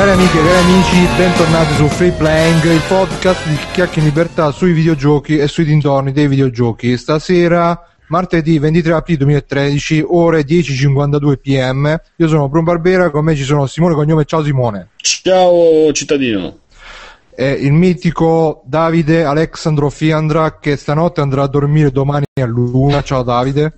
Cari amiche e cari amici, bentornati su Free Playing, il podcast di chiacchiere in libertà sui videogiochi e sui dintorni dei videogiochi. Stasera, martedì 23 aprile 2013, ore 10:52 pm. Io sono Bruno Barbera, con me ci sono Simone Cognome. Ciao Simone. Ciao cittadino. E il mitico Davide Alessandro Fiandra, che stanotte andrà a dormire domani all'1. Ciao Davide.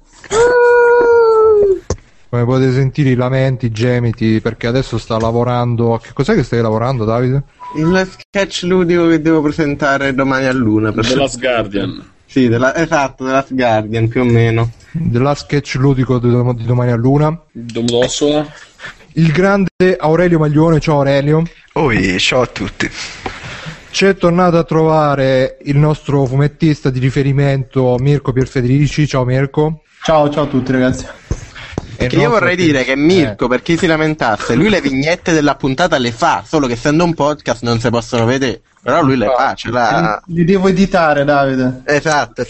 Come potete sentire i lamenti, i gemiti, perché adesso sta lavorando. Che cos'è che stai lavorando, Davide? Il sketch ludico che devo presentare domani all'1. The Last Guardian. Sì, esatto, The Last Guardian, più o meno. The Last sketch ludico di domani all'1. Domodossola. Il grande Aurelio Maglione, ciao Aurelio. Oi, ciao a tutti. Ci è tornato a trovare il nostro fumettista di riferimento Mirko Pierfederici, ciao Mirko. Ciao a tutti ragazzi. Che io vorrei dire che Mirko, per chi si lamentasse, lui le vignette della puntata le fa, solo che essendo un podcast non si possono vedere, però lui le fa, ce l'ha. Li devo editare, Davide. Esatto.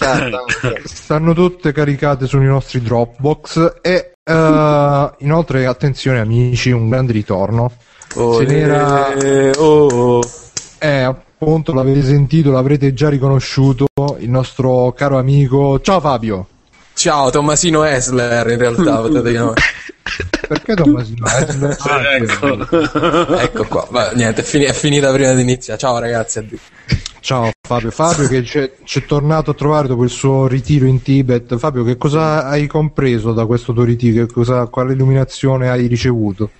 Stanno tutte caricate sui nostri Dropbox e inoltre, attenzione amici, un grande ritorno. Appunto, l'avete sentito, l'avrete già riconosciuto, il nostro caro amico, ciao Fabio. Ciao, Tommasino Esler, in realtà potete chiamare. Perché Tommasino Esler? Ecco qua, va, niente, è finita prima di iniziare. Ciao ragazzi, addio. Ciao Fabio. Fabio che c'è tornato a trovare dopo il suo ritiro in Tibet. Fabio, che cosa hai compreso da questo tuo ritiro? Quale illuminazione hai ricevuto?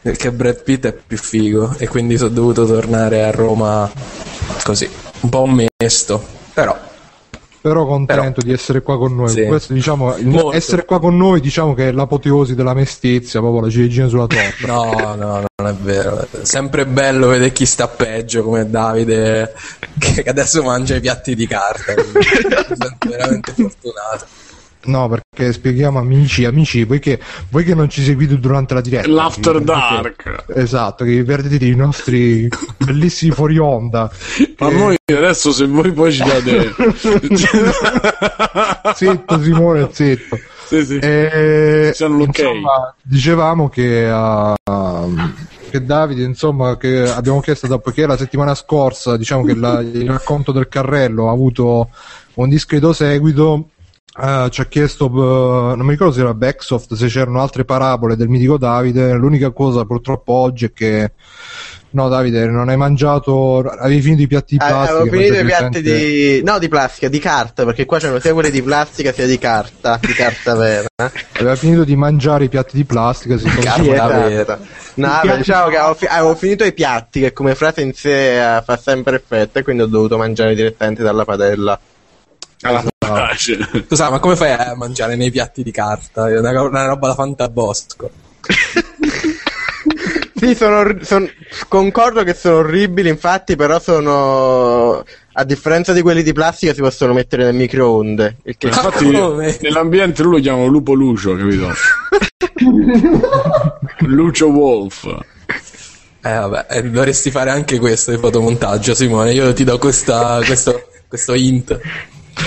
Che Brad Pitt è più figo e quindi sono dovuto tornare a Roma così, un po' mesto, però contento di essere qua con noi. Sì. Questo, diciamo, essere qua con noi, diciamo che è l'apoteosi della mestizia, proprio la ciliegina sulla torta. No, non è vero. È sempre bello vedere chi sta peggio, come Davide, che adesso mangia i piatti di carta. Sono veramente fortunato. No, perché spieghiamo amici, poiché voi che non ci seguite durante la diretta, l'after dark, esatto, che vi perdete i nostri bellissimi fuori onda. Ma noi adesso, se voi poi ci date zitto Simone, zitto. Sì. E, insomma, dicevamo che Davide, insomma, che abbiamo chiesto poiché la settimana scorsa, diciamo che il racconto del carrello ha avuto un discreto seguito. Ci ha chiesto, non mi ricordo se era Bexsoft, se c'erano altre parabole del mitico Davide. L'unica cosa purtroppo oggi è che no, Davide, non hai mangiato, avevi finito i piatti di plastica. Avevo finito i piatti di plastica, di carta, perché qua c'erano sia quelli di plastica sia di carta vera. Aveva finito di mangiare i piatti di plastica, si vera. No, diciamo che avevo finito i piatti, che come frase in sé fa sempre effetto, e quindi ho dovuto mangiare direttamente dalla padella. Scusa, ma come fai a mangiare nei piatti di carta? È una roba da Fantabosco. Sì, concordo che sono orribili, infatti, però sono, a differenza di quelli di plastica, si possono mettere nel microonde. Infatti, nell'ambiente lui lo chiamano Lupo Lucio, capito? Lucio Wolf. Vabbè, dovresti fare anche questo di fotomontaggio, Simone. Io ti do questo hint.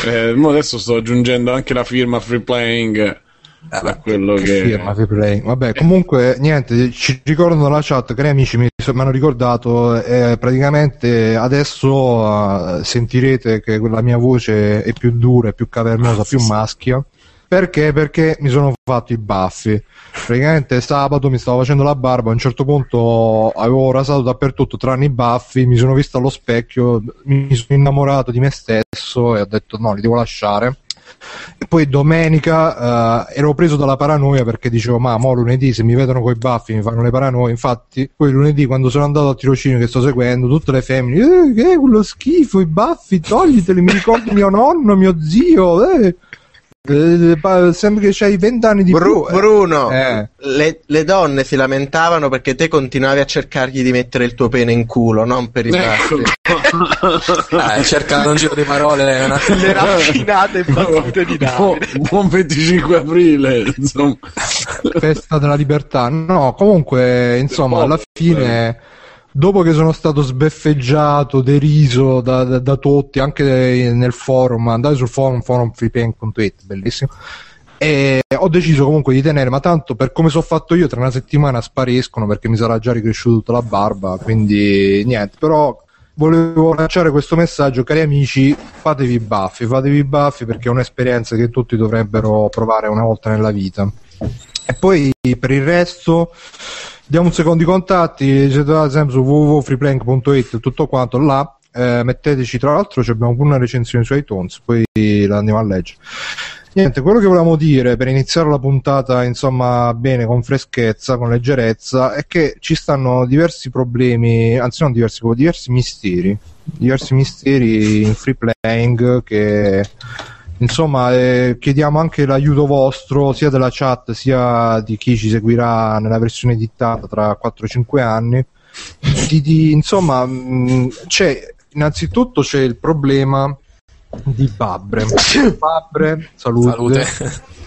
Adesso sto aggiungendo anche la firma Free Playing a quello che firma Free Playing. Vabbè, comunque niente, ci ricordano la chat, cari amici, mi hanno ricordato, praticamente adesso sentirete che la mia voce è più dura, è più cavernosa, più maschia. Perché mi sono fatto i baffi. Praticamente sabato mi stavo facendo la barba, a un certo punto avevo rasato dappertutto tranne i baffi, mi sono visto allo specchio, mi sono innamorato di me stesso e ho detto no, li devo lasciare. E poi domenica ero preso dalla paranoia, perché dicevo mo lunedì se mi vedono coi baffi mi fanno le paranoie. Infatti poi lunedì, quando sono andato al tirocinio che sto seguendo, tutte le femmine che è quello schifo, i baffi togliteli, mi ricordo mio nonno, mio zio, sembra che c'hai 20 anni di più. Bruno, le donne si lamentavano perché te continuavi a cercargli di mettere il tuo pene in culo, non per i fatti. Cercando un giro di parole, le raffinate battute di Davide. Buon 25 aprile, insomma. Festa della libertà. No, comunque, insomma, alla fine, dopo che sono stato sbeffeggiato, deriso da tutti, anche nel forum, andate sul forum freepaying.it, bellissimo, E ho deciso comunque di tenere, ma tanto per come sono fatto io tra una settimana spariscono, perché mi sarà già ricresciuta tutta la barba, quindi niente. Però volevo lanciare questo messaggio: cari amici, fatevi baffi, perché è un'esperienza che tutti dovrebbero provare una volta nella vita. E poi per il resto diamo un secondo i contatti, siete sempre su www.freeplank.it, tutto quanto là. Metteteci, tra l'altro abbiamo pure una recensione su iTunes, poi la andiamo a leggere. Niente, quello che volevamo dire per iniziare la puntata insomma bene, con freschezza, con leggerezza, è che ci stanno diversi problemi, anzi non diversi, diversi misteri in Free Playing, che insomma chiediamo anche l'aiuto vostro, sia della chat sia di chi ci seguirà nella versione dittata tra 4-5 anni. Insomma c'è, innanzitutto c'è il problema di Babre, salute,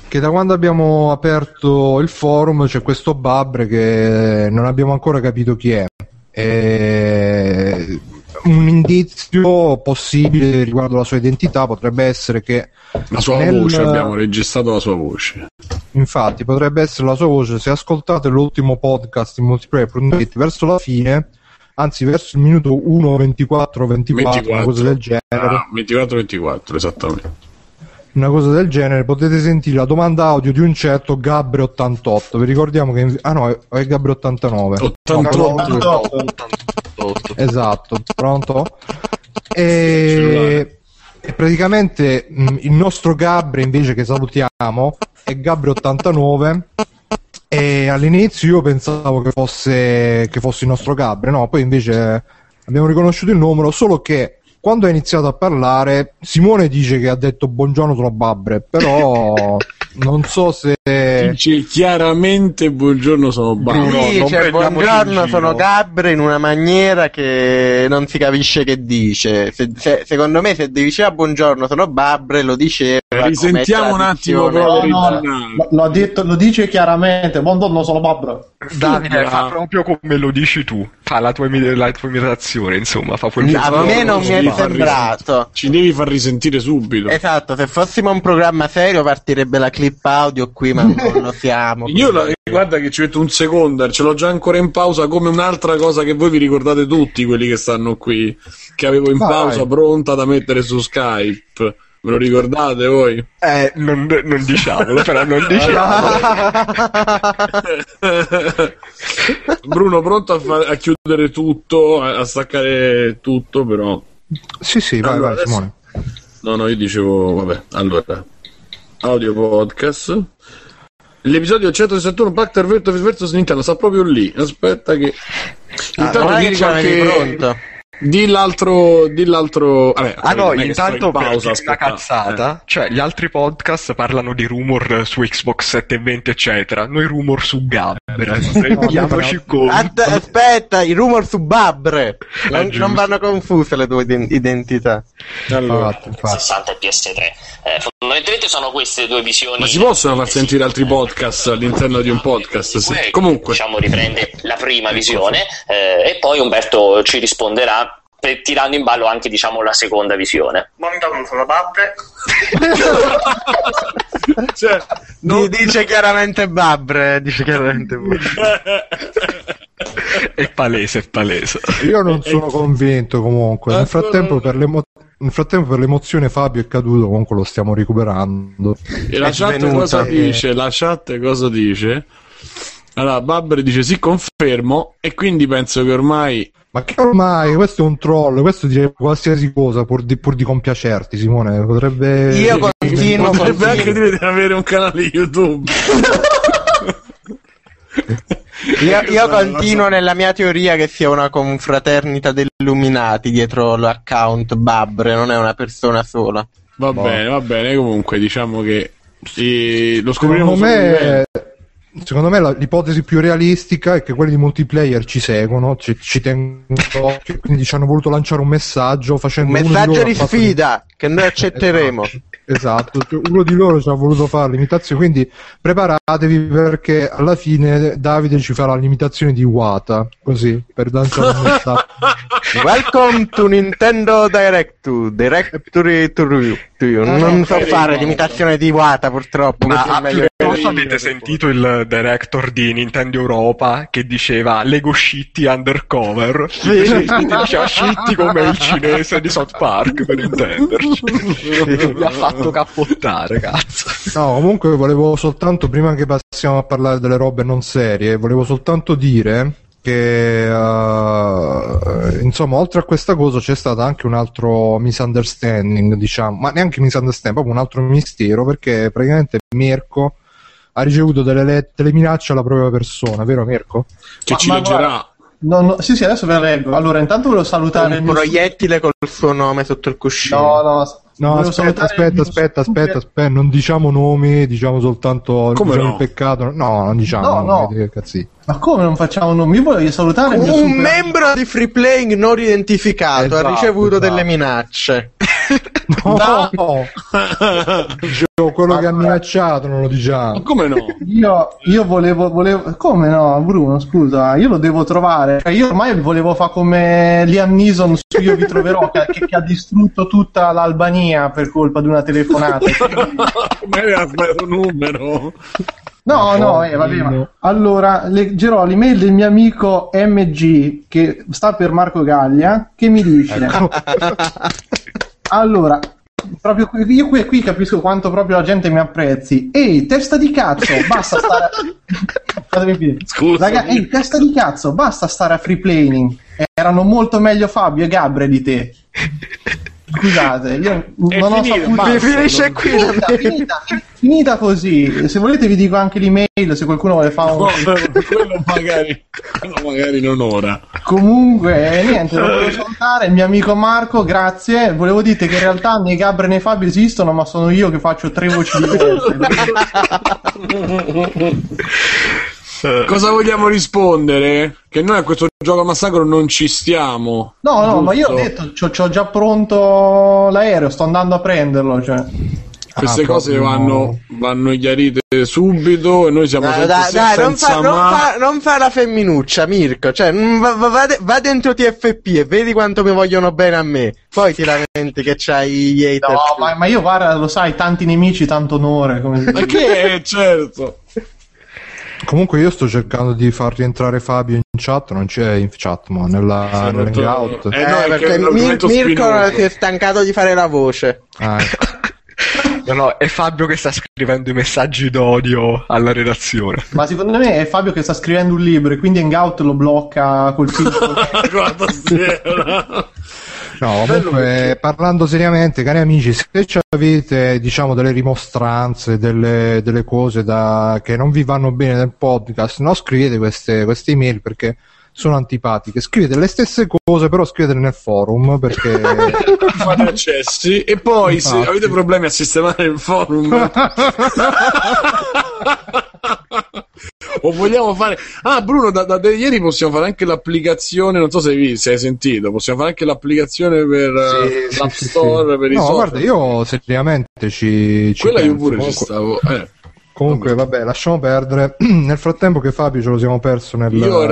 che da quando abbiamo aperto il forum c'è questo Babre che non abbiamo ancora capito chi è. E un indizio possibile riguardo alla sua identità potrebbe essere che la sua voce, abbiamo registrato la sua voce, infatti potrebbe essere la sua voce. Se ascoltate l'ultimo podcast in Multiplayer.net verso la fine, anzi verso il minuto 1:24, una cosa del genere, 24 esattamente, una cosa del genere, potete sentire la domanda audio di un certo Gabbre 88. Vi ricordiamo che è Gabbre 89. 88. Esatto, pronto? E praticamente il nostro Gabbre, invece, che salutiamo, è Gabbre 89. E all'inizio io pensavo che fosse il nostro Gabbre, no? Poi invece abbiamo riconosciuto il numero, solo che quando ha iniziato a parlare Simone dice che ha detto buongiorno sono Babre, però non so se dice chiaramente buongiorno sono Babre, dice buongiorno sono Gabbre in una maniera che non si capisce che dice. Secondo me se diceva buongiorno sono Babre lo diceva. Risentiamo un attimo, però no. Lo dice chiaramente, buongiorno sono Babro. Davide fa proprio come lo dici tu, fa la tua imitazione, insomma, fa quel a me non mi è sembrato. Ci devi far risentire subito. Esatto, se fossimo un programma serio partirebbe la clip audio qui, ma non siamo. Guarda che ci metto un secondo, ce l'ho già ancora in pausa, come un'altra cosa che voi vi ricordate tutti quelli che stanno qui, che avevo in pausa pronta da mettere su Skype. Me lo ricordate voi? Non diciamolo, però non diciamolo. Bruno pronto a chiudere tutto, a staccare tutto, però... Sì, allora, vai, Simone. No, io dicevo, vabbè, allora, audio podcast. L'episodio 161, Pacter vs Nintendo, sta proprio lì, aspetta che... Intanto ti dico pronto. Di l'altro. Vabbè, intanto in pausa, una cazzata. Cioè, gli altri podcast parlano di rumor su Xbox 720, eccetera. Noi rumor su Gabbre. Aspetta, i rumor su Babre. Non vanno confuse le tue identità. Allora, 60 e PS3. Fondamentalmente sono queste due visioni. Ma si possono far sentire altri podcast all'interno di un podcast? Sì. Comunque, diciamo, riprende la prima visione, e poi Umberto ci risponderà, tirando in ballo anche, diciamo, la seconda visione. Buongiorno, sono Babre. Cioè, dice chiaramente Babre. È palese. Io non sono convinto, comunque. Nel frattempo per l'emozione Fabio è caduto, comunque lo stiamo recuperando. E la chat cosa dice? Allora, Babre dice sì, confermo, e quindi penso che ormai... Ma che ormai, questo è un troll, questo dice qualsiasi cosa pur di compiacerti, Simone, potrebbe... Io continuo, potrebbe anche dire di avere un canale YouTube. Io continuo nella mia teoria che sia una confraternita degli illuminati dietro l'account Babre, non è una persona sola. Va bene, comunque diciamo che sì, lo scopriremo. Secondo me l'ipotesi più realistica è che quelli di Multiplayer ci seguono, ci tengono d'occhio, quindi ci hanno voluto lanciare un messaggio facendo un messaggio di sfida che noi accetteremo. Esatto, uno di loro ci ha voluto fare l'imitazione, quindi preparatevi, perché alla fine Davide ci farà l'imitazione di Iwata, così, per lanciare un messaggio. Welcome to Nintendo Direct to Review. io non so fare l'imitazione di Iwata, purtroppo. Ma avete sentito il director di Nintendo Europa che diceva Lego Shitti undercover? Sì, sì. Diceva Shitti come il cinese di South Park, per intenderci. Mi ha fatto cappottare, cazzo. No, comunque volevo soltanto, prima che passiamo a parlare delle robe non serie, volevo soltanto dire che insomma, oltre a questa cosa c'è stato anche un altro misunderstanding, diciamo, ma neanche misunderstanding, proprio un altro mistero, perché praticamente Mirko ha ricevuto delle minacce alla propria persona, vero Mirko? Che ci leggerà. No, sì, sì, adesso ve la leggo. Allora, intanto volevo salutare un proiettile col suo nome sotto il cuscino. No, aspetta, non diciamo nomi, diciamo soltanto, come diciamo, no? Il peccato. No, non diciamo nomi, che cazzino. Ma come non facciamo nomi? Io voglio salutare un membro di Free Playing non identificato, esatto, ha ricevuto delle minacce. No. Quello che ha minacciato non lo diciamo. Ma come no? Io volevo come no, Bruno, scusa, io lo devo trovare. Cioè, io ormai volevo fare come Liam Neeson su Io vi troverò, che ha distrutto tutta l'Albania per colpa di una telefonata. Ma era un numero. No, va bene. Allora, leggerò l'email del mio amico MG, che sta per Marco Gaglia, che mi dice: allora, proprio io qui capisco quanto proprio la gente mi apprezzi. Ehi, testa di cazzo, basta stare a Free Playing. Erano molto meglio Fabio e Gabbre di te. Scusate, io non ho saputo. Finisce qui. Finita così. Se volete vi dico anche l'email, se qualcuno vuole fare quello magari non ora. Comunque, niente, lo volevo salutare, il mio amico Marco, grazie. Volevo dirti che in realtà né Gabbre né Fabio esistono, ma sono io che faccio tre voci diverse. Cosa vogliamo rispondere? Che noi a questo gioco massacro non ci stiamo. No, ma io ho detto, c'ho già pronto l'aereo, sto andando a prenderlo, cioè. Queste cose vanno chiarite subito, e noi siamo non fa la femminuccia, Mirko, cioè va dentro TFP e vedi quanto mi vogliono bene a me, poi ti lamenti che c'hai gli hater. No, ma io, guarda, lo sai, tanti nemici, tanto onore, come ma che certo. Comunque io sto cercando di far rientrare Fabio in chat, non c'è in chat, ma nell'hangout. Perché Mirko si è stancato di fare la voce. No, è Fabio che sta scrivendo i messaggi d'odio alla redazione. Ma secondo me è Fabio che sta scrivendo un libro e quindi Hangout lo blocca col titolo. No, comunque, parlando seriamente, cari amici, se avete, diciamo, delle rimostranze, delle cose che non vi vanno bene nel podcast, no, scrivete queste email perché sono antipatiche. Scrivete le stesse cose, però scrivetele nel forum, perché fate accessi, e poi se avete problemi a sistemare il forum o vogliamo fare, Bruno, da ieri possiamo fare anche l'applicazione, non so se hai sentito, possiamo fare anche l'applicazione per l'App Store, per i social. No, guarda, io seriamente ci quella penso, io pure ci stavo Comunque vabbè, lasciamo perdere. Nel frattempo che Fabio ce lo siamo perso io ho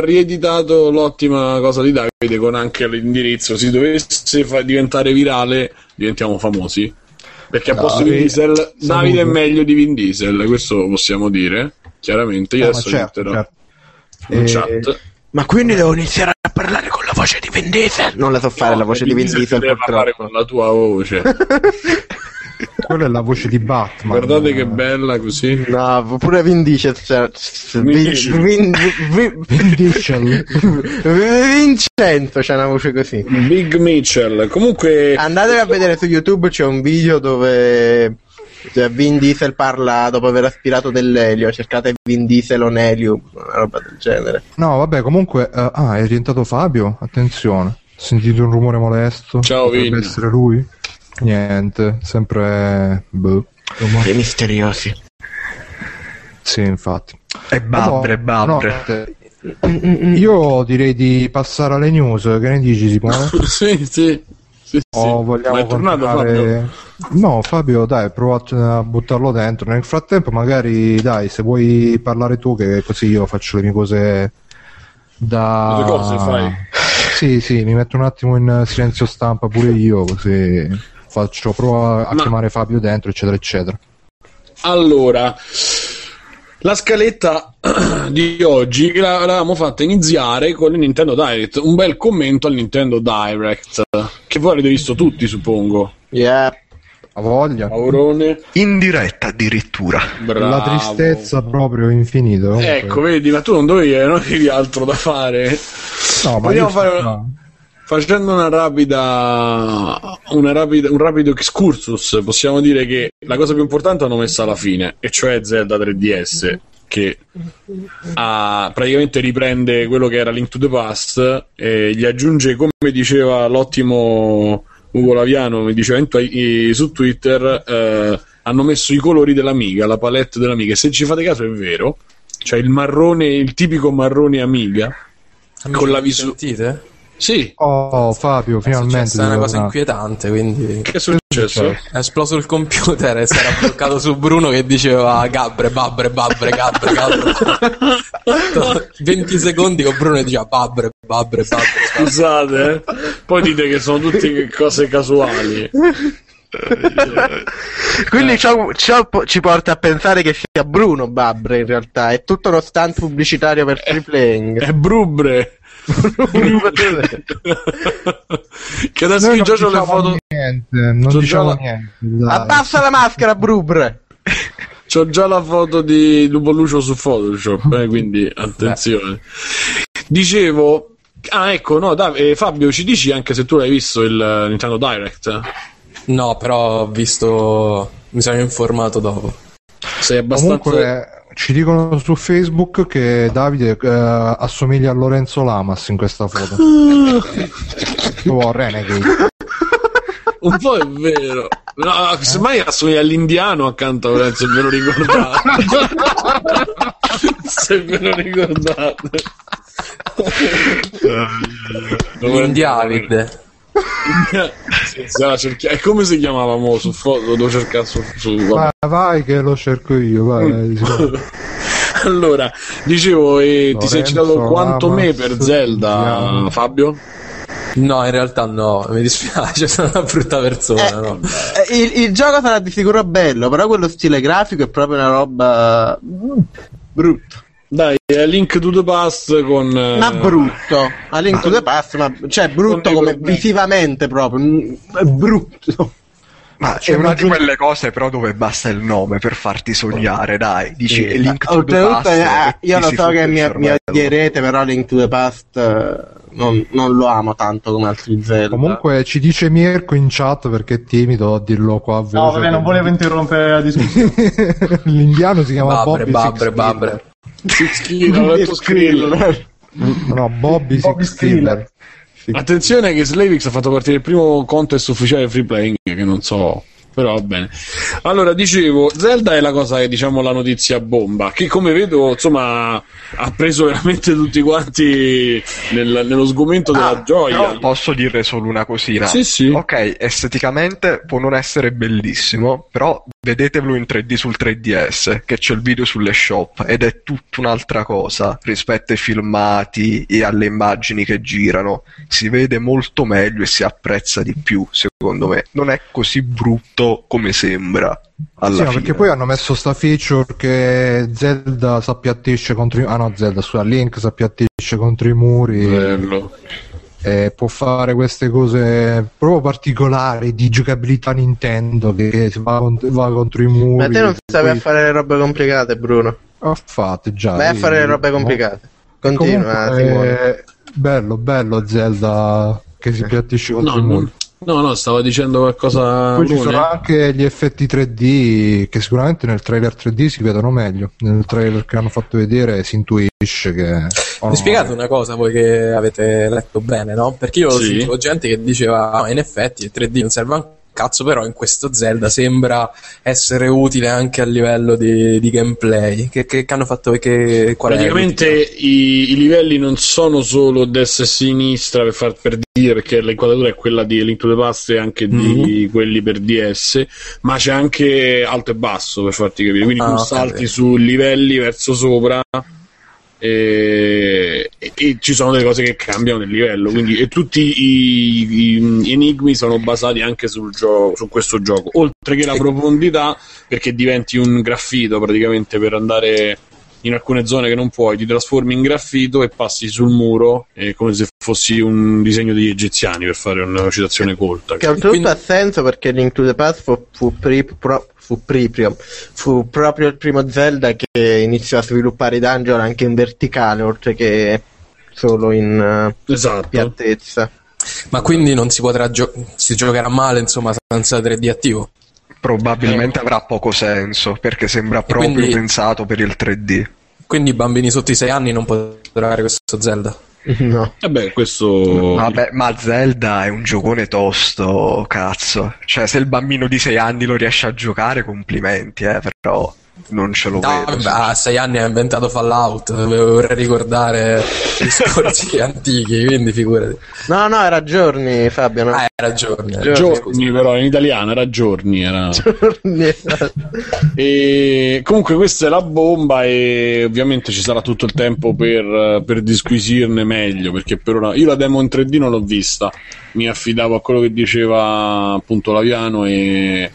rieditato l'ottima cosa di Davide con anche l'indirizzo. Se dovesse diventare virale, diventiamo famosi. Perché a posto di Diesel, Davide è meglio di Vin Diesel, questo possiamo dire. Chiaramente io adesso certo. In chat. Ma quindi devo iniziare a parlare con la voce di Vin Diesel? Non la so fare la voce di Vin Diesel, devo parlare con la tua voce. Quella è la voce di Batman. Guardate che bella così. No, pure Vin Diesel. Vincent c'ha una voce così. Big Mitchell. Comunque andatevi a vedere su YouTube, c'è un video dove Vin Diesel parla dopo aver aspirato dell'elio. Cercate Vin Diesel on Helium, una roba del genere. No, vabbè, comunque è rientrato Fabio, attenzione. Sentite un rumore molesto. Ciao Vin. Deve essere lui. Niente, sempre e misteriosi. Sì, infatti. E Babre. No, io direi di passare alle news, che ne dici, Simone? Sì. Vogliamo ma è tornato Fabio? No, Fabio, dai, prova a buttarlo dentro. Nel frattempo, magari, dai, se vuoi parlare tu, che così io faccio le mie cose da. Le cose fai? Sì, mi metto un attimo in silenzio stampa pure io, così. faccio prova a chiamare Fabio dentro, eccetera eccetera. Allora, la scaletta di oggi l'avevamo fatta iniziare con il Nintendo Direct. Un bel commento al Nintendo Direct, che voi avete visto tutti, suppongo. Yeah. A voglia. Aurone. In diretta addirittura. Bravo. La tristezza proprio infinita. Ecco, vedi, ma tu non dovevi, non avevi altro da fare. No, ma io fare una... Facendo un rapido excursus, possiamo dire che la cosa più importante hanno messa alla fine, e cioè Zelda 3DS, che praticamente riprende quello che era Link to the Past e gli aggiunge, come diceva l'ottimo Ugo Laviano, mi diceva su Twitter, hanno messo i colori dell'Amiga, la palette dell'Amiga, e se ci fate caso è vero, cioè il marrone, il tipico marrone Amiga, con la visuale. Sentite? Sì. Oh, Fabio, finalmente. È successa una cosa inquietante, quindi. Che è successo? È esploso il computer e si era bloccato su Bruno che diceva Gabbre. 20 secondi con Bruno e diceva Babre. Scusate, poi dite che sono tutte cose casuali. Quindi ciò ci porta a pensare che sia Bruno Babre, in realtà. È tutto uno stand pubblicitario per Free Playing. È Brubre. Che adesso io già ho le foto. Non diciamo niente. Abbassa la maschera, Brubre. C'ho già la foto di Lupo Lucio su Photoshop, quindi attenzione. Dicevo, Fabio, ci dici anche se tu l'hai visto il Nintendo Direct? No, però ho visto, mi sono informato dopo. Sei abbastanza. Comunque... Ci dicono su Facebook che Davide assomiglia a Lorenzo Lamas in questa foto. Renegade. Un po' è vero. No, semmai assomiglia all'indiano accanto a Lorenzo, se ve lo ricordate. L'Indiavide. È come si chiamava mo su foto, devo cercare su vai che lo cerco io, vai. Allora, dicevo, ti sei citato quanto me per Zelda, Fabio? No, in realtà no, mi dispiace, sono una brutta persona. No. Il gioco sarà di sicuro bello, però quello stile grafico è proprio una roba brutta. Dai, è Link to the Past con... Ma brutto, a Link to the Past, ma cioè brutto come visivamente proprio, è brutto. Ma è una di quelle cose però dove basta il nome per farti sognare, dai, dici Link to the Past. Io lo so che mi odierete, però Link to the Past non lo amo tanto come altri Zelda. Comunque ci dice Mirko in chat, perché è timido a dirlo qua a voce. No, vabbè, non volevo interrompere la discussione. L'indiano si chiama Bobby Babre. Bobby Skiller. Attenzione che Slavix ha fatto partire il primo contest ufficiale Free Playing, che non so, però va bene. Allora, dicevo, Zelda è la cosa che, diciamo, la notizia bomba, che come vedo, insomma, ha preso veramente tutti quanti nello sgomento della gioia. No, posso dire solo una cosina? Sì. Ok, esteticamente può non essere bellissimo, però vedetevelo in 3D sul 3DS, che c'è il video sulle shop, ed è tutta un'altra cosa rispetto ai filmati e alle immagini che girano. Si vede molto meglio e si apprezza di più, secondo me. Non è così brutto come sembra alla fine. Perché poi hanno messo sta feature che Zelda s'appiattisce contro Link s'appiattisce contro i muri. Bello. E può fare queste cose proprio particolari di giocabilità Nintendo, che va contro i muri. Ma te non sapevi a fare le robe complicate, Bruno? Ho fatto già. Vai a fare le robe complicate. Continua. Comunque, bello Zelda che si piattisce contro i muri. No, stavo dicendo qualcosa. Poi ci sono anche gli effetti 3D, che sicuramente nel trailer 3D si vedono meglio. Nel trailer che hanno fatto vedere si intuisce che... Vi spiegate una cosa voi che avete letto bene, no? Perché io sentivo gente che diceva in effetti il 3D non serve un cazzo, però in questo Zelda sembra essere utile anche a livello di gameplay. Che hanno fatto? Che praticamente i livelli non sono solo destra e sinistra per dire, perché l'inquadratura è quella di Link to the Past e anche di quelli per DS, ma c'è anche alto e basso per farti capire, quindi tu salti su livelli verso sopra e ci sono delle cose che cambiano nel livello, quindi, e tutti gli enigmi sono basati anche sul gioco, su questo gioco, oltre che la profondità, perché diventi un graffito praticamente per andare in alcune zone che non puoi, ti trasformi in graffito e passi sul muro, come se fossi un disegno degli egiziani, per fare una citazione colta. Che oltretutto quindi... ha senso, perché Link to the Past fu proprio il primo Zelda che iniziò a sviluppare i dungeon anche in verticale, oltre che solo in piattezza. Ma quindi non si potrà si giocherà male, insomma, senza 3D attivo? Probabilmente avrà poco senso, perché sembra proprio pensato per il 3D. Quindi i bambini sotto i 6 anni non potranno giocare questo Zelda? No. Vabbè, questo... Vabbè, ma Zelda è un giocone tosto, cazzo. Cioè, se il bambino di 6 anni lo riesce a giocare, complimenti, però non ce lo vedo. A 6 anni ha inventato Fallout, vorrei ricordare discorsi antichi, quindi figurati. No, era giorni, Fabio. No? Era giorni, però in italiano era giorni. E comunque questa è la bomba, e ovviamente ci sarà tutto il tempo per disquisirne meglio, perché per ora io la demo in 3D non l'ho vista, mi affidavo a quello che diceva appunto Laviano e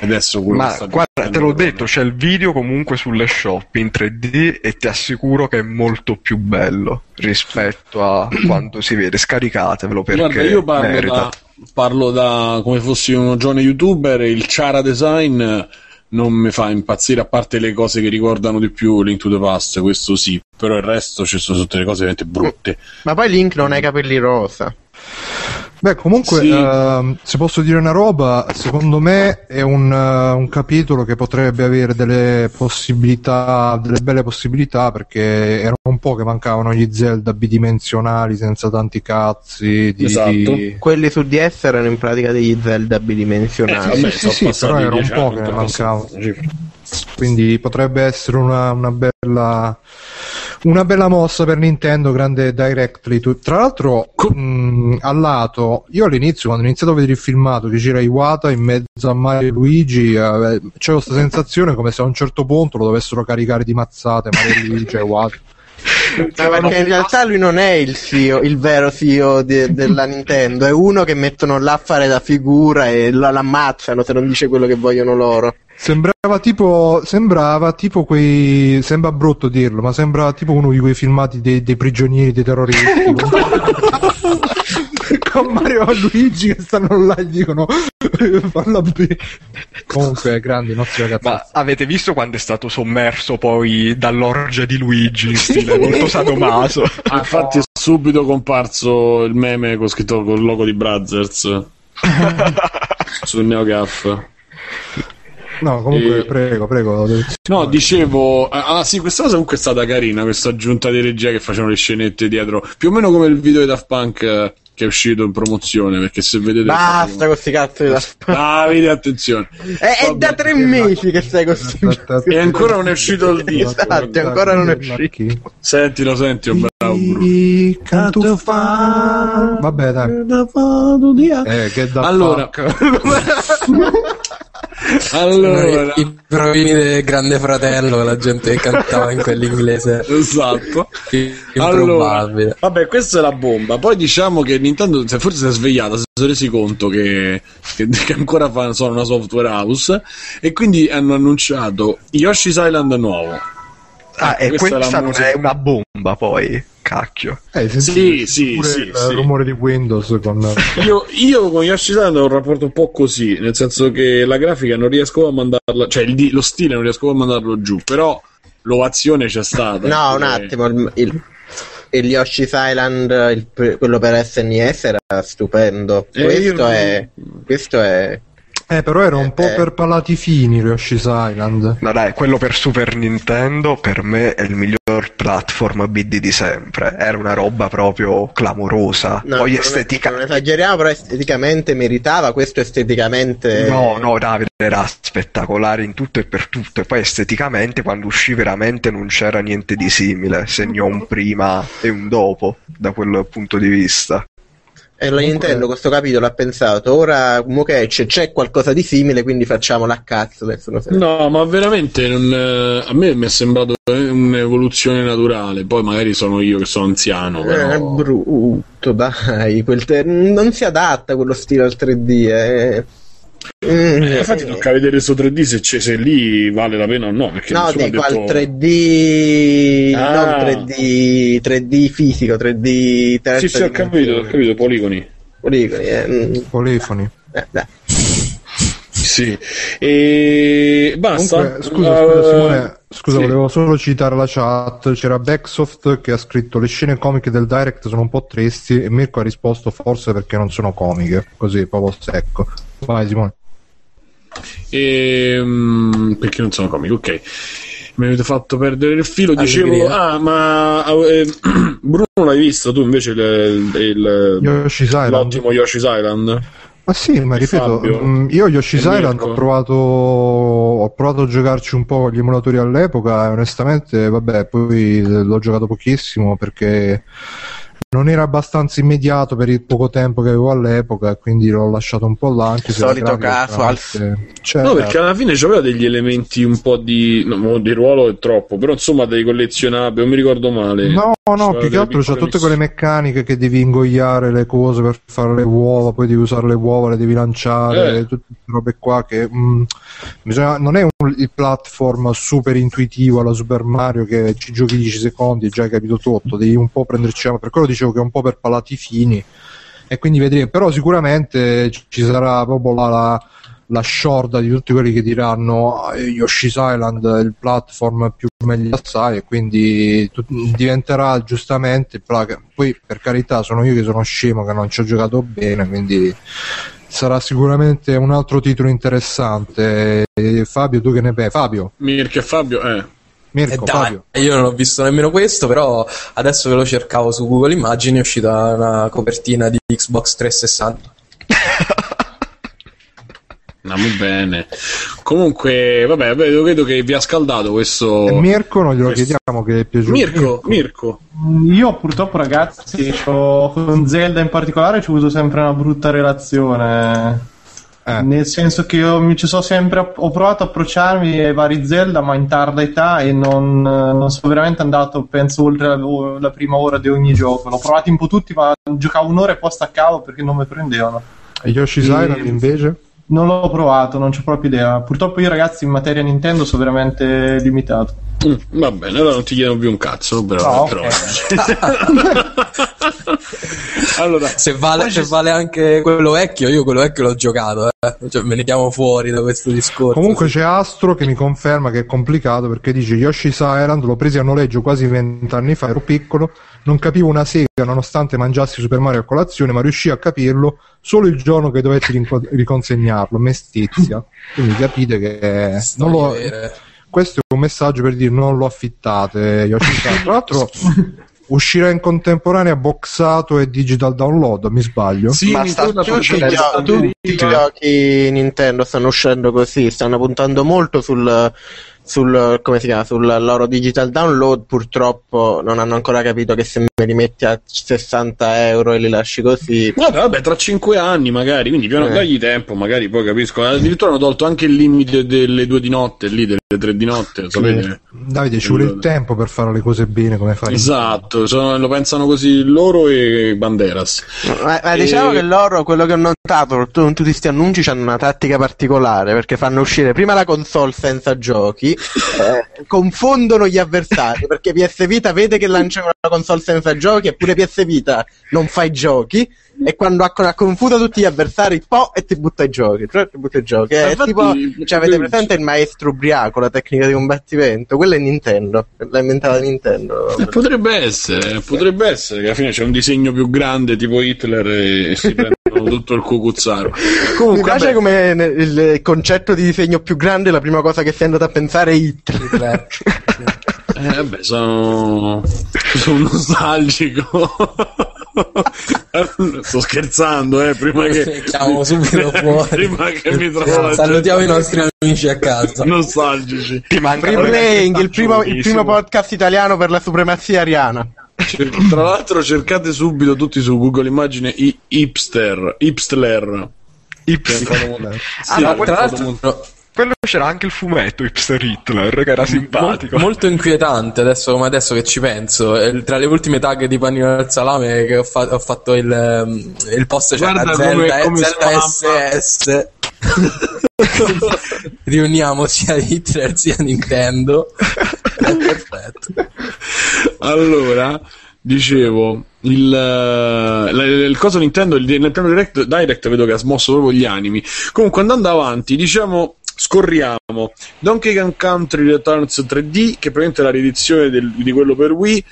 adesso guarda, te l'ho detto, c'è il video comunque sulle shop in 3D e ti assicuro che è molto più bello rispetto a quando si vede. Scaricatevelo, perché guarda, io parlo da come fossi uno giovane youtuber, e il Chara Design non mi fa impazzire, a parte le cose che ricordano di più Link to the Past, questo sì, però il resto ci sono tutte le cose veramente brutte. Ma poi Link non ha i capelli rosa. Beh, comunque, sì. Se posso dire una roba, secondo me è un capitolo che potrebbe avere delle possibilità, delle belle possibilità, perché era un po' che mancavano gli Zelda bidimensionali senza tanti cazzi. Quelli su DS erano in pratica degli Zelda bidimensionali. Sì, però era un po' che ne mancavano. Quindi potrebbe essere una bella mossa per Nintendo, grande Directly. Tra l'altro, al lato, io all'inizio, quando ho iniziato a vedere il filmato che gira Iwata in mezzo a Mario e Luigi, c'è questa sensazione come se a un certo punto lo dovessero caricare di mazzate Mario e Luigi e Iwata. No, perché in realtà lui non è il CEO, il vero CEO della Nintendo, è uno che mettono là a fare la figura e lo ammazzano se non dice quello che vogliono loro. Sembra brutto dirlo, ma sembra tipo uno di quei filmati dei prigionieri, dei terroristi con Mario e Luigi che stanno là e dicono falla bene. Comunque, grandi nostri ragazzi. Ma avete visto quando è stato sommerso poi dall'orgia di Luigi in stile molto sadomaso? Infatti è subito comparso il meme con scritto col logo di Brazzers sul NeoGaf. No, comunque, prego. No, dicevo, sì, questa cosa comunque è stata carina, questa aggiunta di regia che facevano le scenette dietro, più o meno come il video di Daft Punk che è uscito in promozione, perché se vedete... Basta con sti cazzo di Daft Punk! Vedi, attenzione! È da 3 mesi che stai con sti cazzo! E ancora non è uscito il disco! Esatto, ancora non è uscito! Senti, oh, bravo Bruno! Vabbè, dai! Che Daft Punk! Allora, i provini del Grande Fratello, la gente cantava in quell'inglese. Esatto. Allora, vabbè, questa è la bomba. Poi diciamo che Nintendo forse si è svegliata, si sono resi conto che ancora sono una software house, e quindi hanno annunciato Yoshi's Island nuovo. E questa è una bomba, poi. Cacchio. Il rumore di Windows con... io con Yoshi's Island ho un rapporto un po' così, nel senso che la grafica non riesco a mandarla, cioè lo stile non riesco a mandarlo giù, però l'ovazione c'è stata. No, un attimo, il Yoshi's Island, quello per SNES era stupendo. Questo è... però era un po' per palati fini Yoshi's Island. No dai, quello per Super Nintendo per me è il miglior platform BD di sempre. Era una roba proprio clamorosa. No, poi esteticamente non esageriamo, però esteticamente meritava. Questo esteticamente... No, Davide, era spettacolare in tutto e per tutto. E poi esteticamente, quando uscì veramente non c'era niente di simile. Segnò un prima e un dopo da quel punto di vista. E la Nintendo questo capitolo ha pensato, ora Mokech c'è qualcosa di simile, quindi facciamolo a cazzo. No, ma veramente a me mi è sembrato un'evoluzione naturale. Poi magari sono io che sono anziano, però... È brutto, dai, non si adatta quello stile al 3D, infatti tocca vedere su 3D se lì vale la pena o no, perché no, dico al 3D, non 3D fisico, 3D terza. Sì, ho capito, poligoni. Sì, e basta. Comunque, scusa Simone, scusa, sì. Volevo solo citare la chat. C'era Bexsoft che ha scritto: le scene comiche del Direct sono un po' tristi, e Mirko ha risposto: forse perché non sono comiche, così proprio secco. Vai Simone. Perché non sono comiche, ok. Mi avete fatto perdere il filo. Dicevo, Bruno, l'hai visto tu invece l'ottimo Yoshi's Island? Ma sì, ma ripeto, Fabio, io Yoshi's Island ho provato a giocarci un po' con gli emulatori all'epoca, e onestamente vabbè, poi l'ho giocato pochissimo perché non era abbastanza immediato per il poco tempo che avevo all'epoca, quindi l'ho lasciato un po' là. Anche il solito caso, certo. No, perché alla fine c'aveva degli elementi un po' di ruolo è troppo, però insomma dei collezionabili, non mi ricordo male. No, più che altro c'ha tutte quelle meccaniche che devi ingoiare le cose per fare le uova, poi devi usare le uova, le devi lanciare, tutte queste robe qua che non è il platform super intuitivo alla Super Mario che ci giochi 10 secondi e già hai capito tutto, devi un po' prenderci per quello. Dicevo che è un po' per palati fini, e quindi vedremo, però sicuramente ci sarà proprio la sciorda di tutti quelli che diranno Yoshi's Island è il platform più meglio assai, e quindi diventerà giustamente poi, per carità, sono io che sono scemo che non ci ho giocato bene, quindi sarà sicuramente un altro titolo interessante. Fabio, tu che ne pensi? Fabio? Mirko e Fabio, Mirko, Fabio. Io non ho visto nemmeno questo, però adesso che lo cercavo su Google Immagini è uscita una copertina di Xbox 360. Andiamo bene. Comunque, vabbè, vedo che vi ha scaldato questo. Mirko, non glielo chiediamo che è piaciuto. Mirko. Io purtroppo, ragazzi, con Zelda in particolare ci ho avuto sempre una brutta relazione. Nel senso che io ho provato a approcciarmi ai vari Zelda, ma in tarda età, e non sono veramente andato, penso, oltre la prima ora di ogni gioco. L'ho provato un po' tutti, ma giocavo un'ora e poi staccavo perché non mi prendevano. E Yoshi's Island invece? Non l'ho provato, non c'ho proprio idea. Purtroppo io, ragazzi, in materia Nintendo sono veramente limitato. Va bene, allora non ti chiedo più un cazzo, però. Allora, se vale anche quello vecchio, io quello vecchio l'ho giocato, cioè, me ne chiamo fuori da questo discorso. Comunque sì. C'è Astro che mi conferma che è complicato, perché dice Yoshi's Island l'ho preso a noleggio quasi 20 anni fa, ero piccolo, non capivo una sega nonostante mangiassi Super Mario a colazione, ma riuscii a capirlo solo il giorno che dovetti riconsegnarlo, mestizia. Quindi capite che questo è un messaggio per dire non lo affittate Yoshi's Island. Tra l'altro uscirà in contemporanea boxato e digital download, mi sbaglio? Sì, ma tutti i giochi Nintendo stanno uscendo così, stanno puntando molto sul come si chiama, sul loro digital download. Purtroppo non hanno ancora capito che se me li metti a €60 e li lasci così, vabbè, tra 5 anni magari, quindi piano, dagli tempo, magari poi capiscono. Addirittura hanno tolto anche il limite delle 2 di notte lì, delle 3 di notte, lo sapete? Davide, ci vuole il tempo per fare le cose bene, come fare, esatto, lo pensano così loro e banderas, ma diciamo che loro, quello che ho notato, tutti questi annunci hanno una tattica particolare, perché fanno uscire prima la console senza giochi, confondono gli avversari, perché PS Vita vede che lancia una console senza giochi, eppure PS Vita non fa i giochi, e quando ha confuso tutti gli avversari e ti butta i giochi. Infatti, tipo, cioè, avete presente il maestro ubriaco, la tecnica di combattimento? Quella è Nintendo, l'ha inventata Nintendo. Potrebbe essere che alla fine c'è un disegno più grande tipo Hitler e si prendono tutto il cucuzzaro. Comunque, mi piace come il concetto di disegno più grande, la prima cosa che sei andato a pensare è Hitler. Sono nostalgico. Sto scherzando, prima che chiamo subito fuori. Prima che mi trovo, salutiamo i nostri amici a casa. Nostalgici. Free Playing, il primo podcast italiano per la supremazia ariana. Tra l'altro cercate subito tutti su Google immagine i Hipster. Sì, tra l'altro quello c'era anche il fumetto Hipster Hitler, che era simpatico, molto inquietante adesso, come adesso che ci penso. Tra le ultime tag di Panino al Salame che ho fatto il post, c'era Zelda SS. Riuniamo sia Hitler sia Nintendo. Perfetto. Allora, dicevo, il coso Nintendo, il Nintendo Direct vedo che ha smosso proprio gli animi. Comunque, andando avanti, diciamo, scorriamo Donkey Kong Country Returns 3D, che praticamente è la riedizione di quello per Wii,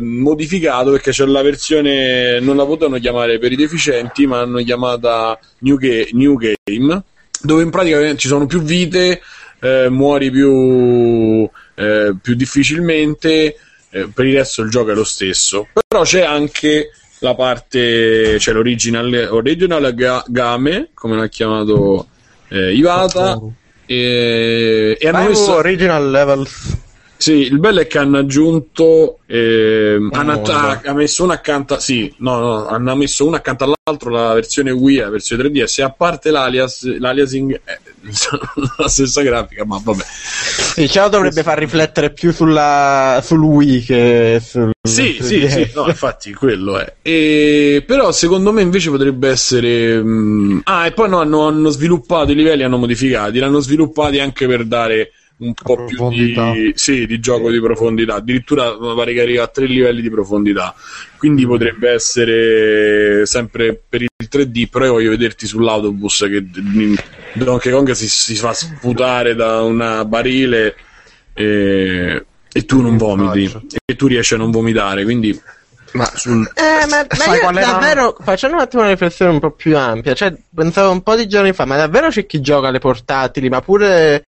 modificato, perché c'è la versione, non la potevano chiamare per i deficienti, ma hanno chiamata New Game, dove in pratica ci sono più vite, muori più difficilmente, per il resto il gioco è lo stesso, però c'è anche la parte, c'è l'original game, come l'ha chiamato Iwata, e hanno messo Original Level. Sì, il bello è che hanno aggiunto hanno messo una accanto all'altro la versione Wii e la versione 3DS, e a parte l'aliasing la stessa grafica, ma vabbè. Diciamo dovrebbe far riflettere più sul Wii che sul... Sì, no, infatti quello è. Però secondo me invece potrebbe essere... e poi no, hanno sviluppato i livelli, hanno modificati, l'hanno sviluppati anche per dare un po' più di gioco di profondità, addirittura pare che arriva a 3 livelli di profondità, quindi potrebbe essere sempre per il 3D. Però io voglio vederti sull'autobus che Donkey Kong si fa sputare da una barile e tu non vomiti, e tu riesci a non vomitare, quindi... davvero, facendo un attimo una riflessione un po' più ampia, cioè pensavo un po' di giorni fa, ma davvero c'è chi gioca alle portatili, ma pure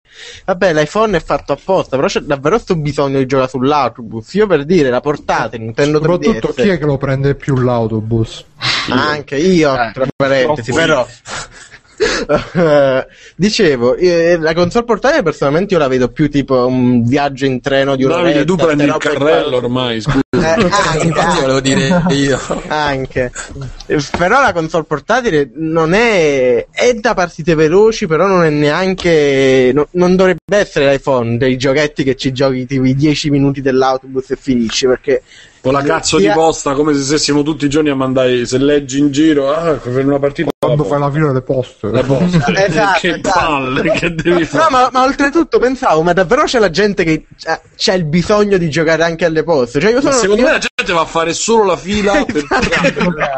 vabbè l'iPhone è fatto apposta, però c'è davvero sto bisogno di giocare sull'autobus? Io, per dire, la portatile Nintendo 3DS, soprattutto chi è che lo prende più l'autobus? Anche io, tra parentesi, però dicevo, la console portatile personalmente io la vedo più tipo un viaggio in treno di un'oretta. Davide, tu prendi il carrello ormai, scusa. Infatti volevo dire io anche, però la console portatile non è da partite veloci, però non è neanche non dovrebbe essere l'iPhone dei giochetti che ci giochi tipo i 10 minuti dell'autobus e finisci, perché con la cazzo di posta, come se stessimo tutti i giorni a mandare, se leggi in giro per una partita, quando fai la fila delle poste, esatto, che palle che devi fare. No, ma oltretutto pensavo, ma davvero c'è la gente che c'è il bisogno di giocare anche alle poste? Cioè, secondo me la gente va a fare solo la fila per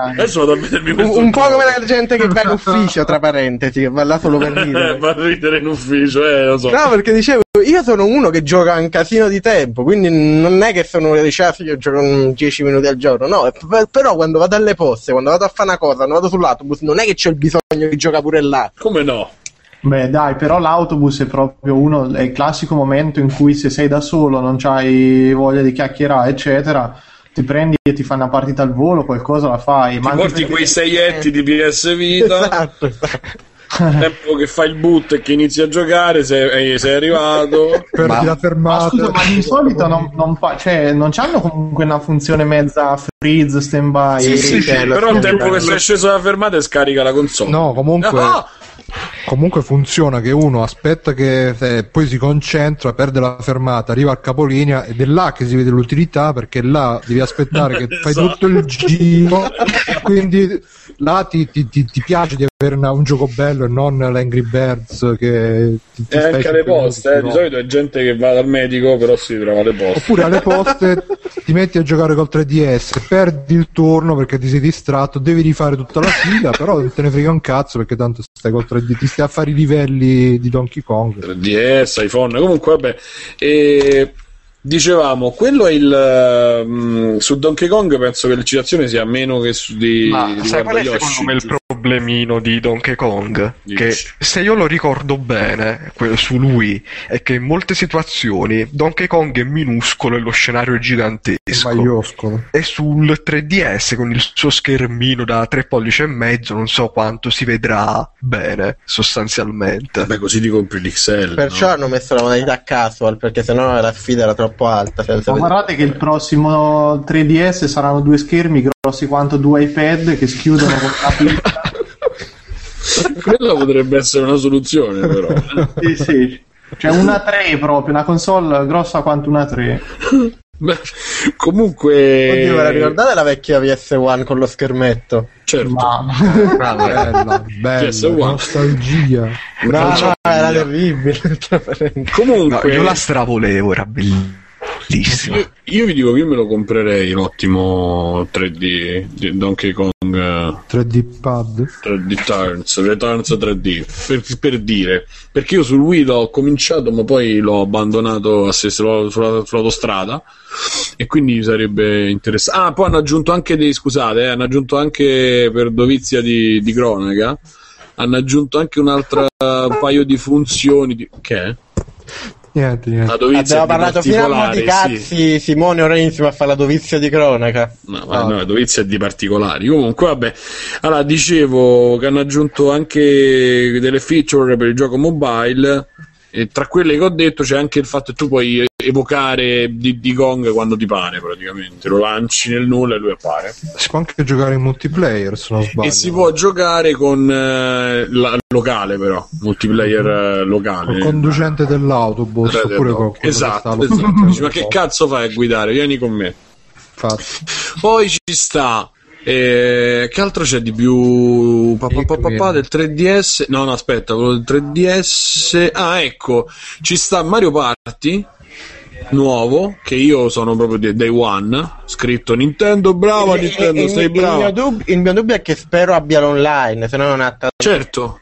adesso vado a mettermi un po' come la gente che va in ufficio, tra parentesi, che va là solo per ridere. Va a ridere in ufficio, lo so. No, perché dicevo, io sono uno che gioca un casino di tempo, quindi non è che sono io gioco 10 minuti al giorno, no, però quando vado alle poste, quando vado a fare una cosa, quando vado sull'autobus, non è che c'ho il bisogno di giocare pure là. Come no? Beh dai, però l'autobus è proprio è il classico momento in cui, se sei da solo, non c'hai voglia di chiacchierare eccetera, ti prendi e ti fai una partita al volo, qualcosa la fai, ti porti quei seietti di PS Vita. Esatto. Tempo che fai il boot e che inizi a giocare, sei arrivato, perdi la fermata. Ma scusa, ma di solito non c'hanno comunque una funzione mezza freeze, stand by? Sì, però il tempo che sei sceso dalla fermata e scarica la console. No, comunque comunque funziona che uno aspetta che poi si concentra, perde la fermata, arriva al capolinea, ed è là che si vede l'utilità, perché là devi aspettare che fai tutto il giro, quindi là ti piace di avere un gioco bello e non l'Angry Birds che ti stai anche alle poste, di solito è gente che va dal medico, però si trova alle poste, oppure alle poste ti metti a giocare col 3DS, perdi il turno perché ti sei distratto, devi rifare tutta la fila, però te ne frega un cazzo perché tanto stai col 3D, ti stai a fare i livelli di Donkey Kong, 3DS, iPhone. Comunque vabbè, dicevamo, quello è il su Donkey Kong penso che l'eccitazione sia meno che su di... Ma sai qual è secondo me il problemino di Donkey Kong? Che, se io lo ricordo bene, su lui è che in molte situazioni Donkey Kong è minuscolo e lo scenario è gigantesco, e sul 3DS con il suo schermino da 3,5 pollici non so quanto si vedrà bene sostanzialmente. Beh, così ti compri l'XL, perciò hanno messo la modalità casual, perché sennò la sfida era troppo troppo alta. Cioè, ma guardate che il prossimo 3DS saranno due schermi grossi quanto due iPad che schiudono con la pinza. Quella potrebbe essere una soluzione, però. Sì, sì. Cioè una 3 proprio, una console grossa quanto una 3. Beh, comunque... Oddio, me la ricordate la vecchia PS1 con lo schermetto? Certo. Bella, bella, nostalgia. Brava, era terribile. Comunque... No, io la stravolevo, era bellissima. Io vi dico che io me lo comprerei, l'ottimo 3D di Donkey Kong. 3D Pad, 3D Turns, Returns 3D, per dire, perché io sul Wii l'ho cominciato ma poi l'ho abbandonato a se sull'autostrada, e quindi sarebbe interessante. Ah, poi hanno aggiunto anche dei, scusate, hanno aggiunto anche, per dovizia di cronaca, hanno aggiunto anche un'altra paio di funzioni di... che è? Niente. Abbiamo parlato fino di cazzi, sì. Simone ora inizia a fare la dovizia di cronaca. No, la dovizia è di particolari. Comunque, vabbè. Allora, dicevo che hanno aggiunto anche delle feature per il gioco mobile, e tra quelle che ho detto c'è anche il fatto che tu puoi evocare Diddy Kong quando ti pare, praticamente lo lanci nel nulla e lui appare. Si può anche giocare in multiplayer, se non sbaglio, e si può giocare con la locale, però multiplayer locale, il conducente dell'autobus, oppure con esatto. Ma che cazzo fai a guidare, vieni con me. Infatti. Poi ci sta che altro c'è di più del 3DS? No, aspetta, quello del 3DS. Ah, ecco, ci sta Mario Party nuovo, che io sono proprio day one, scritto Nintendo, brava Nintendo, sei brava. Il mio dubbio è che spero abbia l'online, se no non ha certo.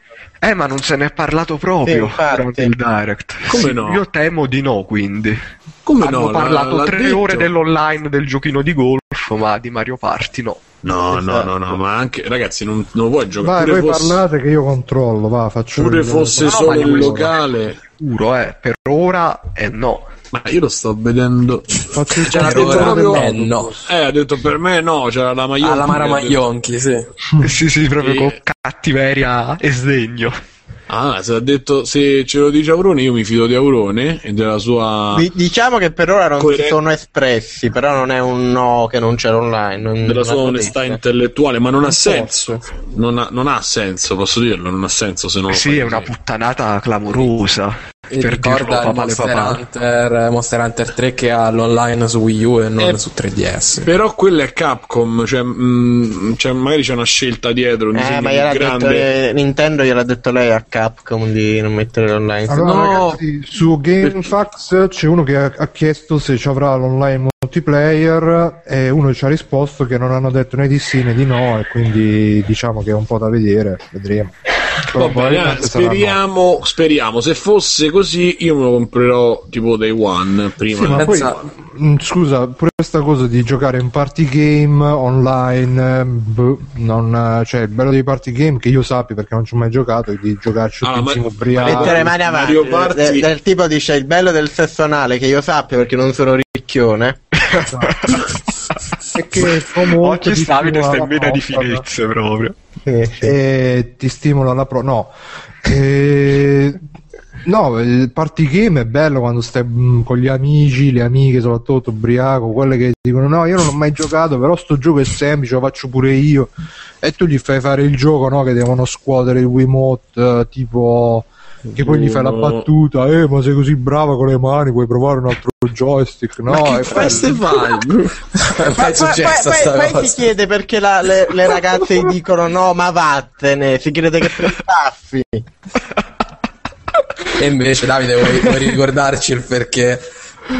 Ma non se ne è parlato proprio durante il Direct. Come sì, no? Io temo di no, quindi. Come hanno parlato 3 ore dell'online del giochino di golf, ma di Mario Party no. No, ma anche ragazzi, non vuoi giocare. Vai, voi parlate che io controllo, faccio. Pure fosse solo il locale. Sicuro, per ora è no. Ma io lo sto vedendo. Ha detto per me no, c'era la Maglionchi. Alla Mara Maglionchi, sì. sì, proprio con cattiveria e sdegno. Ah, se ha detto, se ce lo dice Aurone, io mi fido di Aurone e della sua... Diciamo che per ora non si sono espressi, però non è un no che non c'era online. Della sua onestà intellettuale, ma non ha senso. Non ha senso, posso dirlo, non ha senso se non... Sì, è una puttanata clamorosa. E per ricorda il Monster Hunter 3 che ha l'online su Wii U e non su 3DS. Però quello è Capcom, cioè magari c'è una scelta dietro. Ma gliel'ha detto Nintendo, gliel'ha detto lei a Capcom di non mettere l'online. Allora, no, ragazzi, su GameFAQs c'è uno che ha chiesto se ci avrà l'online multiplayer e uno ci ha risposto che non hanno detto né di sì né di no, e quindi diciamo che è un po' da vedere, vedremo. Vabbè, speriamo. Se fosse così io me lo comprerò tipo day one prima. Sì, ma poi, scusa, pure questa cosa di giocare in party game online, il bello dei party game, che io sappi perché non ci ho mai giocato, è di giocarci ubriaco, mettere mani avanti del tipo dice il bello del sesso anale, che io sappia perché non sono ricchione. Che oggi stavi in vena di finezze proprio. E ti stimola la pro. No, il party game è bello quando stai con gli amici, le amiche, soprattutto ubriaco, quelle che dicono no, io non ho mai giocato, però sto gioco è semplice, lo faccio pure io, e tu gli fai fare il gioco, no, che devono scuotere il Wiimote, tipo che poi gli fai la battuta, ma sei così brava con le mani, puoi provare un altro joystick, no? Ma che feste fai? Poi si chiede perché le ragazze dicono no, ma vattene, si crede che te staffi. E invece Davide vuoi ricordarci il perché,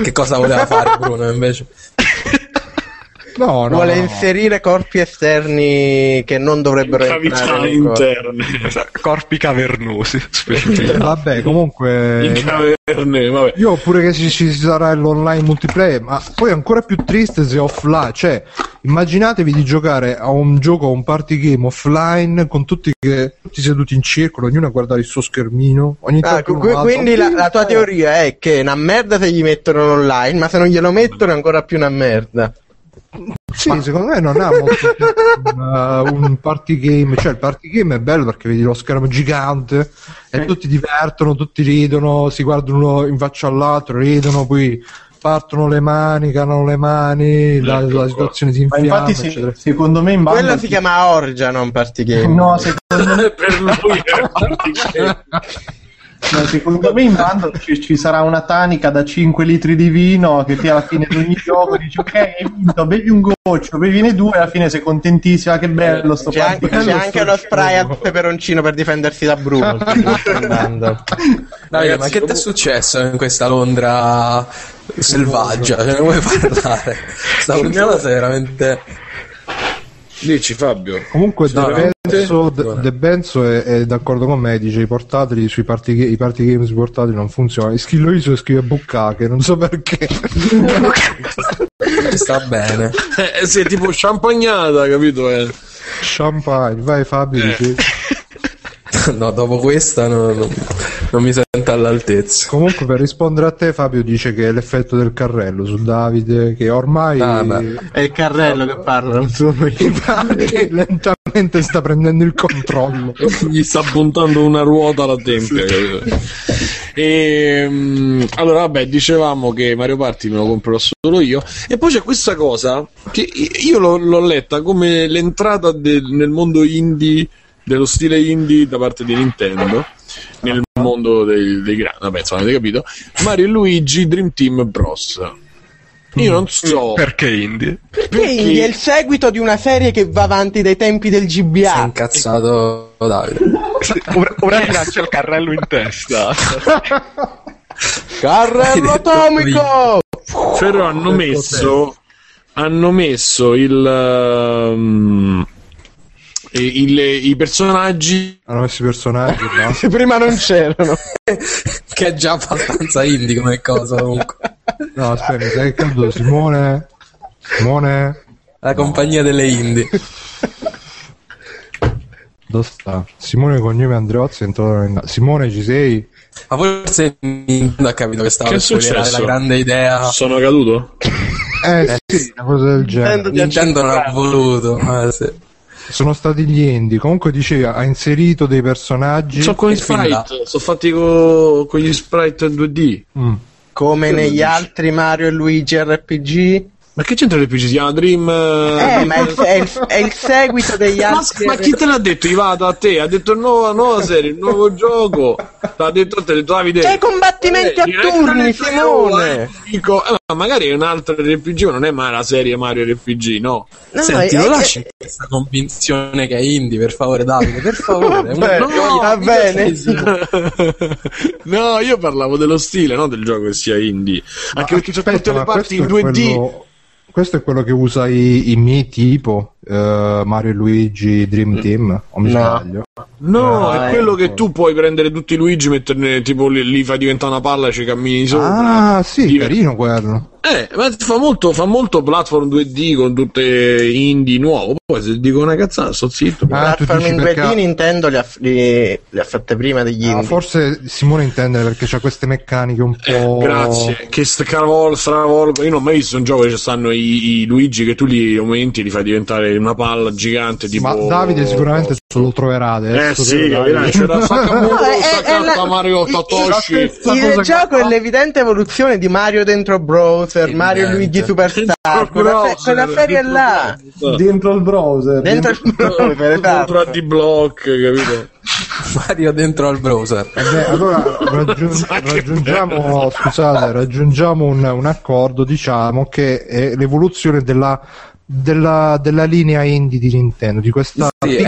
che cosa voleva fare Bruno invece? No, vuole inserire corpi esterni che non dovrebbero entrare interne, corpi cavernosi. Vabbè, comunque caverne, vabbè. Io pure che ci sarà l'online multiplayer, ma poi è ancora più triste se offline, cioè immaginatevi di giocare a un gioco, a un party game offline con tutti seduti in circolo, ognuno a guardare il suo schermino, ogni tanto quindi la tua teoria è che è una merda se gli mettono l'online, ma se non glielo mettono è ancora più una merda. Sì, secondo me non ha molto un party game. Cioè il party game è bello perché vedi lo schermo gigante e tutti divertono, tutti ridono, si guardano uno in faccia all'altro, ridono, poi partono le mani, calano le mani, la situazione si infiamma, infatti eccetera. Secondo me in banda quella si chiama orgia, non party game. No, secondo me per lui è party game. No, secondo me in bando ci sarà una tanica da 5 litri di vino che ti alla fine di ogni gioco dici ok, hai vinto, bevi un goccio, bevine due, alla fine sei contentissima, che bello sto party. C'è anche uno spray al peperoncino per difendersi da Bruno. Davide, ma che ti è successo in questa Londra selvaggia? Ce ne vuoi parlare? Sta pugnata sei veramente... Dici Fabio. Comunque De Benzo è d'accordo con me, dice i party games portatili non funzionano. Schillo Iso scrive Buccache, non so perché. Sta bene. Sei tipo champagnata, capito? Champagne, vai Fabio. Dici. No, dopo questa non mi sento all'altezza. Comunque, per rispondere a te, Fabio dice che è l'effetto del carrello su Davide, che ormai è il carrello che parla, non sono io. Lentamente sta prendendo il controllo. Gli sta puntando una ruota alla tempia. Allora, vabbè, dicevamo che Mario Party me lo comprerò solo io. E poi c'è questa cosa che io l'ho letta come l'entrata nel mondo indie, dello stile indie da parte di Nintendo nel mondo dei grandi, vabbè, insomma, avete capito, Mario e Luigi Dream Team Bros. Io non so perché indie, perché indie è il seguito di una serie che va avanti dai tempi del GBA. Si è incazzato Davide. Ora ti lancio il carrello in testa. Carrello atomico. Però hanno messo i personaggi. Hanno messo i personaggi, no? Prima non c'erano. Che è già abbastanza indie come cosa, comunque. No, aspetta, sai che credo Simone? La compagnia delle indie. Dove sta? Simone cognome Andreozzi Simone, ci sei? Ma forse Nintendo ha capito che stava per spoilerare la grande idea. Sono caduto? Sì, una cosa del genere. Nintendo non ha voluto, sì. Sono stati gli indie. Comunque diceva, ha inserito dei personaggi. Sono con gli sprite, sono fatti con gli sprite 2D. Come che negli altri Mario e Luigi RPG. Ma che c'entra l'RPG? Si chiama Dream. Ma è il seguito degli altri. Ma chi te l'ha detto? Iwata a te, ha detto nuova serie, nuovo gioco. L'ha detto a te, Davide. C'è i combattimenti a turni, Simone. Dico, ma magari è un altro RPG, non è mai la serie Mario RPG, no. Senti, lo lasci questa convinzione che è indie, per favore, Davide, per favore. Va bene. No, io parlavo dello stile, non del gioco che sia indie. Anche perché c'è tutte le parti in 2D. Questo è quello che usa i miei, tipo Mario e Luigi Dream Team, o mi sbaglio? No, è quello che tu puoi prendere tutti i Luigi, metterne tipo lì, fa diventare una palla, ci cammini sopra. Ah, sì, carino quello. Ma fa molto platform 2D con tutte indie nuovo. Poi se dico una cazzata, sto zitto. Platform in 2D Nintendo le ha fatte prima degli indie. Forse Simone intende perché c'ha queste meccaniche un po'. Grazie. Che stravolgo. Io non ho mai visto un gioco dove ci stanno i Luigi che tu li aumenti, li fai diventare una palla gigante. Tipo... Ma Davide sicuramente lo troverà adesso. C'era Sakamoto, Sakata, Mario, Satoshi. Il gioco è l'evidente evoluzione di Mario dentro Bros. Mario Luigi Superstar, quella serie là dentro il browser, dentro a D-Block, capito? Mario dentro al browser. Allora raggiungiamo un accordo, diciamo che è l'evoluzione della linea indie di Nintendo, di questa di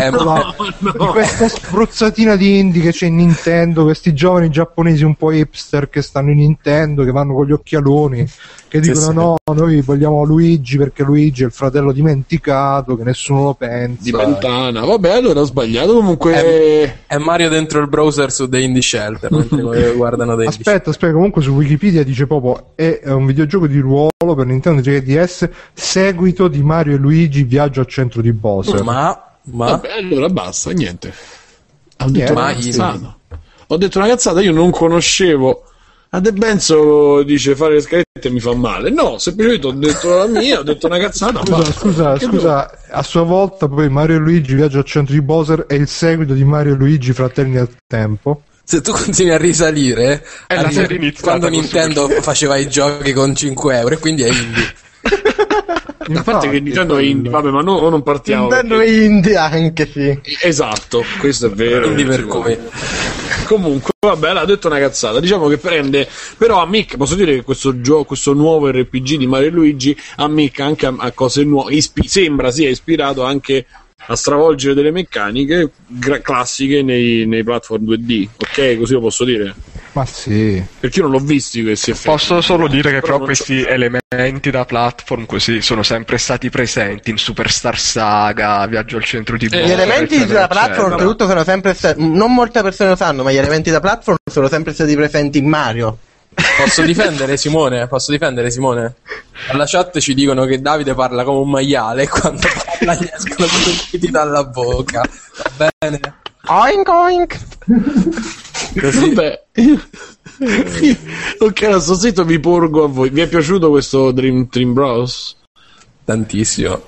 questa spruzzatina di indie che c'è in Nintendo, questi giovani giapponesi un po' hipster che stanno in Nintendo, che vanno con gli occhialoni, che dicono no, noi vogliamo Luigi perché Luigi è il fratello dimenticato, che nessuno lo pensa, di Pentana. Vabbè, allora ho sbagliato. Comunque è Mario dentro il browser su The Indie Shelter, mentre guardano The Indie Shelter. Aspetta, comunque su Wikipedia dice proprio è un videogioco di ruolo per Nintendo 3DS, seguito di Mario e Luigi Viaggio al centro di Bowser. Ma vabbè, allora basta, niente. Ho detto una cazzata, io non conoscevo. A De Benzo dice fare le scalette mi fa male. No, semplicemente ho detto la mia, ho detto una cazzata. Scusa, a sua volta poi Mario e Luigi Viaggio al centro di Bowser è il seguito di Mario e Luigi Fratelli al tempo. se tu continui a risalire, quando Nintendo faceva i giochi con 5 euro, e quindi è indie. Infatti, che Nintendo è indie, vabbè, ma no, non partiamo. Nintendo è indie anche, sì. Esatto, questo è vero. Indie per come. Comunque, vabbè, l'ha detto una cazzata. Diciamo che prende, però ammicca, posso dire che questo gioco, questo nuovo RPG di Mario e Luigi ammicca anche a cose nuove. Sembra sia ispirato anche a stravolgere delle meccaniche classiche nei platform 2D, ok? Così lo posso dire? Ma sì. Perché io non l'ho visti questi effetti. Posso solo dire che però questi elementi da platform così sono sempre stati presenti in Superstar Saga, Viaggio al centro di Bordo. Gli elementi da platform oltretutto sono sempre stati, non molte persone lo sanno, ma gli elementi da platform sono sempre stati presenti in Mario. Posso difendere Simone? Alla chat ci dicono che Davide parla come un maiale e quando parla gli escono tutti dalla boca. Va bene? Oink oink. Così. Vabbè. Ok, al suo sito vi porgo a voi. Vi è piaciuto questo Dream Bros? Tantissimo.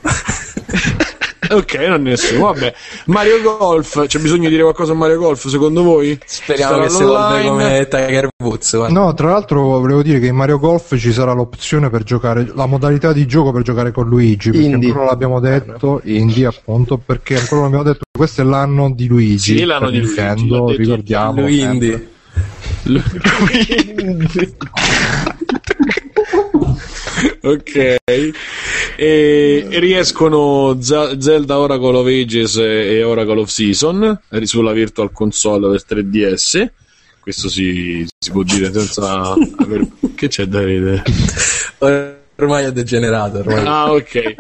Ok, non nessuno, vabbè. Mario Golf, c'è bisogno di dire qualcosa a Mario Golf, secondo voi? Speriamo che si evolve come Tiger Woods. Guarda. No, tra l'altro volevo dire che in Mario Golf ci sarà l'opzione per giocare, la modalità di gioco per giocare con Luigi, perché ancora non l'abbiamo detto, indie appunto, perché ancora non abbiamo detto che questo è l'anno di Luigi. Sì, l'anno di Nintendo, Luigi, ricordiamo. Luigi. Ok, e riescono Zelda Oracle of Ages e Oracle of Season sulla Virtual Console per 3DS. Questo si può dire senza aver... Che c'è da vedere? Ormai è degenerato. Ah, ok.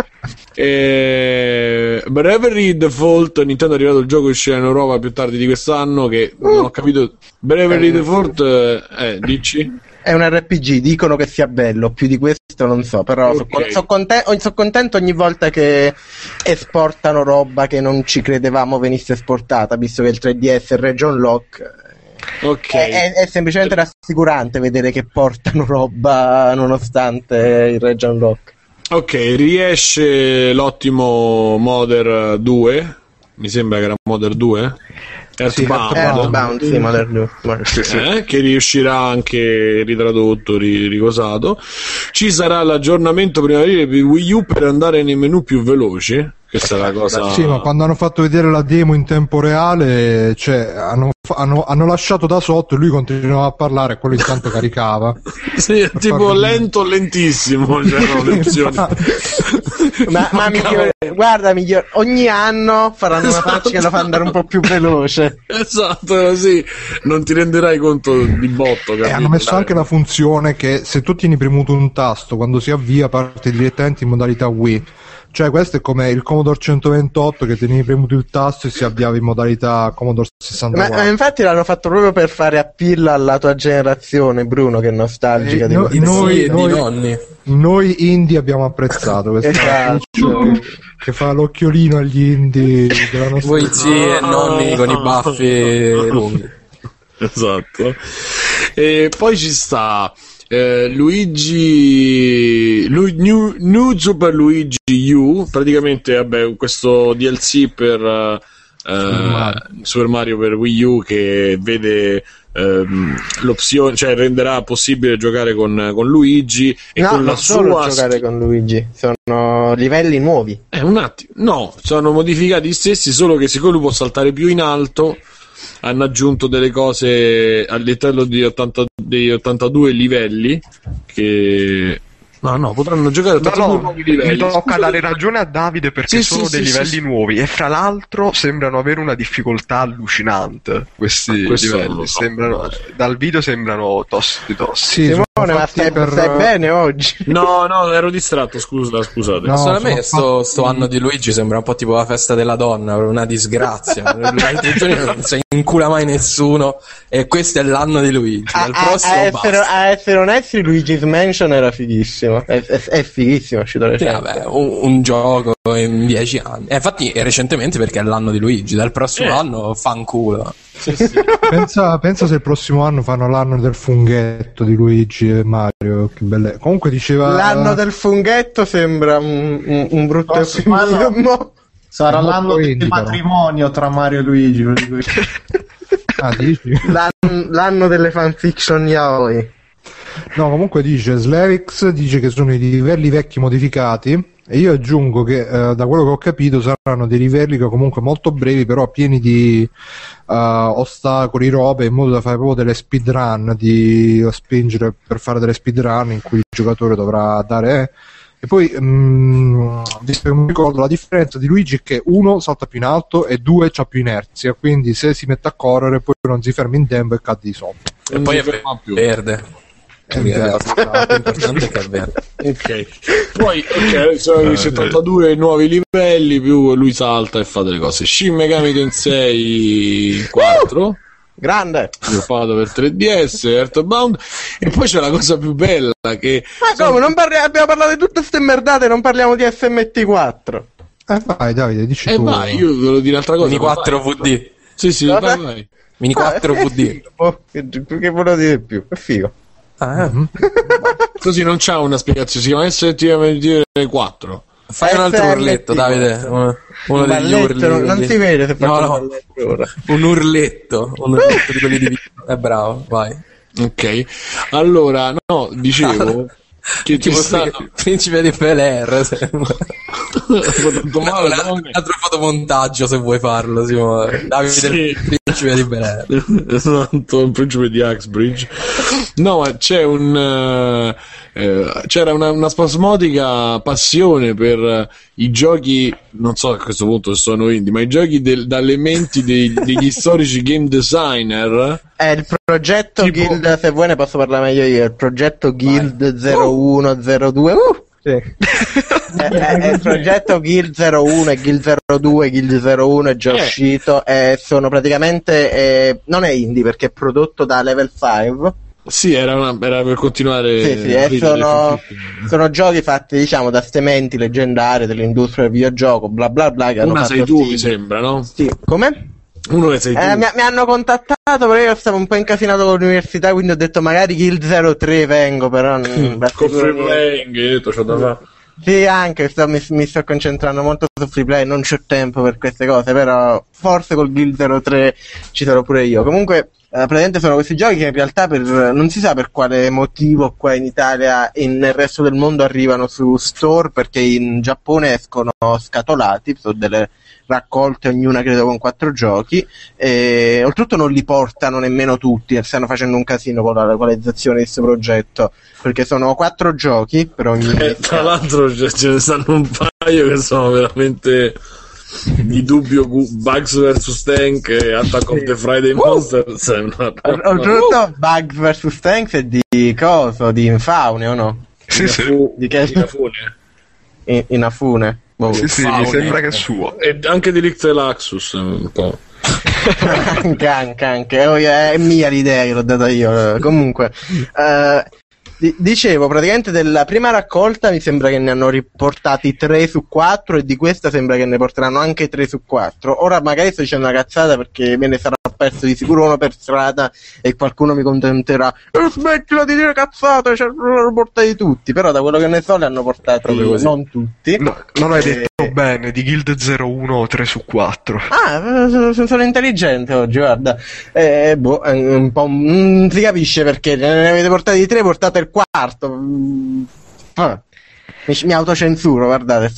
Bravely Default. Nintendo è arrivato il gioco, uscirà in Europa più tardi di quest'anno. Che non ho capito. Bravely Default, dici? È un RPG, dicono che sia bello, più di questo non so, però okay. Sono contento ogni volta che esportano roba che non ci credevamo venisse esportata, visto che il 3DS è region lock. Okay. È semplicemente rassicurante vedere che portano roba nonostante il region lock. Ok, riesce l'ottimo Mother 2, mi sembra che era Mother 2. Earthbound, sì, che riuscirà anche ritradotto, ricosato. Ci sarà l'aggiornamento primaverile di Wii U per andare nei menu più veloci. Questa è la cosa. Sì, ma quando hanno fatto vedere la demo in tempo reale, cioè, hanno lasciato da sotto e lui continuava a parlare, e quello intanto caricava. Sì, tipo lento, lentissimo. C'erano le opzioni. ma migliore, guarda, migliore. Ogni anno faranno una faccia che lo fa andare un po' più veloce. Esatto, sì. Non ti renderai conto di botto. Hanno messo anche la funzione che se tu tieni premuto un tasto quando si avvia parte direttamente in modalità Wii. Cioè questo è come il Commodore 128 che tenevi premuto il tasto e si avviava in modalità Commodore 64. Ma infatti l'hanno fatto proprio per fare appeal alla tua generazione, Bruno, che è nostalgica di noi nonni. Noi indie abbiamo apprezzato questo. Esatto. Che fa l'occhiolino agli indie della nostra... Voi zii e nonni con i baffi lunghi. Esatto. E poi ci sta... New Super Luigi U, praticamente vabbè, questo DLC per Super Mario per Wii U che vede l'opzione, cioè renderà possibile giocare con Luigi e no, con la sua giocare con Luigi, sono livelli nuovi. Un attimo, no, sono modificati gli stessi, solo che siccome lui può saltare più in alto hanno aggiunto delle cose all'interno dei 82 livelli che potranno giocare 82 nuovi livelli. Mi tocca dare ragione a Davide perché sono dei livelli nuovi e fra l'altro sembrano avere una difficoltà allucinante questi livelli, sembrano, dal video sembrano tosti. Simone, ma stai bene oggi? No, ero distratto, scusate. No, a me sto anno di Luigi sembra un po' tipo la festa della donna, una disgrazia. Non si incula mai nessuno e questo è l'anno di Luigi. A essere onesti, Luigi's Mansion era fighissimo. È fighissimo, un gioco in 10 anni. Infatti è recentemente perché è l'anno di Luigi. Dal prossimo anno fanculo. Sì. Pensa se il prossimo anno fanno l'anno del funghetto di Luigi e Mario. Che belle. Comunque diceva l'anno del funghetto sembra un brutto film. Sarà l'anno del matrimonio tra Mario e Luigi. Ah, dici? L'anno delle fanfiction yaoi. No, comunque dice Slerix, dice che sono i livelli vecchi modificati, e io aggiungo che da quello che ho capito saranno dei livelli che comunque molto brevi, però pieni di ostacoli, robe, in modo da fare proprio delle speedrun, di spingere per fare delle speedrun in cui il giocatore dovrà dare. E poi visto che mi ricordo, la differenza di Luigi è che uno salta più in alto e due c'ha più inerzia, quindi se si mette a correre poi non si ferma in tempo e cade di sotto e poi perde. Okay. Poi ok, sono i 72 nuovi livelli più lui salta e fa delle cose. Shin Megami Tensei 4 grande, sviluppato per 3DS, Earthbound. E poi c'è la cosa più bella che abbiamo parlato di tutte ste merdate, non parliamo di FMT4. Vai Davide, dici tu. Vai, io volevo dire un'altra cosa. Mini 4 VD. Sì sì, vai. Mini 4 VD. Che volevo dire più? È figo. Così non c'ha una spiegazione, si chiama STM4. Fai un altro urletto, Davide. Uno degli urli. Non si vede se faccio un urletto di quelli di Vito. Bravo, vai. Ok. Allora, no, dicevo che ci stanno Principe di Pelé, sembra. Un altro fotomontaggio se vuoi farlo, Simone. Davide il Principe di Pelé. Esatto, il Principe di Axbridge. No, ma c'è c'era una spasmodica passione per i giochi, non so a questo punto se sono indie, ma i giochi dalle menti degli storici game designer. È il progetto tipo... Guild, se vuoi ne posso parlare meglio io, il progetto Guild 01, 02, il progetto Guild 01 e Guild 02, Guild 01 è già uscito, sono praticamente, non è indie perché è prodotto da Level 5. Sì, era per continuare. Sono giochi fatti, diciamo, da ste menti leggendarie dell'industria del videogioco, bla bla bla. Che una sei tu, mi sembra, no? Sì, come? Uno che sei tu. Mi hanno contattato perché io stavo un po' incasinato con l'università, quindi ho detto magari Guild 03 vengo, però con Free Playing, io ho detto c'ho da fare. Sì, anche mi sto concentrando molto su Free Play, non c'ho tempo per queste cose, però forse col Guild 03 ci sarò pure io. Comunque praticamente sono questi giochi che in realtà non si sa per quale motivo qua in Italia e nel resto del mondo arrivano su store, perché in Giappone escono scatolati, sono delle raccolte, ognuna credo con 4 giochi, e oltretutto non li portano nemmeno tutti, stanno facendo un casino con la localizzazione di questo progetto, perché sono 4 giochi per ogni tra l'altro ce ne stanno un paio che sono veramente di dubbio, Bugs vs Tank e Attack of the Friday Monsters. Oltretutto Bugs vs Tank è di coso, di Infaune o no? Inafune. Sì, mi sembra che è suo. E anche di Licht e Laxus un po'. anche è mia l'idea che l'ho data io. Comunque dicevo, praticamente della prima raccolta mi sembra che ne hanno riportati 3 su 4, e di questa sembra che ne porteranno anche 3 su 4. Ora magari sto dicendo una cazzata, perché me ne sarà perso di sicuro uno per strada e qualcuno mi contenterà, smettila di dire cazzate, cioè, l'hanno portati tutti, però da quello che ne so li hanno portati non tutti. No, non hai detto bene, di Guild 01 3 su 4. Sono intelligente oggi, guarda. Un po' non si capisce perché ne avete portati 3, portate il quarto. Mi autocensuro, guardate.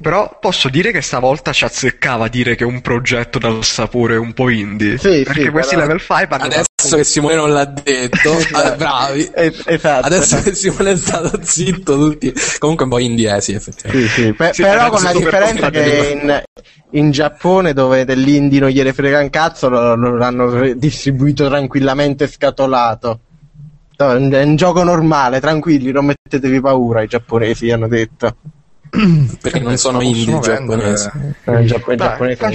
Però posso dire che stavolta ci azzeccava dire che è un progetto dal sapore un po' indie. Sì, perché sì, questi però... Level 5 adesso che Simone non l'ha detto, bravi. Esatto. Adesso che Simone è stato zitto, tutti. Comunque un po' indie, effettivamente. Sì. Però con la differenza che in Giappone, dove dell'indie non gliene frega un cazzo, lo hanno distribuito tranquillamente scatolato. È un gioco normale, tranquilli, non mettetevi paura, i giapponesi hanno detto. Perché non sono indie giapponesi.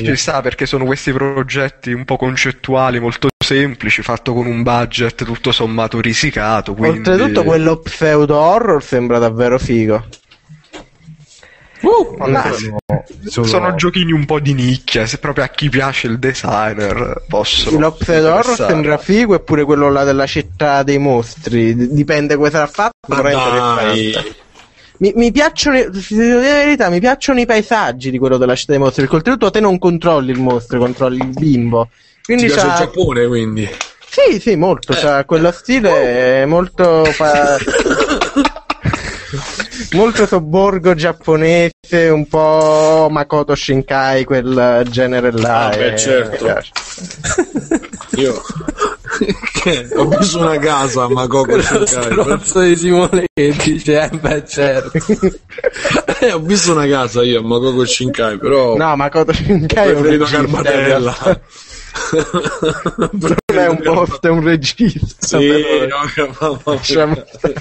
Ci sta, perché sono questi progetti un po' concettuali, molto semplici, fatto con un budget tutto sommato risicato, quindi... Oltretutto quello pseudo horror sembra davvero figo. Sono giochini un po' di nicchia, se proprio a chi piace il designer possono. L'Opsedor sembra figo, eppure quello là della città dei mostri, dipende come sarà fatto. Mi piacciono, se devo dire la verità, mi piacciono i paesaggi di quello della città dei mostri, perché oltretutto te non controlli il mostro, controlli il bimbo. Quindi ti piace il Giappone, quindi? Sì, sì, molto, cioè, quello stile è molto... molto sobborgo giapponese, un po' Makoto Shinkai, quel genere là. Ah, beh, certo. Io ho preso una casa a Makoto Shinkai. Lo strozzo di Simone che dice, beh, certo. Ho visto una casa io a Makoto Shinkai, però... No, Makoto Shinkai è un regista. Carmatella. Non è un post, è un regista. Sì, no, lasciamo stare.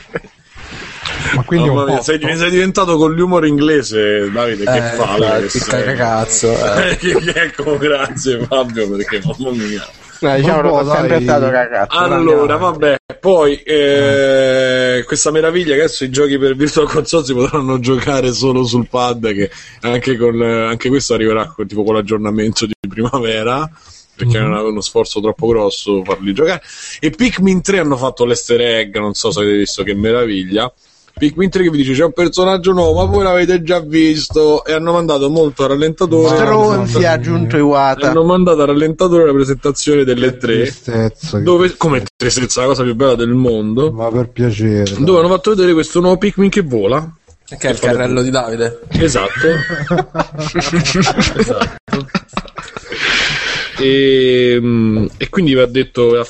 Ma quindi no, mia, sei diventato con l'humor inglese, Davide, che palle cazzo, ecco, grazie Fabio, perché mamma mia. Diciamo, non sempre stato cagazzo. Allora, vabbè, poi questa meraviglia che adesso i giochi per Virtual Console si potranno giocare solo sul pad, che anche questo arriverà tipo con l'aggiornamento di primavera, perché era uno sforzo troppo grosso farli giocare. E Pikmin 3 hanno fatto l'easter egg, non so se avete visto, che meraviglia. Pikmin 3 che vi dice c'è un personaggio nuovo, ma voi l'avete già visto, e hanno mandato molto a rallentatore. Stronzi, ha aggiunto Iwata. Hanno mandato a rallentatore la presentazione delle tre, dove, come tristezza, la cosa più bella del mondo, ma per piacere, dove hanno fatto vedere questo nuovo Pikmin che vola, che è il carrello di Davide, esatto. Esatto. E quindi vi ha detto, ve l'ha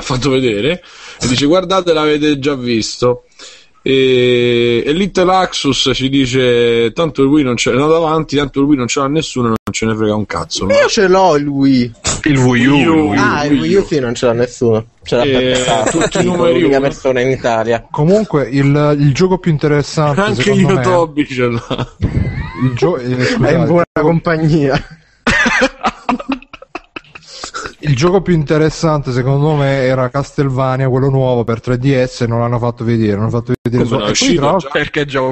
fatto vedere e dice guardate, l'avete già visto. E Little Axus ci dice tanto il Wii non c'è, andato avanti, tanto il Wii non ce l'ha nessuno, non ce ne frega un cazzo. Io ce l'ho il Wii. Il Wii U. Il Wii U sì, non ce l'ha nessuno. Ce l'ha per tutti i numeri, l'unica persona in Italia. Comunque il gioco più interessante anche io, Toby, ce l'ha. È in buona compagnia. Il gioco più interessante secondo me era Castlevania, quello nuovo per 3DS, e non l'hanno fatto vedere, non hanno fatto vedere perché è già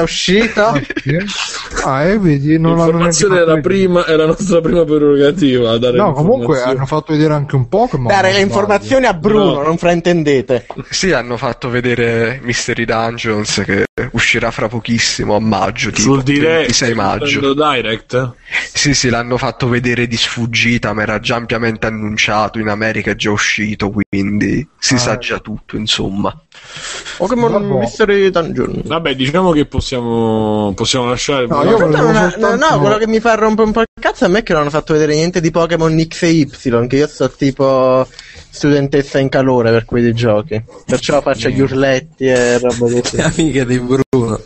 uscito. Vedi, non l'informazione è la nostra prima prerogativa dare. No, comunque hanno fatto vedere anche un Pokémon, dare le informazioni a Bruno, no, non fraintendete. Sì, hanno fatto vedere Mystery Dungeons, che uscirà fra pochissimo a maggio, tipo, sul direct, 26 maggio Direct. Sì, l'hanno fatto vedere di sfuggita, ma era già ampiamente annunciato in America, è già uscito, quindi si sa già tutto, insomma. Vabbè, diciamo che possiamo lasciare. Quello che mi fa rompere un po' il cazzo a me è che non hanno fatto vedere niente di Pokémon X e Y, che io sto tipo studentessa in calore per quei giochi, perciò faccio gli urletti e roba così. Amica di Bruno.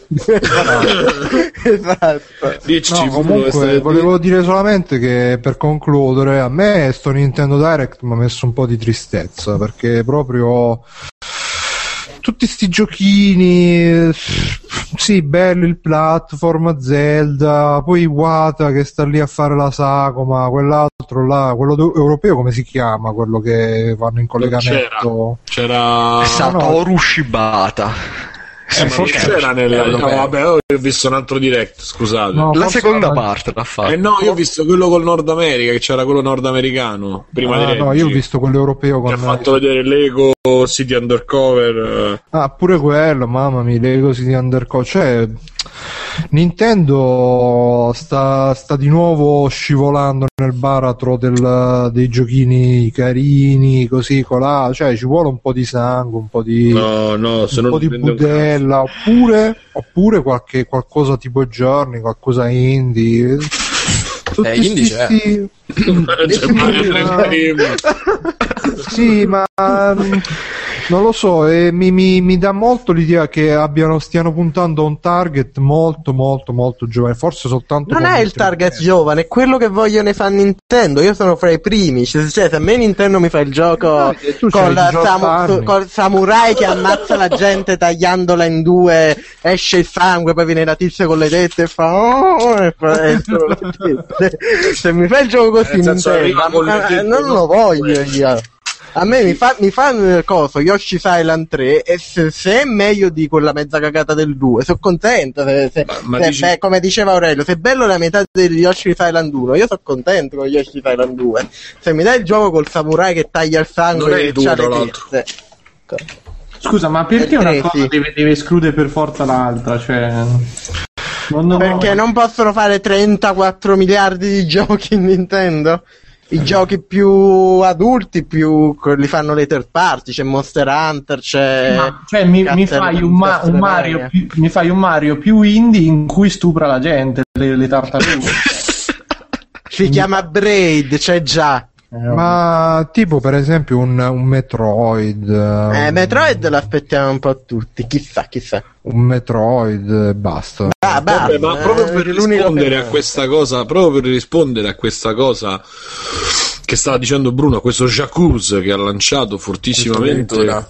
Esatto. Dici, no, comunque volevo dire solamente che, per concludere, a me sto Nintendo Direct mi ha messo un po' di tristezza, perché proprio tutti sti giochini, sì, bello il platform Zelda, poi Iwata che sta lì a fare la sagoma, quell'altro là, quello europeo, come si chiama, quello che vanno in collegamento, c'era Satoru Shibata. Forse c'era nella... No, vabbè, io ho visto un altro direct, scusate. No, la seconda parte l'ha fatta. No, io ho visto quello col Nord America, che c'era quello nordamericano prima di Reggie. No, io ho visto quello europeo con... Che ha fatto vedere Lego City Undercover. Ah, pure quello, mamma mia, Lego City Undercover. Cioè, Nintendo sta di nuovo scivolando nel baratro dei giochini carini, così, colà. Cioè, ci vuole un po' di sangue, un po' di... No, se non... Un po' di budella, oppure qualcosa tipo Journey, qualcosa indie. Indie c'è. Sì, ma... non lo so, mi dà molto l'idea che stiano puntando a un target molto molto molto giovane, forse soltanto... Non è il target giovane, è quello che vogliono i fan Nintendo, io sono fra i primi, cioè se a me Nintendo mi fa il gioco col samurai che ammazza la gente tagliandola in due, esce il sangue, poi viene la tizia con le tette e fa... se mi fa il gioco così Nintendo, non lo voglio io. A me mi fa coso Yoshi's Island 3, e se è meglio di quella mezza cagata del 2 sono contento. Beh, come diceva Aurelio, se è bello la metà del Yoshi's Island 1, io sono contento con Yoshi's Island 2. Se mi dai il gioco col samurai che taglia il sangue e c'ha le teste. Scusa, ma perché una cosa deve escludere per forza l'altra? Cioè... non... Perché non possono fare 34 miliardi di giochi in Nintendo? i giochi più adulti più li fanno le third party, c'è Monster Hunter, c'è mi fai un Mario più indie in cui stupra la gente, le tartarughe. Si chiama Braid, c'è già. Ma tipo per esempio un Metroid. Metroid l'aspettiamo un po' tutti, chissà. Un Metroid, basta. Vabbè, ma proprio per rispondere a questa cosa, che stava dicendo Bruno, a questo Jacuzzi che ha lanciato fortissimamente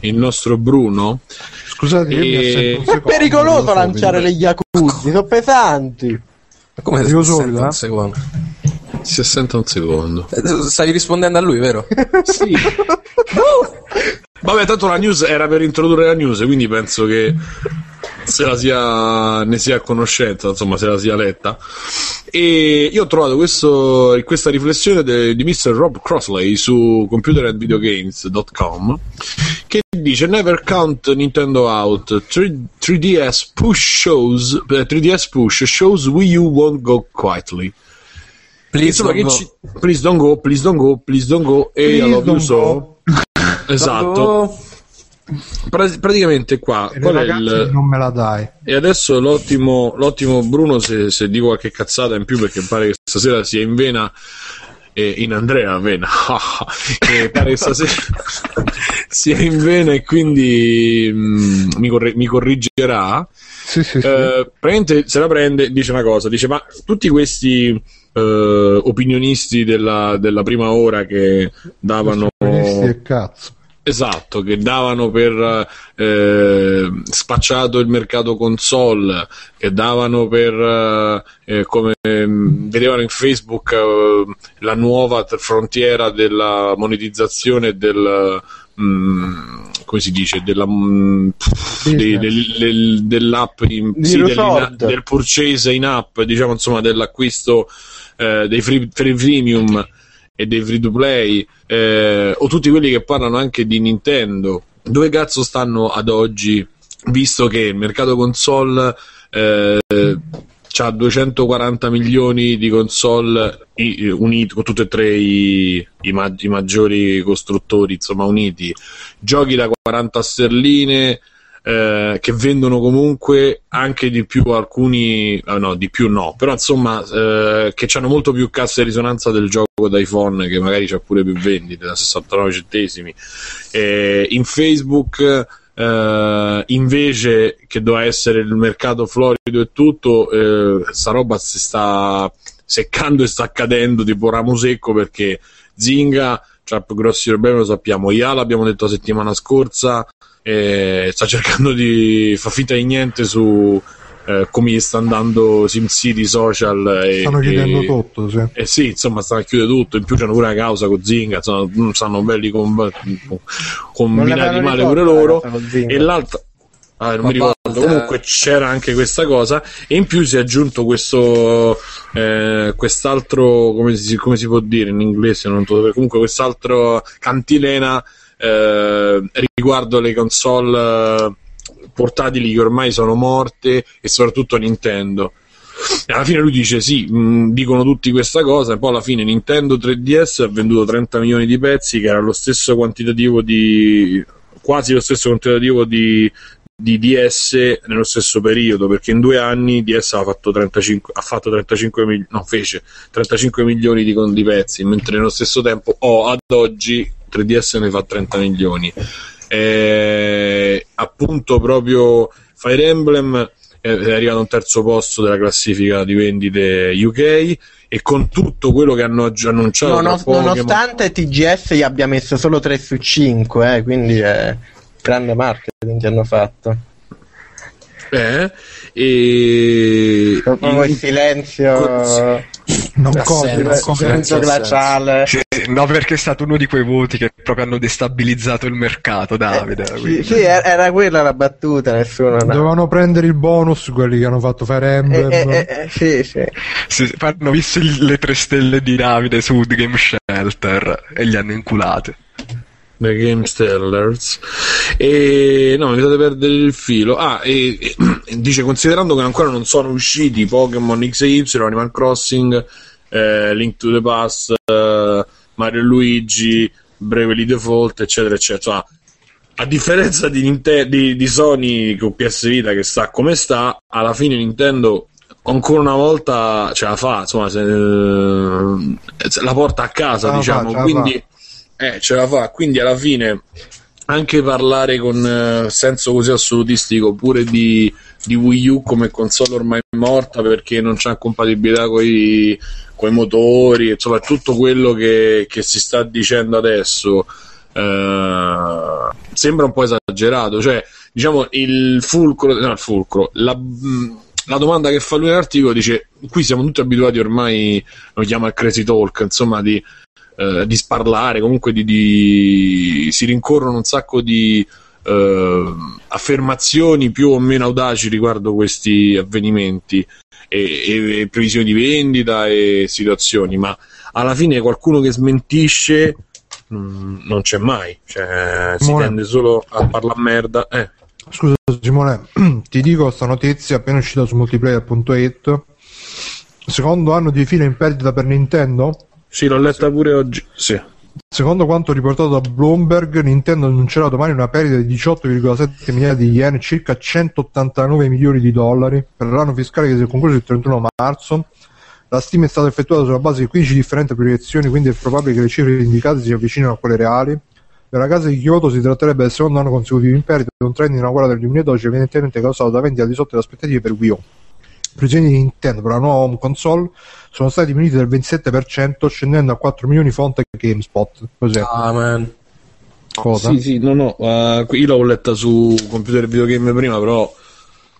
il nostro Bruno. Scusate, è pericoloso lanciare le Jacuzzi, sono pesanti. Ma come si sente un secondo? Si assenta un secondo. Stavi rispondendo a lui, vero? Sì. Vabbè, tanto la news era per introdurre la news, quindi penso che ne sia a conoscenza, insomma, se la sia letta. E io ho trovato questa riflessione di Mr. Rob Crossley su computerandvideogames.com che dice: never count Nintendo out. 3DS push shows Wii U won't go quietly. Please don't go. E allora so. Esatto. Praticamente qua. Qual è il... Non me la dai. E adesso l'ottimo Bruno, se dico qualche cazzata in più, perché pare che stasera sia in vena. In Andrea vena. Pare che stasera sia in vena e quindi mi corrigerà. Sì. Praticamente se la prende, dice una cosa. Dice: ma tutti questi opinionisti della prima ora che davano cazzo. Esatto, che davano per spacciato il mercato console, che davano per come vedevano in Facebook la nuova frontiera della monetizzazione come si dice dell'app del purchase in app, diciamo, insomma, dell'acquisto dei free premium e dei free to play, o tutti quelli che parlano anche di Nintendo. Dove cazzo stanno ad oggi, visto che il mercato console c'ha 240 milioni di console uniti con tutti e tre i maggiori costruttori, insomma, uniti, giochi da 40 sterline che vendono comunque anche di più alcuni, però insomma che hanno molto più cassa di risonanza del gioco d'iPhone, che magari c'ha pure più vendite da 69 centesimi. In Facebook invece, che doveva essere il mercato florido e tutto, sta roba si sta seccando e sta cadendo tipo ramo secco, perché Zynga c'ha grossi problemi, lo sappiamo. IA l'abbiamo detto la settimana scorsa, sta cercando di fa finta di niente su come gli sta andando SimCity Social, stanno chiudendo tutto, sì. Sì, insomma, stanno chiudendo tutto, in più c'hanno pure la causa con Zynga, insomma, stanno belli combinati male pure loro, e l'altra non mi ricordo, comunque c'era anche questa cosa, e in più si è aggiunto questo quest'altro, come si può dire in inglese, non so, comunque quest'altro cantilena riguardo le console portatili che ormai sono morte, e soprattutto Nintendo. Alla fine lui dice: sì, dicono tutti questa cosa, e poi alla fine Nintendo 3DS ha venduto 30 milioni di pezzi, che era quasi lo stesso quantitativo di DS nello stesso periodo, perché in 2 anni DS fece 35 milioni di pezzi, mentre nello stesso tempo ad oggi 3DS ne fa 30 milioni. Appunto, proprio Fire Emblem è arrivato a un terzo posto della classifica di vendite UK, e con tutto quello che hanno annunciato nonostante TGS gli abbia messo solo 3 su 5, quindi è grande marketing che hanno fatto. Il silenzio glaciale. No, perché è stato uno di quei voti che proprio hanno destabilizzato il mercato, Davide. Sì, era quella la battuta, nessuno. Dovevano prendere il bonus quelli che hanno fatto Fire Emblem. Sì. Hanno visto le 3 stelle di Davide su The Game Shelter e li hanno inculati. The Game Stellars. E no, mi fate perdere il filo. Dice: considerando che ancora non sono usciti Pokémon X e Y, Animal Crossing, Link to the Past, Mario Luigi, Bravely Default, eccetera eccetera. Cioè, a differenza di Sony con PS Vita che sta come sta, alla fine Nintendo ancora una volta ce la fa, insomma, la porta a casa, quindi alla fine anche parlare con senso così assolutistico pure di Wii U come console ormai morta perché non c'è compatibilità coi motori, insomma tutto quello che si sta dicendo adesso sembra un po' esagerato. Cioè, diciamo, la domanda che fa lui nell'articolo dice: qui siamo tutti abituati ormai, lo chiama il crazy talk, insomma, di sparlare, comunque si rincorrono un sacco di affermazioni più o meno audaci riguardo questi avvenimenti e previsioni di vendita e situazioni, ma alla fine qualcuno che smentisce non c'è mai, cioè, si tende solo a parlare merda. Scusa Simone, ti dico sta notizia appena uscita su multiplayer.it: secondo anno di fila in perdita per Nintendo. Sì, l'ho letta pure oggi. Sì. Secondo quanto riportato da Bloomberg, Nintendo annuncerà domani una perdita di 18,7 miliardi di yen, circa 189 milioni di dollari, per l'anno fiscale che si è concluso il 31 marzo. La stima è stata effettuata sulla base di 15 differenti proiezioni, quindi è probabile che le cifre indicate si avvicinino a quelle reali. Per la casa di Kyoto si tratterebbe del secondo anno consecutivo in perdita, un trend inaugurato nel 2012 evidentemente causato da vendite al di sotto delle aspettative per Wii U. Le previsioni di Nintendo per la nuova home console sono state diminuite del 27%, scendendo a 4 milioni fonte GameSpot. Cos'è? Ah, man. Cosa? Sì, no. Io l'ho letta su computer e videogame prima, però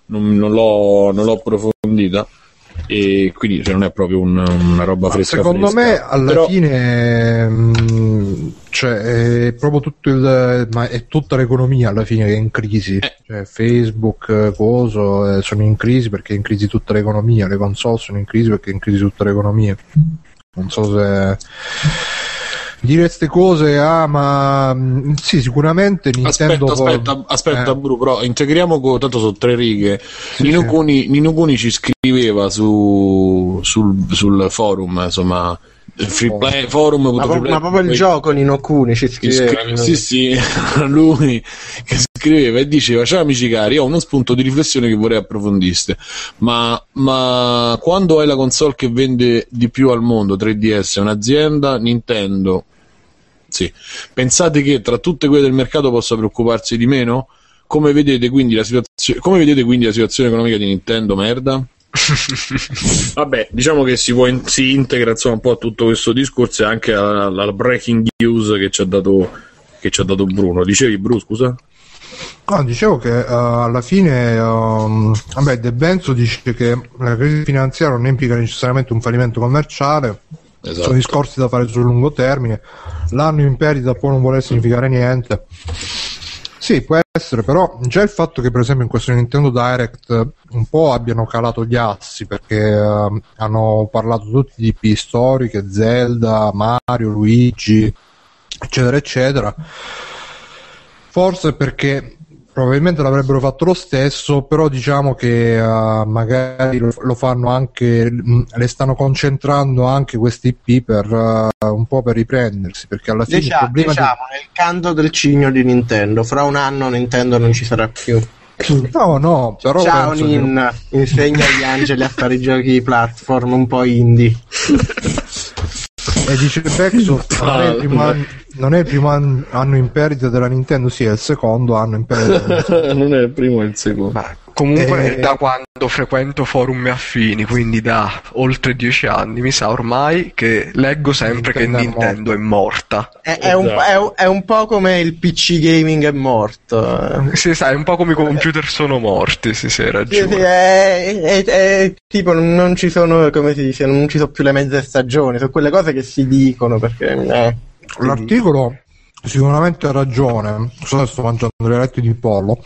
non l'ho approfondita. E quindi non è proprio una roba fresca. Secondo me alla fine cioè, è proprio tutto ma è tutta l'economia alla fine che è in crisi. Cioè, Facebook, coso, sono in crisi perché è in crisi tutta l'economia. Le console sono in crisi perché è in crisi tutta l'economia. Non so se dire queste cose, ma sì, sicuramente Nintendo. Aspetta, Bru, però integriamo tanto sono tre righe. Sì, Nino Cuni ci scriveva sul forum, insomma, Free Play Forum, ma proprio il gioco Nino Cuni ci scriveva. Sì, lui che scriveva e diceva: ciao amici cari, ho uno spunto di riflessione che vorrei approfondiste, ma quando hai la console che vende di più al mondo, 3DS, è un'azienda, Nintendo. Sì. Pensate che tra tutte quelle del mercato possa preoccuparsi di meno? Come vedete quindi la situazione economica di Nintendo, merda? Vabbè, diciamo che si integra, insomma, un po' a tutto questo discorso e anche alla breaking news che ci ha dato Bruno. Dicevi, Bruno, scusa? No, dicevo che alla fine De Benzo dice che la crisi finanziaria non implica necessariamente un fallimento commerciale. Esatto. Sono discorsi da fare sul lungo termine. L'anno in perdita può non voler significare niente. Sì, può essere, però già il fatto che per esempio in questo Nintendo Direct un po' abbiano calato gli assi, perché hanno parlato tutti di IP storiche, Zelda, Mario, Luigi, eccetera eccetera, forse perché probabilmente l'avrebbero fatto lo stesso, però diciamo che magari lo fanno anche, le stanno concentrando anche questi IP per un po' per riprendersi, perché alla fine il problema nel canto del cigno di Nintendo, fra un anno Nintendo non ci sarà più. No, però ciao Nin, insegna agli angeli a fare i giochi platform un po' indie. E dice Bexsoft: non è il primo anno in perdita della Nintendo, sì, è il secondo anno in perdita. Non è il primo, è il secondo. Ma comunque da quando frequento forum affini, quindi da oltre 10 anni, mi sa ormai che leggo sempre Nintendo che Nintendo è morta. È un po' come il PC gaming è morto. Sì, sai, è un po' come i computer sono morti, sì, ragione. Sì, è tipo non ci sono, come si dice, non ci sono più le mezze stagioni, sono quelle cose che si dicono perché... L'articolo sicuramente ha ragione. Sto mangiando le alette di pollo.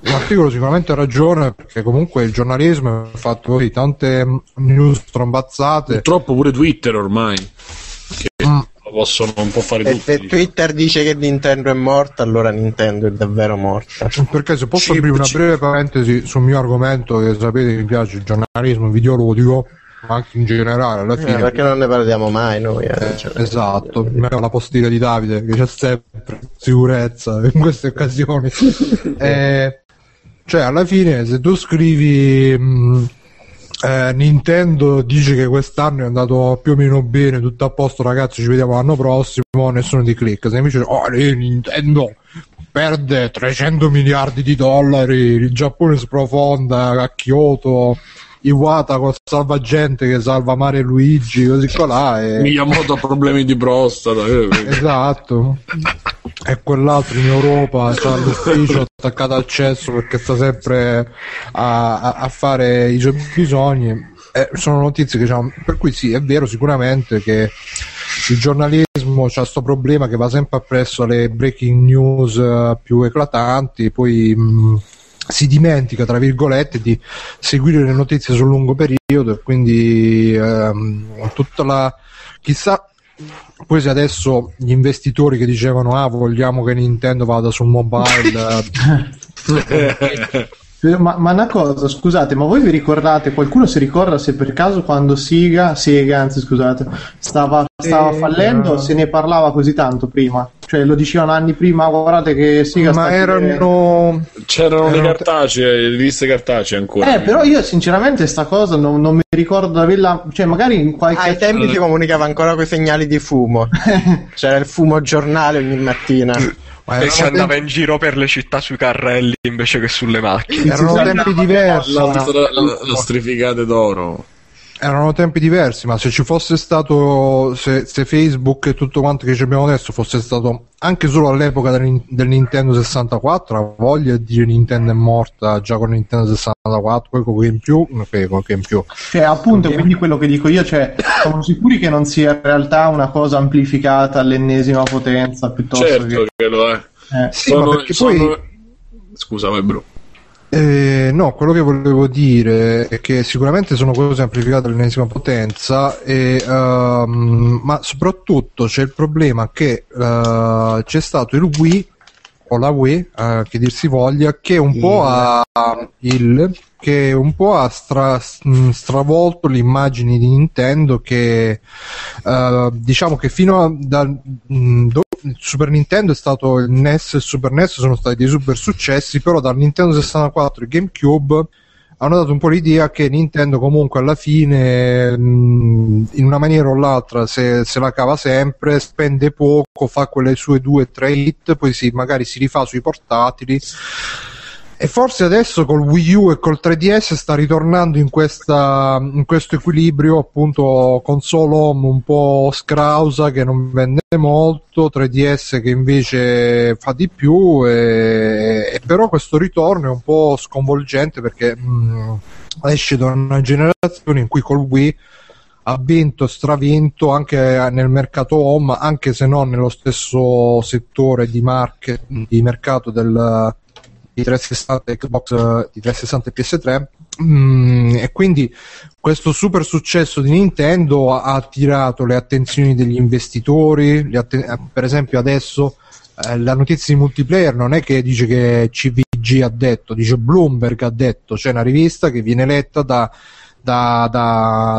L'articolo sicuramente ha ragione, perché comunque il giornalismo è fatto così, tante news trombazzate. Purtroppo pure Twitter ormai che lo possono un po' fare tutti. Se Twitter dice che Nintendo è morta, allora Nintendo è davvero morta. Perché se posso aprire una breve parentesi sul mio argomento, che sapete che mi piace, il giornalismo videoludico, anche in generale alla fine, perché non ne parliamo mai noi, cioè, esatto, la postilla di Davide che c'è sempre sicurezza in queste occasioni. Cioè alla fine se tu scrivi Nintendo dice che quest'anno è andato più o meno bene, tutto a posto ragazzi, ci vediamo l'anno prossimo, nessuno ti clicca. Se invece Nintendo perde 300 miliardi di dollari, il Giappone sprofonda a Kyoto, Iwata con salva gente che salva Mario e Luigi, così colà e... Miyamoto ha problemi di prostata, esatto, e quell'altro in Europa c'ha l'ufficio attaccato al cesso perché sta sempre a fare i suoi bisogni. Sono notizie che diciamo, per cui sì, è vero sicuramente che il giornalismo c'ha sto problema che va sempre appresso alle breaking news più eclatanti, poi si dimentica tra virgolette di seguire le notizie sul lungo periodo, e quindi tutta la chissà poi se adesso gli investitori che dicevano vogliamo che Nintendo vada sul mobile ma una cosa, scusate, ma voi vi ricordate, qualcuno si ricorda se per caso quando Sega stava fallendo se ne parlava così tanto prima? Cioè lo dicevano anni prima, guardate che Sega sta... Ma c'erano le cartacee, le riviste cartacee ancora. Però io sinceramente sta cosa non mi ricordo averla, cioè magari in qualche... ai tempi si comunicava ancora con i segnali di fumo. C'era il fumo giornale ogni mattina. E si andava in giro per le città sui carrelli invece che sulle macchine. Erano tempi diversi. La strifigata d'oro. Erano tempi diversi, ma se ci fosse stato, se Facebook e tutto quanto che ci abbiamo adesso fosse stato anche solo all'epoca del Nintendo 64, a voglia di dire Nintendo è morta già con Nintendo 64, poi qualche in più. Cioè appunto, quindi quello che dico io, cioè siamo sicuri che non sia in realtà una cosa amplificata all'ennesima potenza, piuttosto che lo è. Sì, ma perché poi... Scusa, vai Bruno. No, quello che volevo dire è che sicuramente sono cose amplificate all'ennesima potenza e, ma soprattutto c'è il problema che c'è stato il Wii o la Wii che dir si voglia, che un po' ha stravolto l'immagine di Nintendo, che diciamo che fino a il Super Nintendo è stato il NES e il Super NES sono stati dei super successi, però dal Nintendo 64 e GameCube hanno dato un po' l'idea che Nintendo comunque alla fine in una maniera o l'altra se la cava sempre, spende poco, fa quelle sue 2-3 hit, poi magari si rifà sui portatili. E forse adesso col Wii U e col 3DS sta ritornando in questo equilibrio, appunto console home un po' scrausa che non vende molto, 3DS che invece fa di più, e però questo ritorno è un po' sconvolgente perché esce da una generazione in cui col Wii ha vinto, stravinto anche nel mercato home, anche se non nello stesso settore di mercato del... di 360 Xbox, di 360 PS3, e quindi questo super successo di Nintendo ha attirato le attenzioni degli investitori. Per esempio adesso la notizia di Multiplayer non è che dice che CVG ha detto, dice Bloomberg ha detto, cioè una rivista che viene letta da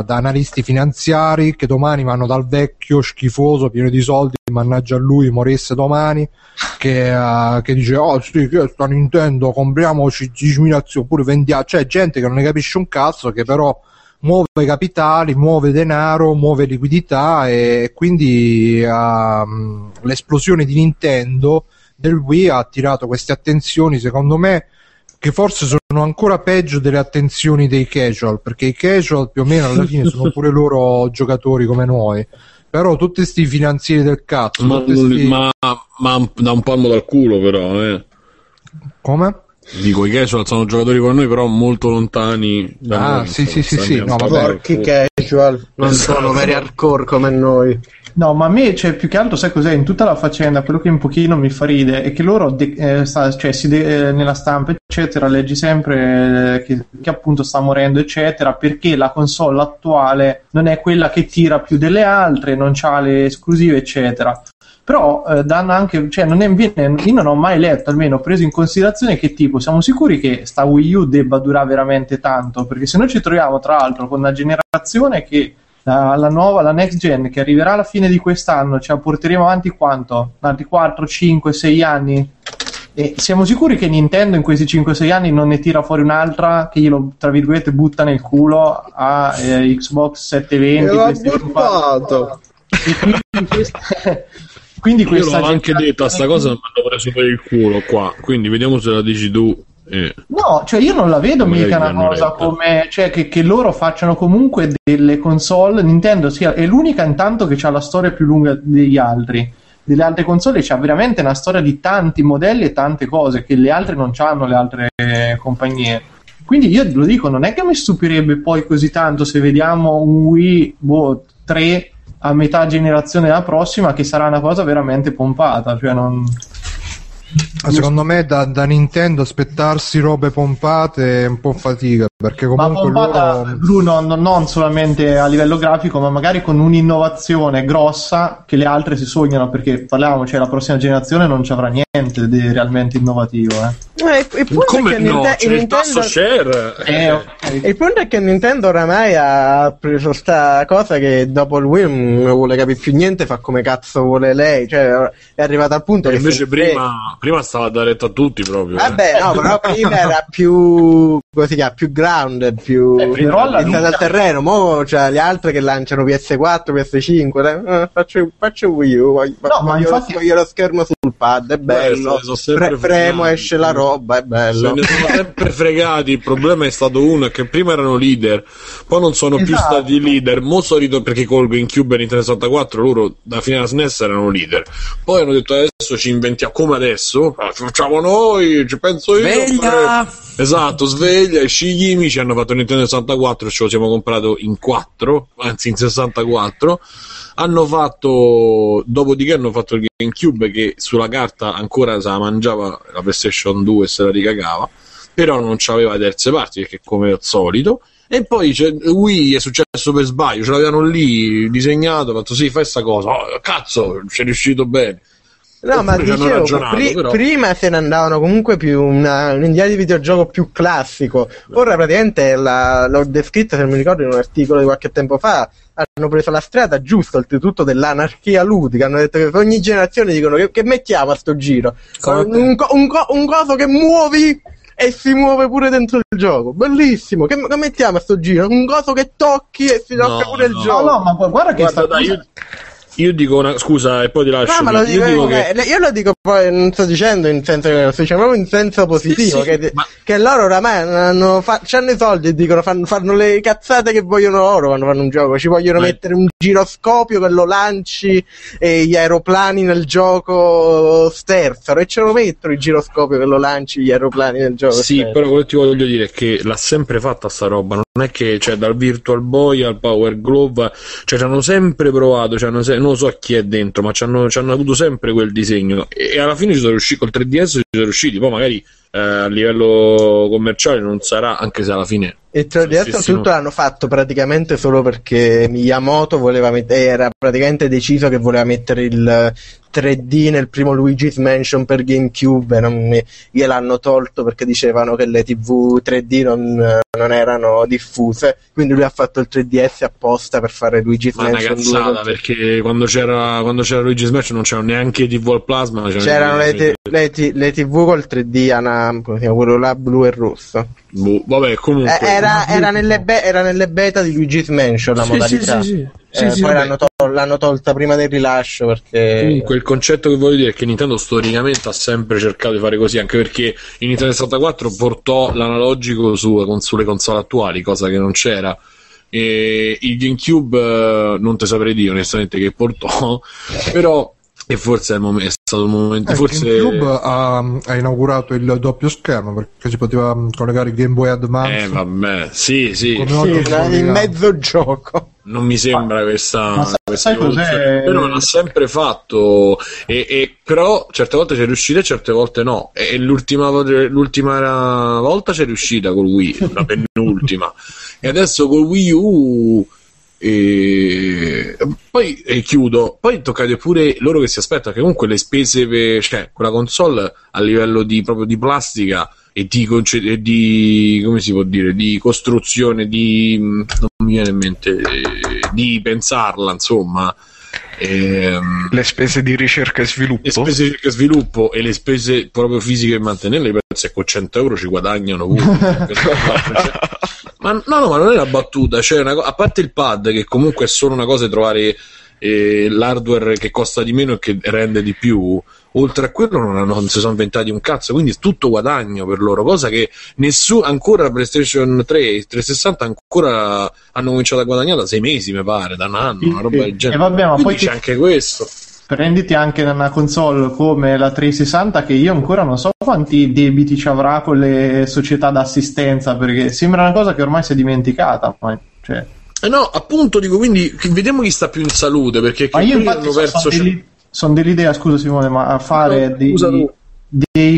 analisti finanziari che domani vanno dal vecchio schifoso pieno di soldi, mannaggia a lui morisse domani, che dice sta Nintendo, compriamoci 10.000 azioni oppure vendiamo, cioè gente che non ne capisce un cazzo, che però muove capitali, muove denaro, muove liquidità, e quindi l'esplosione di Nintendo del Wii ha attirato queste attenzioni, secondo me, che forse sono ancora peggio delle attenzioni dei casual, perché i casual più o meno alla fine sono pure loro giocatori come noi, però tutti sti finanzieri del cazzo, ma da un palmo dal culo però, come? Dico, i casual sono giocatori come noi però molto lontani da noi, sì no, porchi casual non sono veri hardcore come noi. No, ma a me, cioè, più che altro, sai cos'è? In tutta la faccenda, quello che un pochino mi fa ridere è che loro, nella stampa, eccetera, leggi sempre che appunto sta morendo, eccetera, perché la console attuale non è quella che tira più delle altre, non c'ha le esclusive, eccetera. però danno anche, cioè non è, io non ho mai letto, almeno preso in considerazione, che tipo siamo sicuri che sta Wii U debba durare veramente tanto, perché se noi ci troviamo tra l'altro con una generazione che la nuova, la next gen che arriverà alla fine di quest'anno, cioè porteremo avanti quanto? Altri 4, 5, 6 anni? E siamo sicuri che Nintendo in questi 5-6 anni non ne tira fuori un'altra che glielo, tra virgolette, butta nel culo a Xbox 720? Quindi questa io l'ho anche detto a sta cosa, mi hanno preso per il culo qua, quindi vediamo se la dici tu. No, cioè io non la vedo mica una cosa come, cioè che loro facciano comunque delle console. Nintendo sia, è l'unica intanto che ha la storia più lunga degli altri, delle altre console c'ha veramente una storia di tanti modelli e tante cose che le altre non c'hanno, le altre compagnie. Quindi io lo dico, non è che mi stupirebbe poi così tanto se vediamo un Wii 3 a metà generazione la prossima, che sarà una cosa veramente pompata, cioè non... Secondo me da Nintendo aspettarsi robe pompate è un po' fatica, perché comunque ma pompata, loro... non solamente a livello grafico, ma magari con un'innovazione grossa che le altre si sognano, perché parliamo, cioè la prossima generazione non ci avrà niente di realmente innovativo, il punto è che Nintendo oramai ha preso sta cosa che dopo il Wii non vuole capire più niente, fa come cazzo vuole lei, cioè è arrivata al punto e che invece prima stava da retta a tutti proprio. Vabbè, no, però prima era più, come si chiama, più grounded, più orientata al terreno. Mo c'è le altre che lanciano PS4, PS5, faccio Wii U, voglio lo schermo sul pad, è bello, fremo, esce la roba, è bello. Se ne sono sempre fregati, il problema è stato uno, è che prima erano leader, poi non sono più stati leader, mo solito perché col GameCube e Nintendo 64 loro da fine alla SNES erano leader, poi hanno detto adesso ci inventiamo, come adesso facciamo noi, ci penso io. Sveglia! Esatto, sveglia. I Shigimi ci hanno fatto Nintendo 64, ce lo siamo comprato in 64. Hanno fatto, dopodiché hanno fatto il GameCube, che sulla carta ancora se la mangiava la PlayStation 2, se la ricagava, però non c'aveva terze parti, perché come al solito. E poi Wii è successo per sbaglio, ce l'avevano lì disegnato, fatto sì, fai sta cosa, oh, cazzo, ci è riuscito bene. No, ma dicevo, ragionato, prima se ne andavano comunque più un'idea di videogioco più classico. Ora praticamente l'ho descritta, se non mi ricordo, in un articolo di qualche tempo fa. Hanno preso la strada giusta, oltretutto, dell'anarchia ludica. Hanno detto che per ogni generazione dicono che mettiamo a sto giro un coso che muovi e si muove pure dentro il gioco, bellissimo, che mettiamo a sto giro un coso che tocchi e si tocca il gioco. No, ma guarda che sta cosa... Io dico una scusa e poi ti lascio. No, ma io lo dico poi, non sto dicendo in senso, lo sto dicendo proprio in senso positivo, sì, che loro oramai c'hanno i soldi e dicono fanno le cazzate che vogliono loro quando fanno un gioco, ci vogliono mettere un giroscopio che lo lanci e gli aeroplani nel gioco sterzano, e ce lo mettono il giroscopio che lo lanci gli aeroplani nel gioco. Sì, sterzano. Però quello che ti voglio dire è che l'ha sempre fatta sta roba, non è che cioè, dal Virtual Boy al Power Glove, cioè ci hanno sempre provato, non so chi è dentro, ma ci hanno avuto sempre quel disegno, e alla fine ci sono riusciti col 3DS, ci sono riusciti, poi magari a livello commerciale non sarà, anche se alla fine il 3DS tutto l'hanno fatto praticamente solo perché Miyamoto voleva era praticamente deciso che voleva mettere il 3D nel primo Luigi's Mansion per GameCube, e gliel'hanno tolto perché dicevano che le TV 3D non erano diffuse, quindi lui ha fatto il 3DS apposta per fare Luigi's Mansion. Ma una cazzata, perché quando c'era Luigi's Mansion non c'erano neanche TV al plasma, c'erano le TV col 3D quello là blu e rosso. Vabbè, comunque era nelle beta di Luigi's Mansion la modalità. Sì, poi l'hanno tolta prima del rilascio, perché comunque il concetto che voglio dire è che Nintendo storicamente ha sempre cercato di fare così, anche perché in Nintendo 64 portò l'analogico sulle console attuali, cosa che non c'era. E il GameCube non te saprei dire onestamente che portò, però e forse è stato un momento. Forse GameCube ha inaugurato il doppio schermo, perché si poteva collegare il Game Boy Advance. Vabbè, sì, in mezzo gioco. Non mi sembra questa però l'ha sempre fatto, e però certe volte c'è riuscita e certe volte no, e l'ultima volta c'è riuscita col Wii, la penultima, e adesso col Wii U E poi chiudo, poi toccate pure loro che si aspettano, che comunque le spese cioè quella console a livello di proprio di plastica e di come si può dire, di costruzione, di non mi viene in mente, di pensarla, insomma, le spese di ricerca e sviluppo, le spese di ricerca e sviluppo e le spese proprio fisiche e mantenerle, penso che con 100 euro ci guadagnano ma no, ma non è una battuta, cioè a parte il pad, che comunque è solo una cosa di trovare l'hardware che costa di meno e che rende di più, oltre a quello non si sono inventati un cazzo, quindi è tutto guadagno per loro, cosa che ancora la PlayStation 3 e 360 ancora hanno cominciato a guadagnare da 6 mesi, mi pare, da un anno, una roba del genere. Vabbè, ma poi c'è anche questo, prenditi anche una console come la 360, che io ancora non so quanti debiti ci avrà con le società d'assistenza, perché sembra una cosa che ormai si è dimenticata, cioè. No, appunto, dico, quindi vediamo chi sta più in salute, perché ma io infatti sono dell'idea, scusa Simone, ma a fare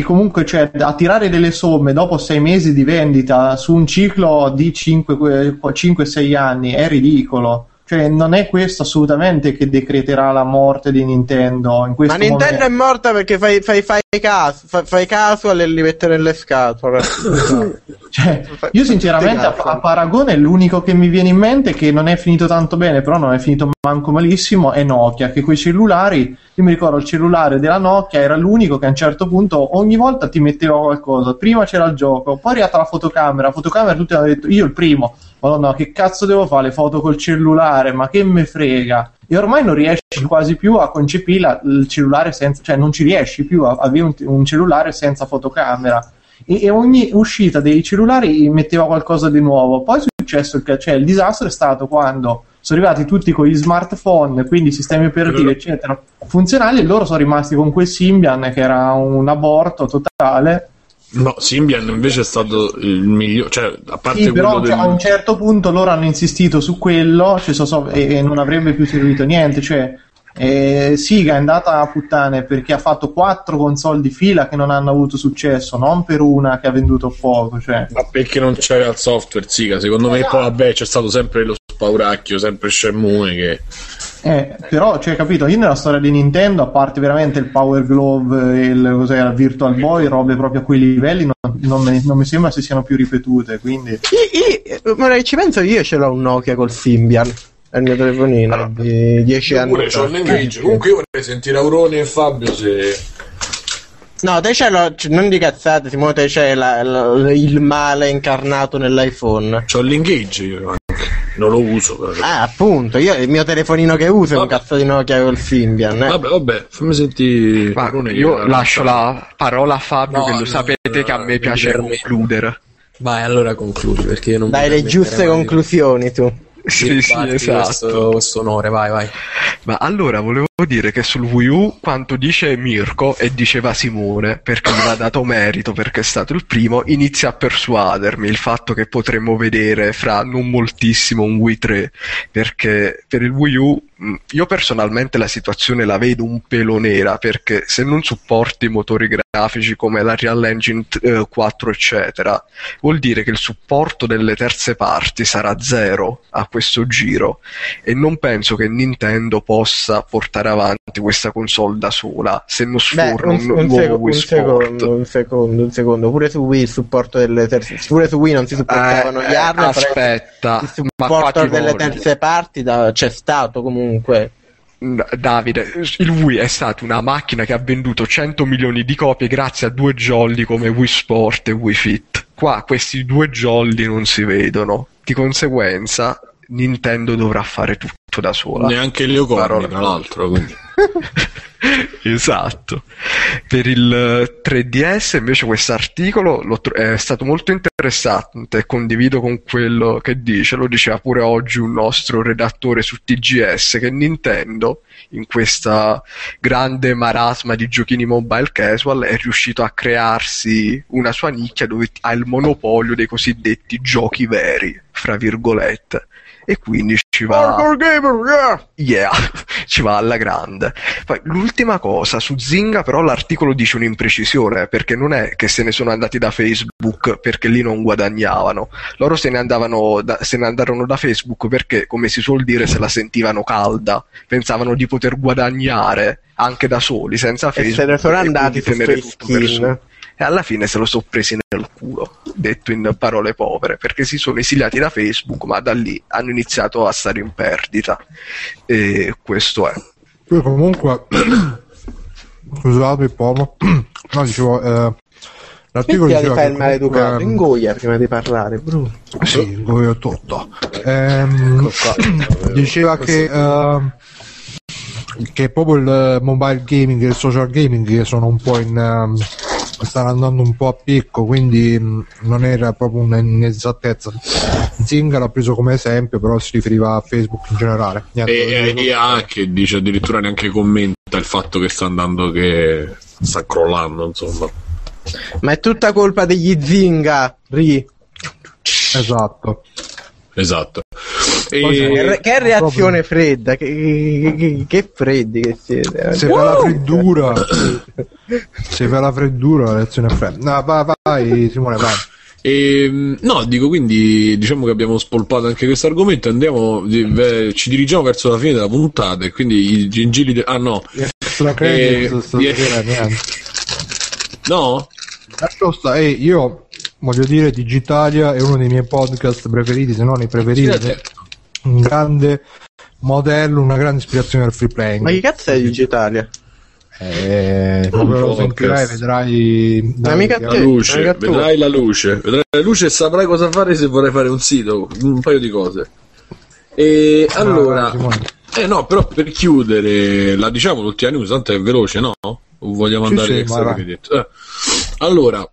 comunque, cioè, a tirare delle somme dopo 6 mesi di vendita su un ciclo di 5-6 anni è ridicolo. Cioè, non è questo assolutamente che decreterà la morte di Nintendo in questo momento. Ma Nintendo è morta perché fai caso a li mettere nelle scatole. Cioè, io sinceramente a paragone l'unico che mi viene in mente, che non è finito tanto bene, però non è finito manco malissimo, è Nokia, che quei cellulari, io mi ricordo il cellulare della Nokia era l'unico che a un certo punto ogni volta ti metteva qualcosa, prima c'era il gioco, poi è arrivata la fotocamera, tutti hanno detto, io il primo, madonna, che cazzo devo fare le foto col cellulare, ma che me frega, e ormai non riesci quasi più a concepire il cellulare senza, cioè non ci riesci più a avere un cellulare senza fotocamera, e ogni uscita dei cellulari metteva qualcosa di nuovo. Poi è successo il disastro è stato quando sono arrivati tutti con gli smartphone, quindi sistemi operativi eccetera funzionali, e loro sono rimasti con quel Symbian che era un aborto totale. No, Symbian invece è stato il migliore, cioè, a parte sì, però a un certo punto loro hanno insistito su quello, cioè, e non avrebbe più servito niente, cioè Sega è andata a puttane perché ha fatto 4 console di fila che non hanno avuto successo, non per una che ha venduto poco, cioè. Ma perché non c'era il software Sega, secondo me, poi vabbè c'è stato sempre lo spauracchio, sempre Shenmue che... però, cioè, capito, io nella storia di Nintendo, a parte veramente il Power Glove e il Virtual Boy, robe proprio a quei livelli non mi sembra si siano più ripetute, quindi... Ma ci penso, io ce l'ho un Nokia col Symbian nel mio telefonino, di 10 anni. Pure c'ho l'engage. Comunque io vorrei sentire Aurone e Fabio se... No, te c'è non di cazzate, Simone, te c'è il male incarnato nell'iPhone. C'ho l'engage io. Non lo uso però. Ah, appunto, io il mio telefonino che uso è un cazzo di Nokia col Symbian. Vabbè, fammi sentire. Io lascio la parola a Fabio, che lo sapete che a me piace concludere. Vai, allora concludi, perché non... Dai le giuste conclusioni tu. Sì, esatto. Questo onore, vai. Ma allora volevo dire che sul Wii U quanto dice Mirko e diceva Simone, perché mi ha dato merito perché è stato il primo, inizia a persuadermi il fatto che potremmo vedere fra non moltissimo un Wii 3, perché per il Wii U io personalmente la situazione la vedo un pelo nera, perché se non supporti motori grafici come la Real Engine 4 eccetera, vuol dire che il supporto delle terze parti sarà zero a questo giro, e non penso che Nintendo possa portare avanti questa console da sola se non sforna un nuovo Wii Sport. Un secondo, pure su Wii il supporto delle terze, pure su Wii non si supportavano gli hardware. Aspetta, il supporto delle terze parti c'è stato comunque. Davide, il Wii è stata una macchina che ha venduto 100 milioni di copie grazie a 2 jolly come Wii Sport e Wii Fit. Qua questi 2 jolly non si vedono, di conseguenza Nintendo dovrà fare tutto da sola, neanche gli Ocorni tra l'altro, quindi. Esatto. Per il 3DS invece quest'articolo è stato molto interessante, condivido con quello che dice, lo diceva pure oggi un nostro redattore su TGS, che Nintendo in questa grande marasma di giochini mobile casual è riuscito a crearsi una sua nicchia dove ha il monopolio dei cosiddetti giochi veri, fra virgolette, e quindi ci va, yeah, ci va alla grande. Poi, l'ultima cosa, su Zynga però l'articolo dice un'imprecisione, perché non è che se ne sono andati da Facebook perché lì non guadagnavano, loro se ne andarono da Facebook perché, come si suol dire, se la sentivano calda, pensavano di poter guadagnare anche da soli senza Facebook, e se ne sono andati su Facebook e alla fine se lo sono presi nel culo, detto in parole povere, perché si sono esiliati da Facebook, ma da lì hanno iniziato a stare in perdita, e questo è. Io comunque scusate Pomo, no, dicevo l'articolo diceva che il maleducato ingoia prima di parlare, Bruno. Sì, ingoia tutto. Diceva che proprio il mobile gaming e il social gaming sono un po' stanno andando un po' a picco, quindi non era proprio un'inesattezza. Zynga l'ha preso come esempio, però si riferiva a Facebook in generale. E anche dice, addirittura neanche commenta il fatto che sta andando, che sta crollando, insomma. Ma è tutta colpa degli Zynga, Esatto. Che reazione proprio fredda, che freddi che siete. Se fa la freddura, la reazione è fredda. No, vai Simone, vai. No, dico, quindi diciamo che abbiamo spolpato anche questo argomento. Ci dirigiamo verso la fine della puntata, e quindi i gingilli no? Io voglio dire, Digitalia è uno dei miei podcast preferiti, se non i preferiti, un grande modello, una grande ispirazione al free playing. Ma che cazzo è Digitalia? Lo sentirai, vedrai vedrai la luce e saprai cosa fare se vorrai fare un sito, un paio di cose. E allora, però per chiudere, la diciamo l'ultima news, tanto è veloce, no? Vogliamo andare allora.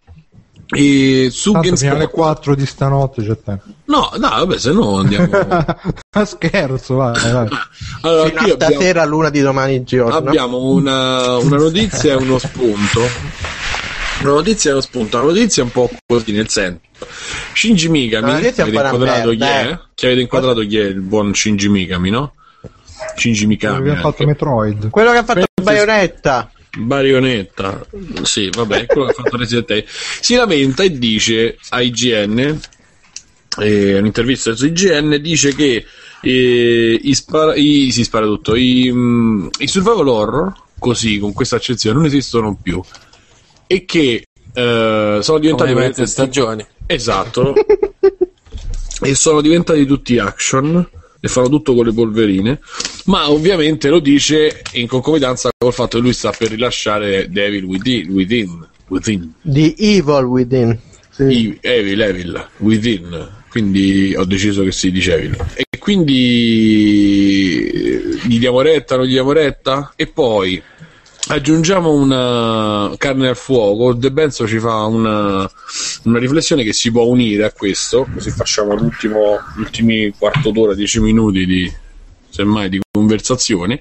E su GameSpot alle 4 di stanotte c'è tempo. Se no andiamo. Ma scherzo, vai. Allora, fino a stasera, l'una di domani G8, abbiamo una notizia e uno spunto. La notizia è un po' così, nel senso, Shinji Mikami, che avete inquadrato chi è il buon Shinji Mikami, no? Shinji Mikami, quello che ha fatto Metroid, quello che ha fatto Bayonetta, sì, vabbè, quello che ha fatto Resident Evil. Si lamenta e dice a IGN, un'intervista su IGN, dice che i survival horror, così, con questa accezione, non esistono più, e che sono diventati mezze stagioni. Esatto. E sono diventati tutti action e fanno tutto con le polverine, ma ovviamente lo dice in concomitanza col fatto che lui sta per rilasciare Devil Within. The Evil Within, sì. Evil Within, quindi ho deciso che si dice Evil, e quindi gli diamo retta. E poi aggiungiamo una carne al fuoco. De Benzo ci fa una riflessione che si può unire a questo, così facciamo l'ultimi quarto d'ora, 10 minuti di, semmai, di conversazione,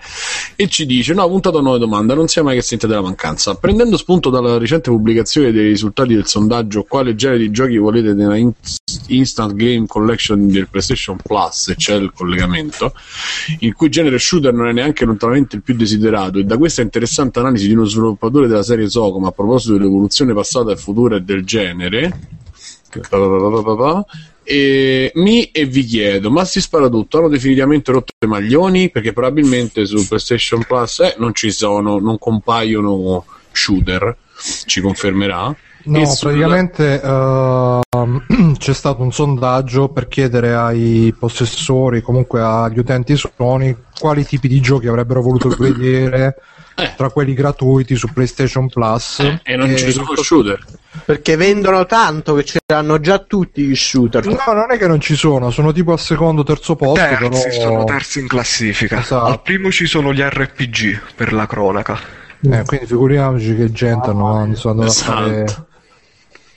e ci dice: no, puntata nuova domanda, non sia mai che sentite la mancanza. Prendendo spunto dalla recente pubblicazione dei risultati del sondaggio quale genere di giochi volete nella Instant Game Collection del PlayStation Plus, e c'è il collegamento, il cui genere shooter non è neanche lontanamente il più desiderato, e da questa interessante analisi di uno sviluppatore della serie Socoma a proposito dell'evoluzione passata e futura del genere, vi chiedo, ma si spara tutto, hanno definitivamente rotto i maglioni, perché probabilmente su PlayStation Plus non ci sono, non compaiono shooter, ci confermerà. No, praticamente c'è stato un sondaggio per chiedere ai possessori, comunque agli utenti Sony, quali tipi di giochi avrebbero voluto vedere tra quelli gratuiti su PlayStation Plus, e non ci sono shooter, perché vendono tanto che ce l'hanno già tutti i shooter. No, non è che non ci sono tipo al secondo, terzo posto, sono terzi in classifica. Esatto. Al primo ci sono gli RPG, per la cronaca, quindi figuriamoci che gente non sono andati a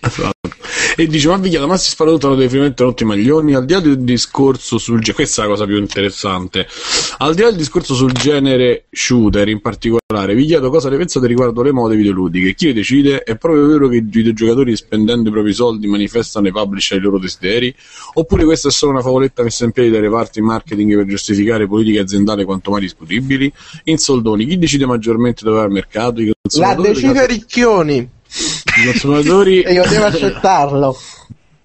fare. e dice ma vigliato, ma si spara tutto, hanno definitivamente rotto i maglioni. Al di là del discorso sul genere, questa è la cosa più interessante, al di là del discorso sul genere shooter in particolare, vi chiedo cosa ne pensate riguardo le mode videoludiche. Chi le decide? È proprio vero che i videogiocatori spendendo i propri soldi manifestano e publisher i loro desideri, oppure questa è solo una favoletta messa in piedi dai reparti marketing per giustificare politiche aziendali quanto mai discutibili? In soldoni, chi decide maggiormente dove va il mercato? I consumatori, la decide Ricchioni, i consumatori e io devo accettarlo,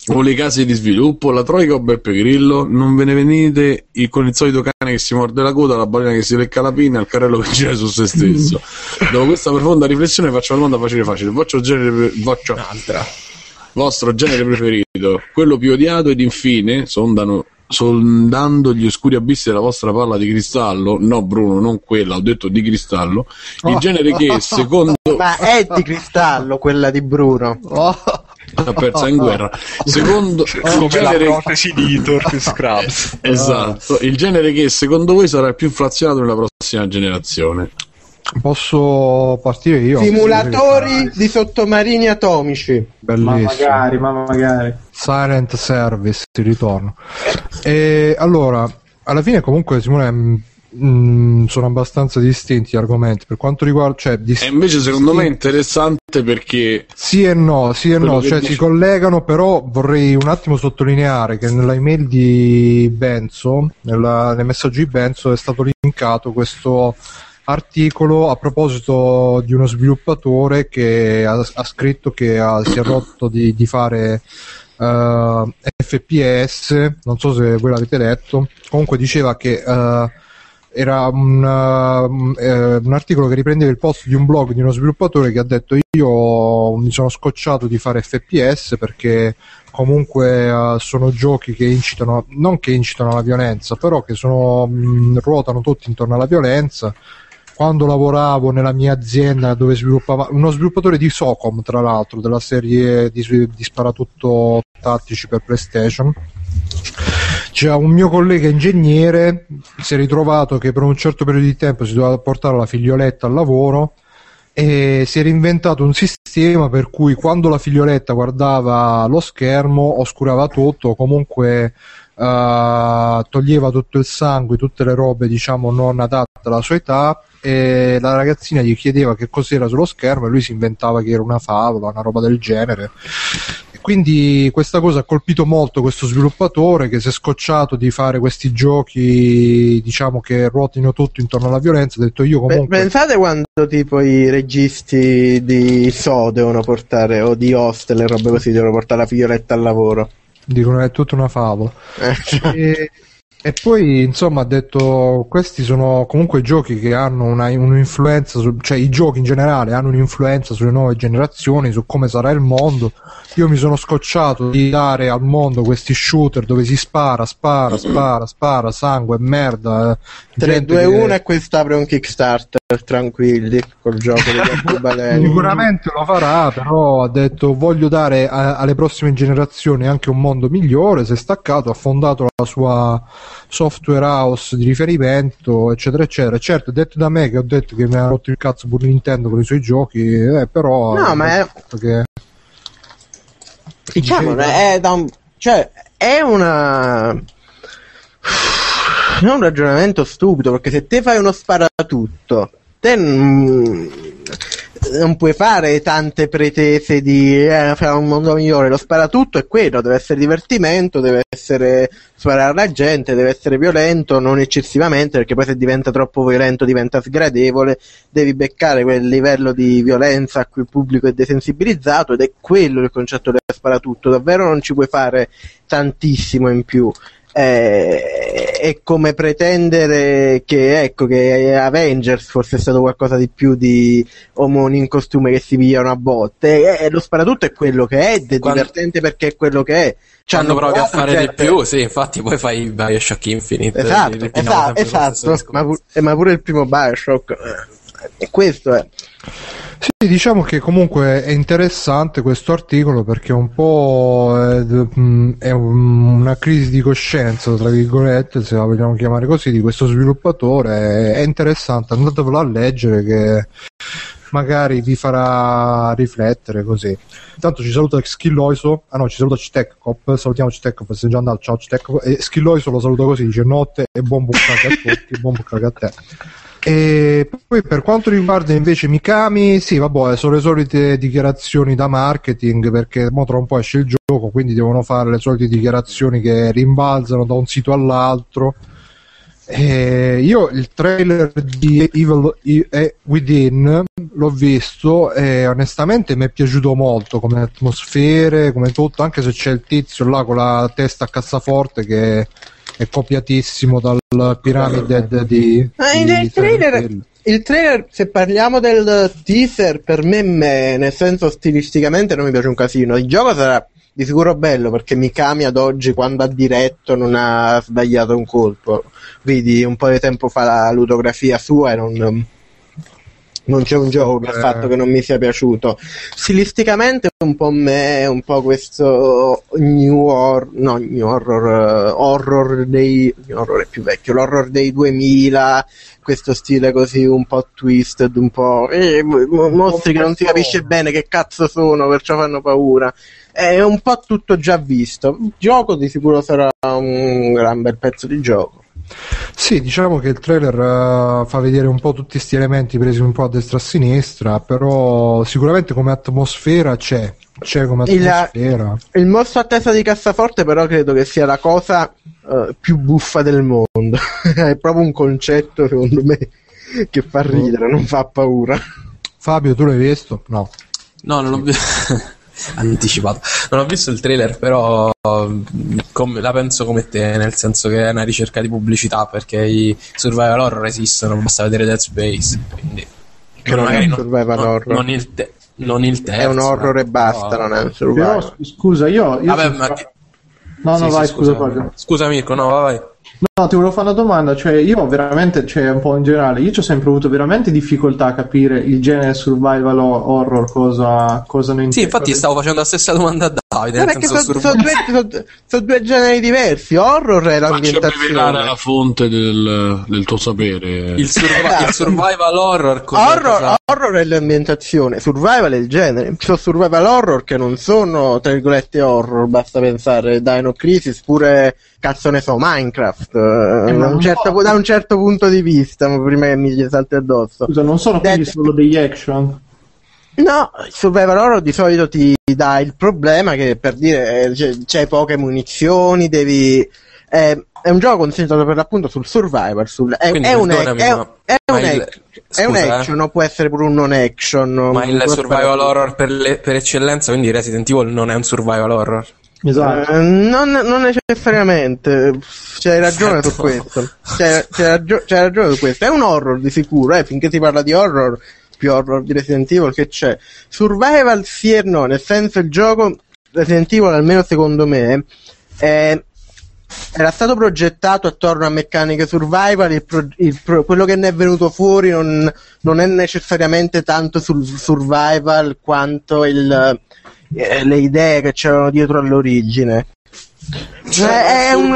o le case di sviluppo, la troica o Beppe Grillo? Non ve ne venite con il solito cane che si morde la coda, la balena che si lecca la pinna, il carrello che gira su se stesso. Dopo questa profonda riflessione faccio una domanda facile. Faccio un'altra. Vostro genere preferito, quello più odiato, ed infine sondando gli oscuri abissi della vostra palla di cristallo. No Bruno, non quella, ho detto di cristallo. Il genere che secondo... Ma è di cristallo quella di Bruno. L'ha persa in guerra. Secondo come genere... la protesi di Thorpe Scrubs. Esatto, il genere che secondo voi sarà il più inflazionato nella prossima generazione. Posso partire io? Simulatori di sottomarini atomici. Bellissimo. Ma magari. Silent Service, ti ritorno. E allora, alla fine comunque Simone sono abbastanza distinti gli argomenti per quanto riguarda, cioè, e invece secondo me è interessante perché sì e no, cioè si collegano, però vorrei un attimo sottolineare che nella email di Benzo, nel messaggio di Benzo è stato linkato questo articolo a proposito di uno sviluppatore che ha scritto che si è rotto di fare FPS, non so se voi l'avete letto, comunque diceva che era un articolo che riprendeva il post di un blog di uno sviluppatore che ha detto io mi sono scocciato di fare FPS perché comunque sono giochi che incitano, non che incitano alla violenza, però che ruotano tutti intorno alla violenza. Quando lavoravo nella mia azienda dove sviluppava uno sviluppatore di Socom, tra l'altro, della serie di sparatutto tattici per PlayStation, cioè un mio collega ingegnere si è ritrovato che per un certo periodo di tempo si doveva portare la figlioletta al lavoro e si era inventato un sistema per cui quando la figlioletta guardava lo schermo oscurava tutto, comunque toglieva tutto il sangue, tutte le robe diciamo non adatte alla sua età, e la ragazzina gli chiedeva che cos'era sullo schermo e lui si inventava che era una favola, una roba del genere. Quindi questa cosa ha colpito molto questo sviluppatore che si è scocciato di fare questi giochi diciamo che ruotino tutto intorno alla violenza. Ha detto io comunque... Pensate quando tipo i registi di So devono portare, o di Hostel e robe così, devono portare la figlioletta al lavoro, dicono è tutta una favola. E poi insomma ha detto questi sono comunque giochi che hanno un'influenza cioè i giochi in generale hanno un'influenza sulle nuove generazioni, su come sarà il mondo. Io mi sono scocciato di dare al mondo questi shooter dove si spara sangue e merda. 3-2-1 e questo apre un Kickstarter, tranquilli, col gioco degli baleni. Sicuramente lo farà, però ha detto voglio dare alle prossime generazioni anche un mondo migliore. Si è staccato, ha fondato la sua software house di riferimento, eccetera eccetera. Certo, detto da me che ho detto che mi ha rotto il cazzo pure Nintendo con i suoi giochi, però no, ma è che... diciamo è un ragionamento stupido, perché se te fai uno sparatutto te non puoi fare tante pretese di fare un mondo migliore. Lo sparatutto è quello, deve essere divertimento, deve essere sparare alla gente, deve essere violento, non eccessivamente, perché poi se diventa troppo violento diventa sgradevole. Devi beccare quel livello di violenza a cui il pubblico è desensibilizzato, ed è quello il concetto del sparatutto. Davvero non ci puoi fare tantissimo in più. È come pretendere che che Avengers fosse stato qualcosa di più di omoni in costume che si pigliano a botte. Lo sparatutto è quello che è, divertente perché è quello che è. Quando provi a fare di più, sì, infatti poi fai Bioshock Infinite. Esatto. Ma pure il primo Bioshock. E questo è. Sì, diciamo che comunque è interessante questo articolo perché un po' è una crisi di coscienza, tra virgolette, se la vogliamo chiamare così, di questo sviluppatore. È interessante, andatevelo a leggere che magari vi farà riflettere, così. Intanto ci saluta Schilloiso, ah no, ci saluta Ctecop, salutiamo Ctecop, se già andato, ciao Ctecop, e Schilloiso lo saluto così, dice notte e buon buccato a tutti, buon buccato a te. E poi per quanto riguarda invece Mikami, sì vabbè, sono le solite dichiarazioni da marketing, perché mo tra un po' esce il gioco, quindi devono fare le solite dichiarazioni che rimbalzano da un sito all'altro. Io il trailer di Evil Within l'ho visto e onestamente mi è piaciuto molto come atmosfere, come tutto, anche se c'è il tizio là con la testa a cassaforte che è copiatissimo dal Pyramid di il trailer, se parliamo del teaser, per me nel senso stilisticamente non mi piace un casino. Il gioco sarà di sicuro bello, perché Mikami ad oggi, quando ha diretto, non ha sbagliato un colpo. Vedi un po' di tempo fa la ludografia sua e non c'è un gioco che ha fatto che non mi sia piaciuto. Stilisticamente un po' questo horror è più vecchio, l'horror dei 2000, questo stile così un po' twisted, un po' mostri che non si capisce bene che cazzo sono, perciò fanno paura. È un po' tutto già visto. Il gioco di sicuro sarà un gran bel pezzo di gioco. Sì, diciamo che il trailer fa vedere un po' tutti questi elementi presi un po' a destra e a sinistra, però sicuramente come atmosfera c'è come atmosfera. Il mostro a testa di cassaforte però credo che sia la cosa più buffa del mondo. È proprio un concetto, secondo me, che fa ridere, non fa paura. Fabio, tu l'hai visto? No, non l'ho visto. Anticipato, non ho visto il trailer, però la penso come te, nel senso che è una ricerca di pubblicità, perché i survival horror esistono, basta vedere Dead Space, quindi però magari non il terzo è un horror e basta, non è un survival. Però, scusa, io vabbè, ma che... vai, scusa Mirko, vai. No, ti volevo fare una domanda, cioè io veramente, cioè un po' in generale, io ci ho sempre avuto veramente difficoltà a capire il genere survival horror, cosa ne intendo. Sì, infatti stavo facendo la stessa domanda a Davide. Perché sono due generi diversi, horror è l'ambientazione. Ma c'è la fonte del tuo sapere. Il survival horror. Horror è l'ambientazione, survival è il genere. Ci sono survival horror che non sono, tra virgolette, horror, basta pensare Dino Crisis, pure... cazzo ne so, Minecraft, da un certo punto di vista, prima che mi gli salti addosso. Scusa, non sono quindi solo degli action? No, il survival horror di solito ti dà il problema che, per dire, c'hai poche munizioni, devi... è un gioco concentrato per l'appunto sul survival, è un action, può essere pure un non action. Ma il survival horror per eccellenza, quindi Resident Evil non è un survival horror? Esatto. Non necessariamente, c'hai ragione su questo. C'hai ragione su questo. È un horror di sicuro, finché si parla di horror, più horror di Resident Evil che c'è. Survival sì e no, nel senso, il gioco Resident Evil, almeno secondo me, era stato progettato attorno a meccaniche survival. Quello che ne è venuto fuori non è necessariamente tanto sul survival quanto le idee che c'erano dietro all'origine. Cioè, è un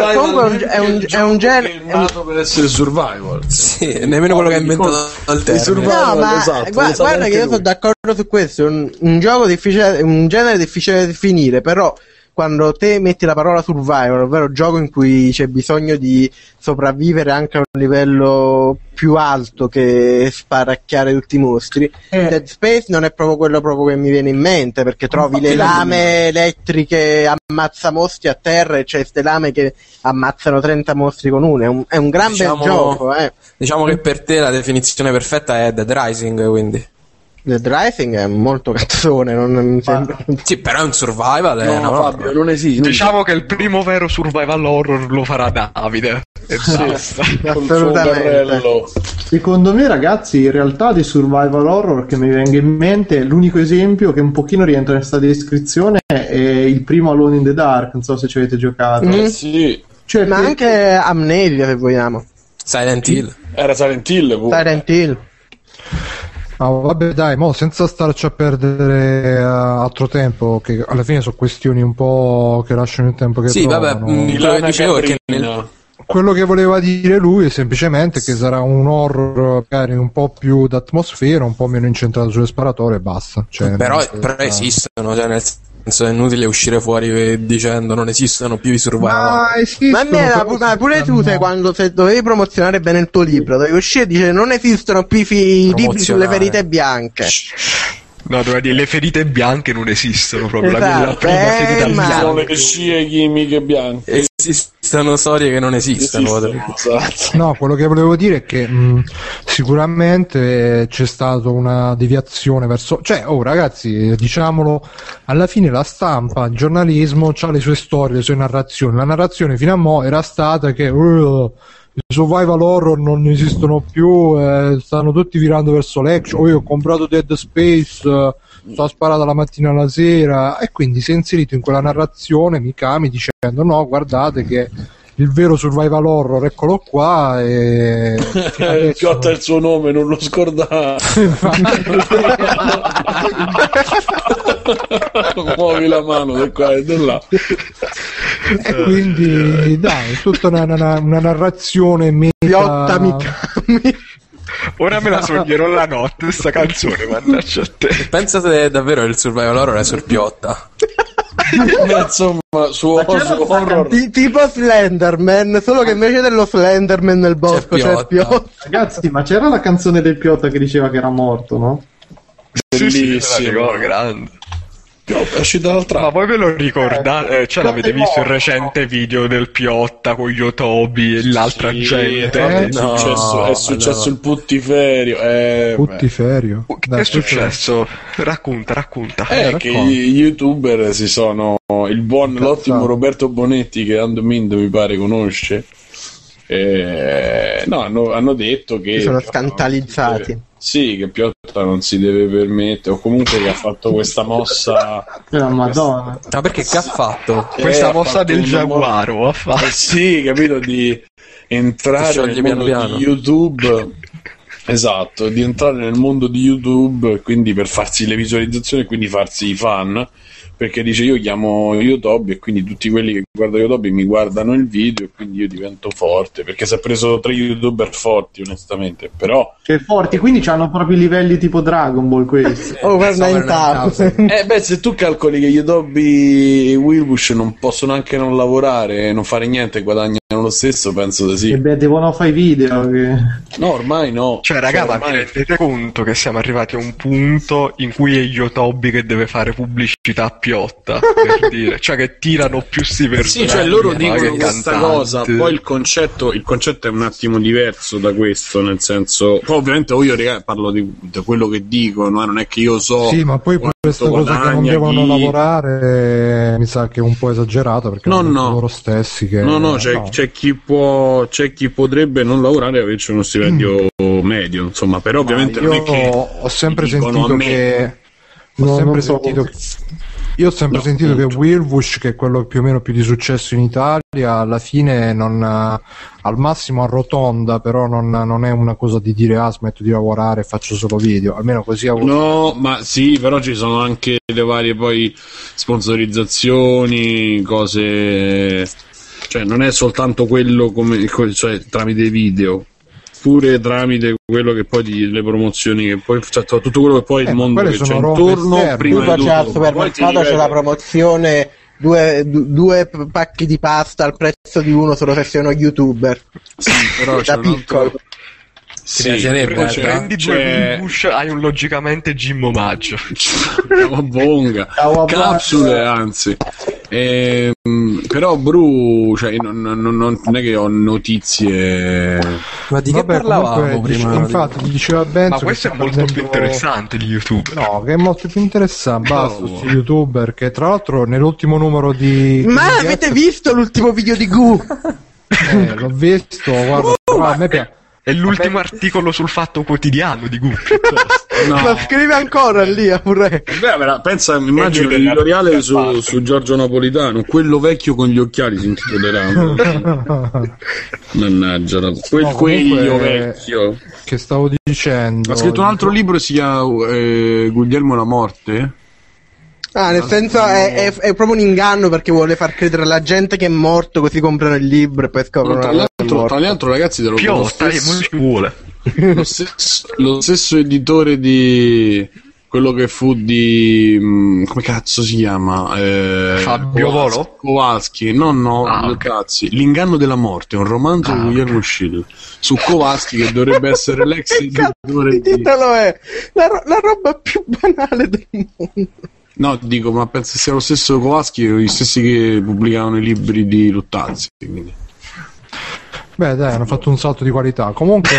genere nato per essere survival. Sì, nemmeno quello che ha inventato al termine. No, ma esatto, guarda che io sono d'accordo su questo. Un gioco difficile, un genere difficile da definire, però quando te metti la parola survival, ovvero gioco in cui c'è bisogno di sopravvivere anche a un livello più alto che sparacchiare tutti i mostri, Dead Space non è proprio quello che mi viene in mente, perché trovi le lame elettriche, ammazza mostri a terra, e c'è ste lame che ammazzano 30 mostri con una. È un gran bel gioco, Diciamo che per te la definizione perfetta è Dead Rising, quindi. Dead Rising è molto cazzone, non sembra. Sì, però è un survival, Fabio, non esiste. Diciamo che il primo vero survival horror lo farà Davide. Sì, assolutamente. Secondo me, ragazzi, in realtà di survival horror che mi venga in mente, l'unico esempio che un pochino rientra in questa descrizione è il primo Alone in the Dark, non so se ci avete giocato. Sì. Cioè, ma anche Amnesia, se vogliamo. Silent Hill. Era Silent Hill pure. Ah, vabbè, dai, mo senza starci a perdere altro tempo, che alla fine sono questioni un po' che lasciano il tempo che trovano. Vabbè, quello che dicevo è che Quello che voleva dire lui è semplicemente che sarà un horror magari un po' più d'atmosfera, un po' meno incentrato sulle sparatorie e basta. Cioè, però esistono, cioè nel senso è inutile uscire fuori dicendo non esistono più i survival. Ma esistono, ma pure tu sai, quando se dovevi promozionare bene il tuo libro dovevi uscire e dire non esistono più i libri sulle ferite bianche. No, doveva dire le ferite bianche non esistono, proprio esatto, la prima ferita bianca. Sono le scie chimiche bianche. Esistono storie che non esistono. Esatto. No, quello che volevo dire è che sicuramente c'è stata una deviazione verso... Cioè, oh ragazzi, diciamolo, alla fine la stampa, il giornalismo c'ha le sue storie, le sue narrazioni. La narrazione fino a mo' era stata che... i survival horror non esistono più, stanno tutti virando verso l'action. Io ho comprato Dead Space, sto sparato la mattina alla sera, e quindi si è inserito in quella narrazione Mikami dicendo no, guardate che il vero survival horror eccolo qua, e piotta il suo nome, non lo scordate. Muovi la mano da qua e da là. E quindi dai, è tutta una narrazione meta. Piotta Mikami. Ora me la sognerò la notte sta canzone, mannaggia a te. Pensate davvero che il survival horror è sul piotta. Insomma, su horror tipo Slenderman, solo che invece dello Slenderman nel bosco c'è Piotta. Ragazzi, ma c'era la canzone del Piotta che diceva che era morto, no? Bellissimo, sì, grande. Ma voi ve lo ricordate? Cioè, l'avete visto il recente video del Piotta con Yotobi e l'altra gente? No, è successo il puttiferio. Puttiferio? Che è successo? Racconta. Che gli youtuber si sono... l'ottimo Roberto Bonetti, che Andmind mi pare conosce, hanno detto che... Si sono scandalizzati. Sì, che Piotta non si deve permettere, o comunque che ha fatto questa mossa. La Madonna. Ma perché che ha fatto? Questa mossa fatto del giaguaro ha fatto. Sì, capito, di entrare nel mondo di YouTube. Esatto, di entrare nel mondo di YouTube, quindi per farsi le visualizzazioni e quindi farsi i fan. Perché dice io chiamo YouTube e quindi tutti quelli che guardano YouTube mi guardano il video e quindi io divento forte, perché si è preso 3 youtuber forti onestamente, però... Cioè forti, quindi hanno proprio i livelli tipo Dragon Ball questi. Se tu calcoli che YouTube e Wilbush non possono anche non lavorare e non fare niente e guadagnano lo stesso, penso di sì. E beh, devono fare i video che... No, ormai no. Cioè raga, ma vi rendete conto che siamo arrivati a un punto in cui è YouTube che deve fare pubblicità più Piotta, per dire, cioè che tirano più sti personaggi. Sì, cioè loro dicono questa cosa, poi il concetto è un attimo diverso da questo, nel senso, poi ovviamente io ragazzi, parlo di quello che dicono, non è che io so. Sì, ma poi questa cosa che non devono lavorare mi sa che è un po' esagerata, perché sono loro stessi che... C'è chi potrebbe non lavorare e averci uno stipendio medio, insomma, però ovviamente non è che ho sempre sentito che Io ho sempre sentito che Wilbush, che è quello più o meno più di successo in Italia, alla fine non, al massimo arrotonda, però non è una cosa di dire smetto di lavorare e faccio solo video, almeno così no, ma sì, però ci sono anche le varie poi sponsorizzazioni, cose, cioè non è soltanto quello cioè tramite video, pure tramite quello che poi le promozioni che poi, cioè, tutto quello che poi il mondo che c'è intorno, prima di tutto al supermercato c'è la promozione due pacchi di pasta al prezzo di uno solo se sono youtuber. Sì, però da piccolo prendi due Bush, hai un logicamente Jim omaggio. Bonga capsule, anzi. Però Bru, cioè, non è che ho notizie. Ma di che parlavamo prima? Infatti diceva Benzo, ma questo è molto più interessante di YouTube. No, che è molto più interessante. Basta questi youtuber, che tra l'altro nell'ultimo numero di... Ma avete visto l'ultimo video di Gu? L'ho visto, guarda, a me piace. È l'ultimo articolo sul Fatto Quotidiano di Gu. No. Ma scrive ancora lì a Murray. Pensa, immagino l'editoriale su Giorgio Napolitano, quello vecchio con gli occhiali si intitolerà. Mannaggia, quello vecchio. Che stavo dicendo? Ha scritto un altro libro, si chiama Guglielmo la morte. Nel senso è proprio un inganno, perché vuole far credere alla gente che è morto, così comprano il libro e poi scoprono. Tra l'altro, ragazzi, devo lo stesso editore di quello che fu di come cazzo si chiama? Fabio Volo? Kowalski. L'inganno della morte, un romanzo di Guglielmo Scilla su Kowalski, che dovrebbe essere l'ex editore di... titolo è la roba più banale del mondo. No, dico, ma penso sia lo stesso Kowalski, gli stessi che pubblicavano i libri di Luttazzi, quindi. Beh, dai, hanno fatto un salto di qualità. Comunque,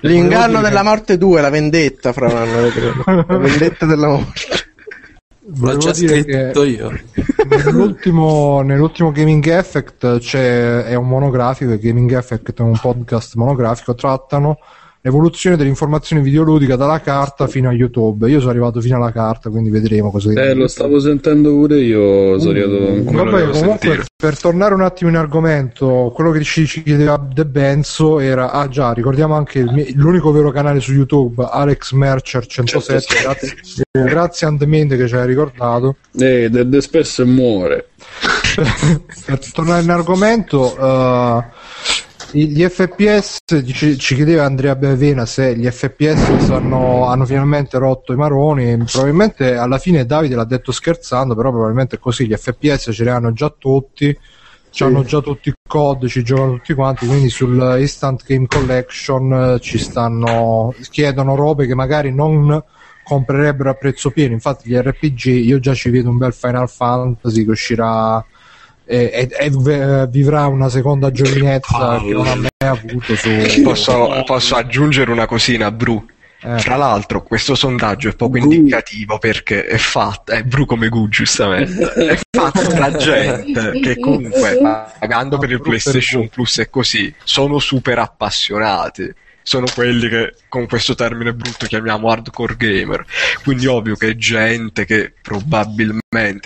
l'inganno della morte 2, la vendetta, fra un anno, la vendetta della morte. L'ho già scritto io. Nell'ultimo Gaming Effect è un monografico, e Gaming Effect è un podcast monografico, trattano l'evoluzione dell'informazione videoludica dalla carta fino a YouTube. Io sono arrivato fino alla carta, quindi vedremo cosa lo stavo sentendo pure io, sono arrivato. Vabbè, comunque, per tornare un attimo in argomento, quello che ci chiedeva De Benzo era ricordiamo anche l'unico vero canale su YouTube, Alex Mercer 107, grazie Andmente che ci hai ricordato. De spesso muore. Per tornare in argomento, gli FPS, ci chiedeva Andrea Bevena se gli FPS hanno finalmente rotto i maroni. Probabilmente alla fine Davide l'ha detto scherzando, però probabilmente è così, gli FPS ce li hanno già tutti, ci hanno già tutti i COD, ci giocano tutti quanti, quindi sul Instant Game Collection chiedono robe che magari non comprerebbero a prezzo pieno. Infatti gli RPG, io già ci vedo un bel Final Fantasy che uscirà e vivrà una seconda giovinezza che non ha mai avuto su... Posso aggiungere una cosina, Bru? Tra l'altro questo sondaggio è poco indicativo, perché è fatto, è Bru come Gu, giustamente, è fatto tra gente che comunque, pagando per il PlayStation Plus e così, sono super appassionati. Sono quelli che, con questo termine brutto, chiamiamo hardcore gamer. Quindi ovvio che gente che probabilmente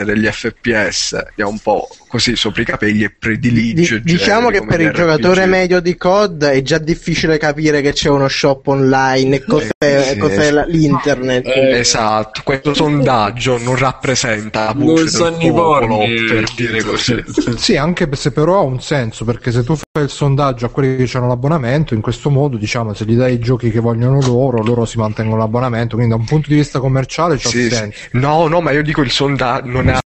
degli FPS è un po' così sopra i capelli e predilige. Diciamo che per il giocatore medio di COD è già difficile capire che c'è uno shop online e cos'è l'internet. Esatto, questo sondaggio non rappresenta la voce del popolo, per dire così. Sì, anche se però ha un senso, perché se tu fai il sondaggio a quelli che hanno l'abbonamento, in questo modo, diciamo, se gli dai i giochi che vogliono loro si mantengono l'abbonamento, quindi da un punto di vista commerciale c'ha senso. No, ma io dico il sondaggio non ha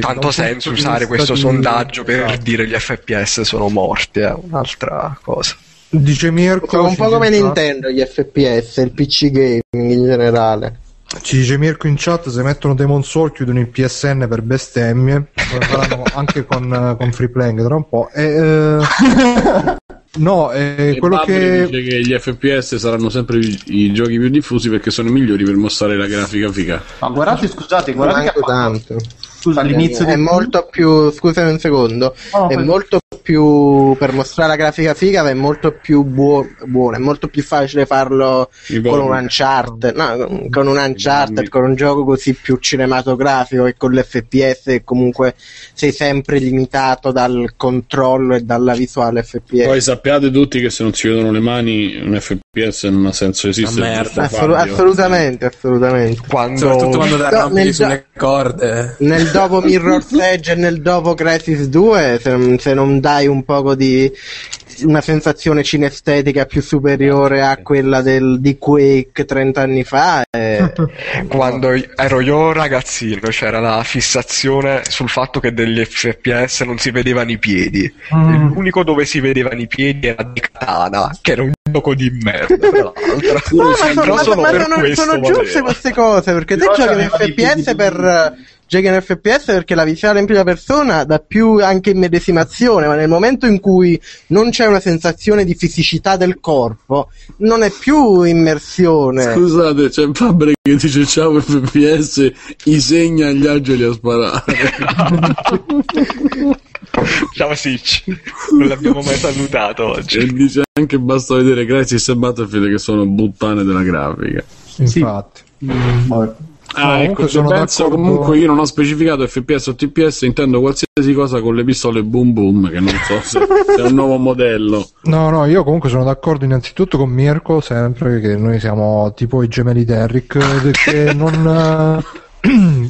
tanto senso usare questo sondaggio per dire gli FPS sono morti, è un'altra cosa. Dice Mirko, un po' come Nintendo gli FPS, il PC gaming in generale. Ci dice Mirko in chat, se mettono Demon Soul chiudono il PSN per bestemmie, lo faranno anche con Free Playing tra un po'. Quello che dice che gli FPS saranno sempre i giochi più diffusi perché sono i migliori per mostrare la grafica figa. Ma guardate, guardate tanto. Scusa, all'inizio è molto più, scusami un secondo, è molto più per mostrare la grafica figa, ma è molto più buono, è molto più facile farlo con un Uncharted, con un gioco così più cinematografico, e con l'FPS che comunque sei sempre limitato dal controllo e dalla visuale FPS. Poi sappiate tutti che se non si vedono le mani un FPS non ha senso esistere. Assolutamente. Soprattutto quando ti arrampi sulle corde. Nel dopo Mirror's Edge e nel dopo Crisis 2, se non dai un poco di una sensazione cinestetica più superiore a quella di Quake 30 anni fa. Quando ero io ragazzino c'era la fissazione sul fatto che degli FPS non si vedevano i piedi. L'unico dove si vedevano i piedi era di Katana, che era un gioco di merda, tra l'altro. Sono giuste queste cose, perché te giochi in FPS perché la visuale in prima persona dà più anche immedesimazione, ma nel momento in cui non c'è una sensazione di fisicità del corpo non è più immersione. Scusate, c'è Babre che dice ciao FPS, i segna gli angeli a sparare. Ciao Sitch, non l'abbiamo mai salutato oggi. E dice anche basta vedere Crisis e Battlefield che sono buttane della grafica. Infatti comunque io non ho specificato FPS o TPS, intendo qualsiasi cosa con le pistole boom boom, che non so se è un nuovo modello. No, io comunque sono d'accordo innanzitutto con Mirko, sempre, che noi siamo tipo i gemelli Derrick, che non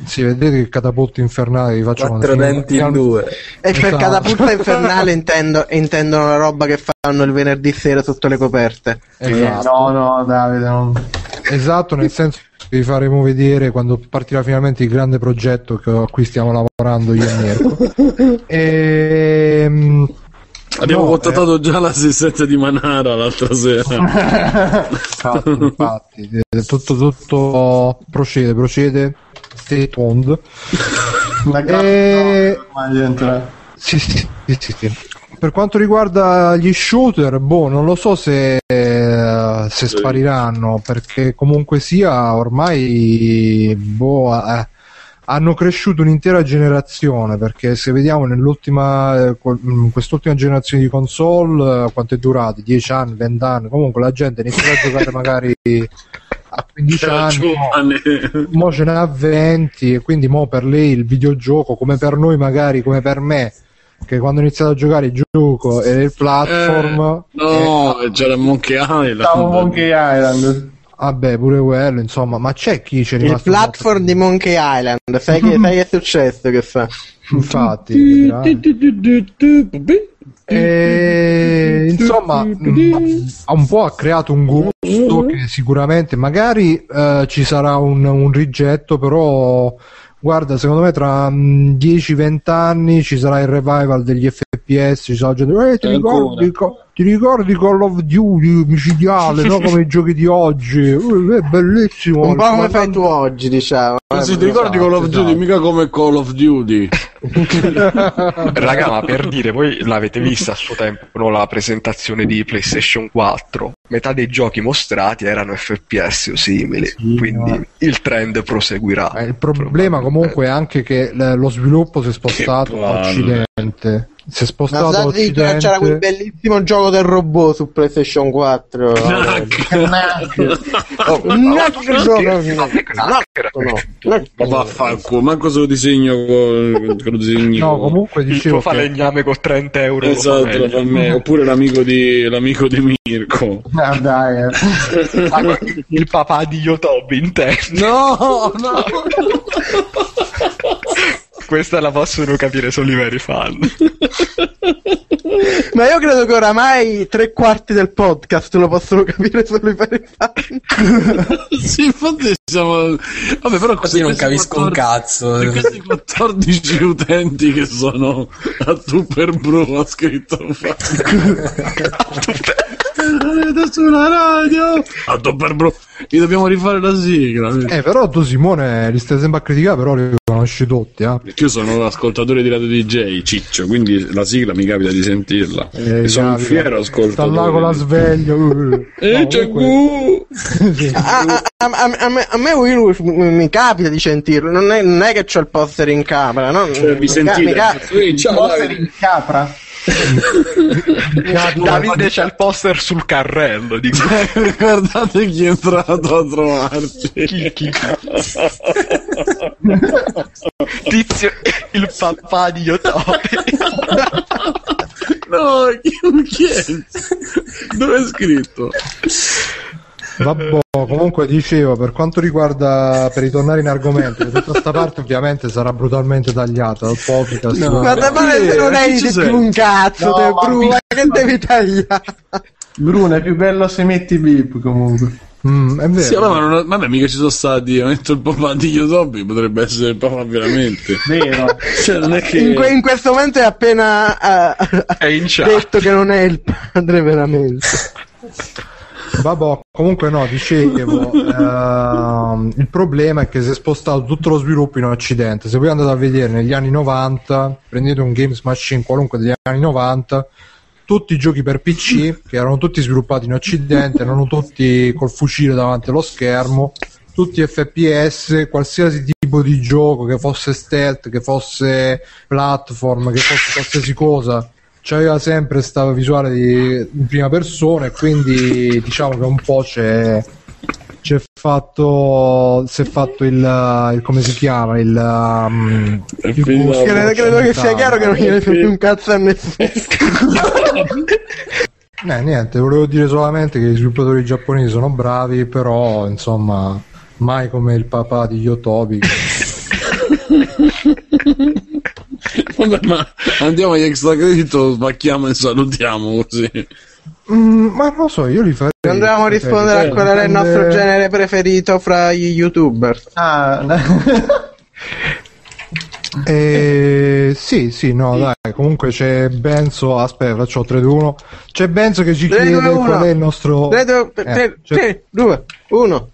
Sì, vedete che catapulta infernale vi faccio 422. E per catapulta infernale intendono la roba che fanno il venerdì sera sotto le coperte. Esatto. No, Davide, non... Esatto, nel senso che vi faremo vedere quando partirà finalmente il grande progetto a cui stiamo lavorando io e Mirko. Abbiamo votato già l'assistente di Manara l'altra sera. Infatti, tutto procede. Stay tuned. Sì. Per quanto riguarda gli shooter, non lo so se spariranno, perché comunque sia ormai hanno cresciuto un'intera generazione, perché se vediamo quest'ultima generazione di console, quanto è durata? 10 anni, 20 anni, comunque la gente inizia a giocare magari a 15 anni, mo ce n'ha 20, e quindi mo per lei il videogioco, come per noi magari, come per me, che quando ho iniziato a giocare il gioco era il platform, c'era Monkey Island. Vabbè, pure quello, insomma, ma c'è chi c'è rimasto... Il platform di Monkey Island, sai che è successo, che fa? Infatti, insomma, un po' ha creato un gusto che sicuramente, magari ci sarà un rigetto, però... Guarda, secondo me tra 10-20 anni ci sarà il revival degli FPS, ci sarà gente, ti ricordi Call of Duty micidiale, no? Come i giochi di oggi, è bellissimo. Un po' come fai tu oggi, diciamo. Ma sì, ti ricordi Call of Duty, mica come Call of Duty. Raga, ma per dire, voi l'avete vista a suo tempo, la presentazione di PlayStation 4, metà dei giochi mostrati erano FPS o simili, sì, quindi il trend proseguirà. Il problema comunque è anche che lo sviluppo si è spostato a Occidente. Si è spostato a Occidente. C'era quel bellissimo gioco del robot su PlayStation 4. Ma vaffanculo, manco se lo disegno comunque dicevo il tuo falegname con €30. Esatto, per me. Oppure l'amico di Mirko. Ah, dai. Il papà di Yotobi intendo. No. Questa la possono capire solo i veri fan. Ma io credo che oramai 3/4 del podcast lo possono capire solo i veri fan. Sì, infatti siamo... Vabbè, però così non capisco un cazzo. E questi 14 utenti che sono a tu per Bruno ha scritto sulla radio a tu per Bruno. Gli dobbiamo rifare la sigla. Però tu, Simone, li stai sempre a criticare, però li conosci tutti, eh? Perché io sono un ascoltatore di Radio DJ, Ciccio, quindi la sigla mi capita di sentirla. E sono un fiero ascoltatore. Sta là con la sveglia. A me Will mi capita di sentirlo. Non è che c'ho il poster in capra, no? Cioè, mi sentite? C'ho il poster in capra. Davide c'ha il poster sul carrello. Guardate chi è entrato a trovarci. Tizio, il papà di Yotobi. No, chi è? Dove è scritto? Vabbè, comunque dicevo, per quanto riguarda, per ritornare in argomento, tutta questa parte ovviamente sarà brutalmente tagliata dal podcast. Se non hai di più un cazzo, Bruno, che devi tagliare? Bruno, è più bello se metti bip, comunque. È vero. Sì, vabbè, mica ci sono stati. Ho detto il papà di Yotobi, potrebbe essere il papà veramente. Vero. Cioè, non è che... in questo momento è appena è in chat. Detto che non è il padre veramente. Vabbè, comunque dicevo, il problema è che si è spostato tutto lo sviluppo in Occidente. Se voi andate a vedere negli anni 90, prendete un Games Machine qualunque degli anni 90, tutti i giochi per PC, che erano tutti sviluppati in Occidente, erano tutti col fucile davanti allo schermo, tutti FPS, qualsiasi tipo di gioco, che fosse stealth, che fosse platform, che fosse qualsiasi cosa, c'aveva sempre sta visuale in prima persona, e quindi diciamo che un po' si è fatto il come si chiama il credo che sia chiaro che non gliene frega più un cazzo a nessuno. Niente, volevo dire solamente che gli sviluppatori giapponesi sono bravi, però insomma mai come il papà di Yotobi. Vabbè, ma andiamo agli extra credito, smacchiamo e salutiamo così. Ma non lo so, io li farei. Andiamo a rispondere a qual è il nostro genere preferito fra gli youtuber. Ah, no. Sì, no, dai, comunque c'è Benzo. Aspetta, c'ho 3-2-1. C'è Benzo che ci chiede qual è il nostro 3-2-1.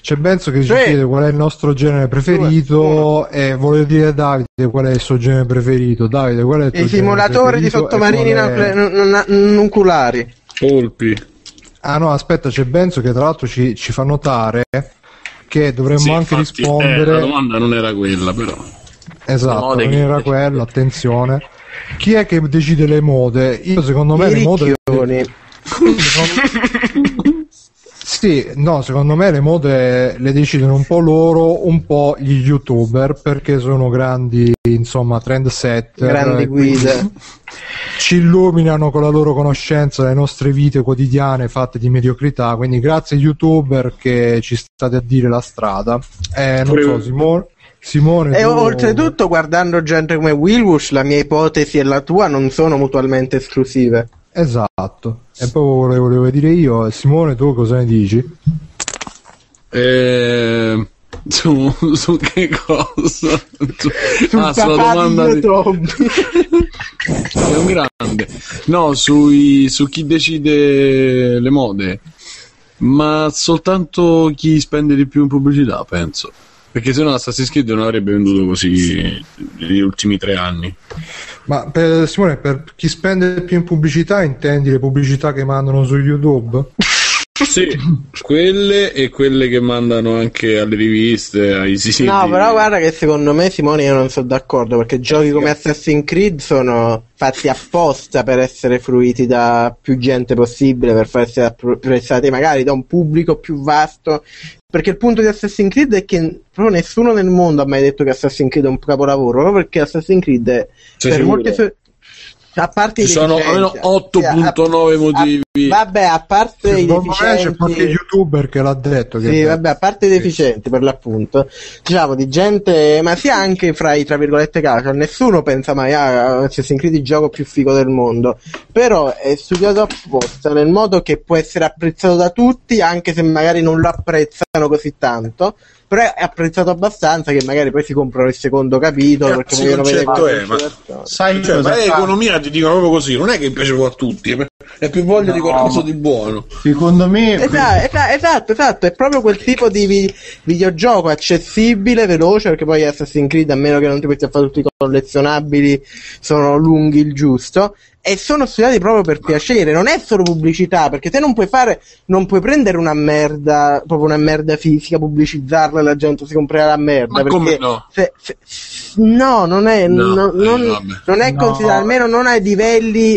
C'è Benzo che ci chiede qual è il nostro genere preferito. E volevo dire Davide qual è il suo genere preferito. Davide, qual è il tuo genere preferito? I simulatori di sottomarini nucleari. Colpi. Ah no, aspetta, c'è Benzo che tra l'altro ci fa notare che dovremmo anche rispondere. La domanda non era quella, però. Esatto, non era quello, attenzione. Chi è che decide le mode? Io secondo me secondo me le mode le decidono un po' loro, un po' gli youtuber, perché sono grandi, insomma, trendsetter, grandi guide. Ci illuminano con la loro conoscenza le nostre vite quotidiane fatte di mediocrità, quindi grazie youtuber che ci state a dire la strada. Non so, Simone e tu... oltretutto, guardando gente come Wilwush, la mia ipotesi e la tua non sono mutualmente esclusive. Esatto, e poi volevo dire io. Simone, tu cosa ne dici? Su che cosa? Sulla domanda di è un grande. No, su chi decide le mode, ma soltanto chi spende di più in pubblicità, penso. Perché se no Assassin's Creed non avrebbe venduto così negli ultimi 3 anni. Ma Simone, per chi spende più in pubblicità intendi le pubblicità che mandano su YouTube? Sì, quelle e quelle che mandano anche alle riviste, ai siti. No, però guarda che secondo me, Simone, io non sono d'accordo, perché giochi come Assassin's Creed sono fatti apposta per essere fruiti da più gente possibile, per far essere apprezzati magari da un pubblico più vasto. Perché il punto di Assassin's Creed è che proprio nessuno nel mondo ha mai detto che Assassin's Creed è un capolavoro, proprio perché Assassin's Creed è, per molti a parte, ci sono almeno 8.9 motivi. Vabbè, a parte i deficienti, c'è qualche youtuber che l'ha detto. Che sì, vabbè, a parte i deficienti, per l'appunto, diciamo, di gente, ma sia anche fra i, tra virgolette, casual, nessuno pensa mai a Assassin's Creed, il gioco più figo del mondo, però è studiato apposta nel modo che può essere apprezzato da tutti, anche se magari non lo apprezzano così tanto, però è apprezzato abbastanza che magari poi si comprano il secondo capitolo, perché vogliono vedere. Sai, ma è economia, ti dicono proprio così, non è che piace a tutti, è più voglia di qualcosa di buono, secondo me. Esatto, è proprio quel tipo di videogioco accessibile, veloce, perché poi Assassin's Creed, a meno che non ti metti a fare tutti i collezionabili, sono lunghi il giusto, e sono studiati proprio per piacere, non è solo pubblicità, perché te non puoi prendere una merda, proprio una merda fisica, pubblicizzarla e la gente si comprerà la merda. Ma perché come no? No, non è considerato, almeno non hai livelli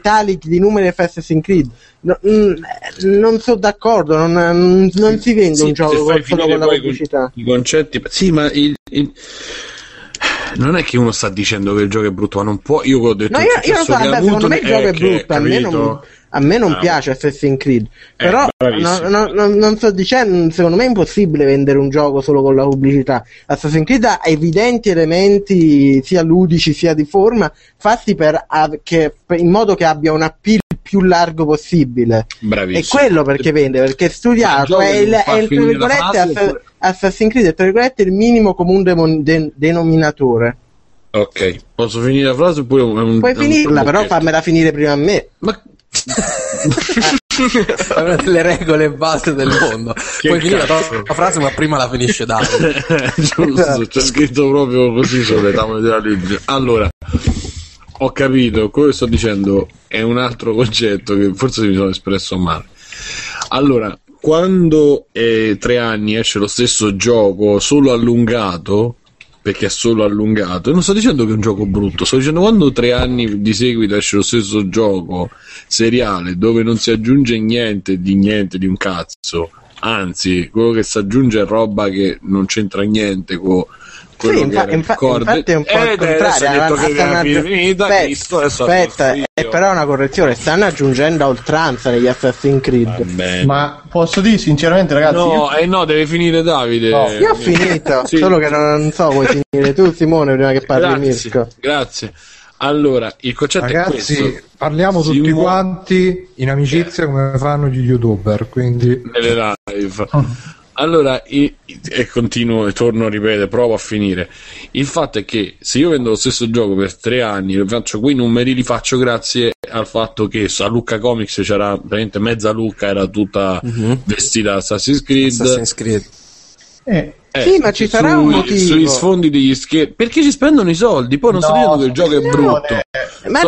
tali di numeri di Assassin's Creed. No, non sono d'accordo, non si vende un gioco solo con la pubblicità. I concetti, sì, ma non è che uno sta dicendo che il gioco è brutto, ma non può. Io ho detto, no, io lo so, secondo me il gioco è brutto, a me non piace Assassin's Creed, però non sto dicendo, secondo me è impossibile vendere un gioco solo con la pubblicità. Assassin's Creed ha evidenti elementi sia ludici sia di forma, fatti in modo che abbia un appeal più largo possibile. Bravissimo. È quello perché vende, perché studiato è il tra virgolette Assassin's Creed è tra virgolette il minimo comune denominatore. Ok, posso finire la frase oppure puoi finirla, però fammela finire prima a me. Ma sono le regole base del mondo. Puoi finire la frase, ma prima la finisce Davide. Giusto, c'è scritto proprio così sulle tavole della legge. Allora, ho capito, quello che sto dicendo è un altro concetto che forse mi sono espresso male. Allora, quando 3 anni esce lo stesso gioco solo allungato, perché è solo allungato, non sto dicendo che è un gioco brutto, sto dicendo quando 3 anni di seguito esce lo stesso gioco seriale dove non si aggiunge niente di un cazzo, anzi quello che si aggiunge è roba che non c'entra niente con quello sì, che infatti è un po' il contrario, detto che era finita, aspetta, è però una correzione, stanno aggiungendo a oltranza negli Assassin's Creed. Ma posso dire sinceramente, ragazzi, no, deve finire Davide. No, io ho finito, sì. Solo che non so, vuoi finire tu Simone prima che parli Mirko? Grazie. Allora, il concetto, ragazzi, è questo. Parliamo tutti quanti in amicizia come fanno gli youtuber, quindi nelle live. Allora, e continuo e torno a ripetere, provo a finire. Il fatto è che se io vendo lo stesso gioco per 3 anni, lo faccio, quei numeri li faccio grazie al fatto che a Lucca Comics c'era veramente mezza Lucca, era tutta vestita Assassin's Creed. Sì, ma ci sarà un motivo. Sugli sfondi degli schermi, perché ci spendono i soldi? Poi non sto dicendo che il gioco è brutto. Ma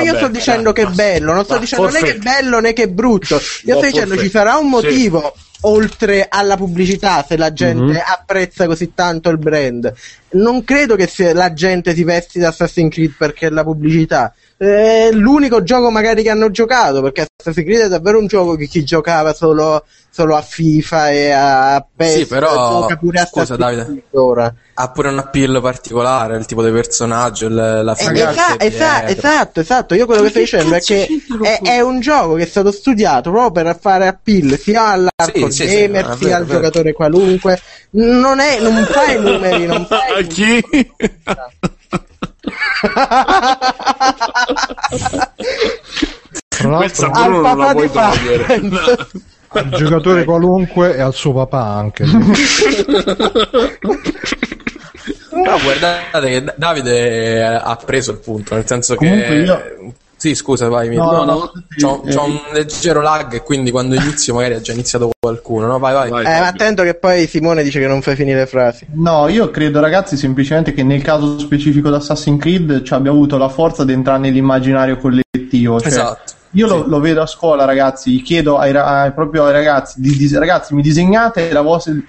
io sto dicendo che è bello, non sto dicendo né che è bello né che è brutto. Io sto dicendo ci sarà un motivo. Sì. Oltre alla pubblicità, se la gente apprezza così tanto il brand, non credo che la gente si vesti da Assassin's Creed perché la pubblicità è l'unico gioco magari che hanno giocato, perché Assassin's Creed è davvero un gioco che chi giocava solo a FIFA e a PES, sì, però pure scusa Davide, ha pure un appeal particolare, il tipo di personaggio, la fragranza. Esatto, io quello che sto dicendo è che è un gioco che è stato studiato proprio per fare appeal sia all'arco gamer sia al giocatore qualunque. Non fa i numeri, non fa i numeri. Questa Bruno non la puoi togliere, no. Al giocatore qualunque e al suo papà anche. Però guardate che Davide ha preso il punto, nel senso comunque che io... Sì, scusa, vai. C'ho un leggero lag e quindi quando inizio magari ha già iniziato qualcuno. No, vai. Ma attento che poi Simone dice che non fai finire le frasi. No, io credo, ragazzi, semplicemente che nel caso specifico di Assassin's Creed ci abbia avuto la forza di entrare nell'immaginario collettivo. Cioè, esatto. Io lo vedo a scuola, ragazzi, chiedo proprio ai ragazzi, ragazzi, mi disegnate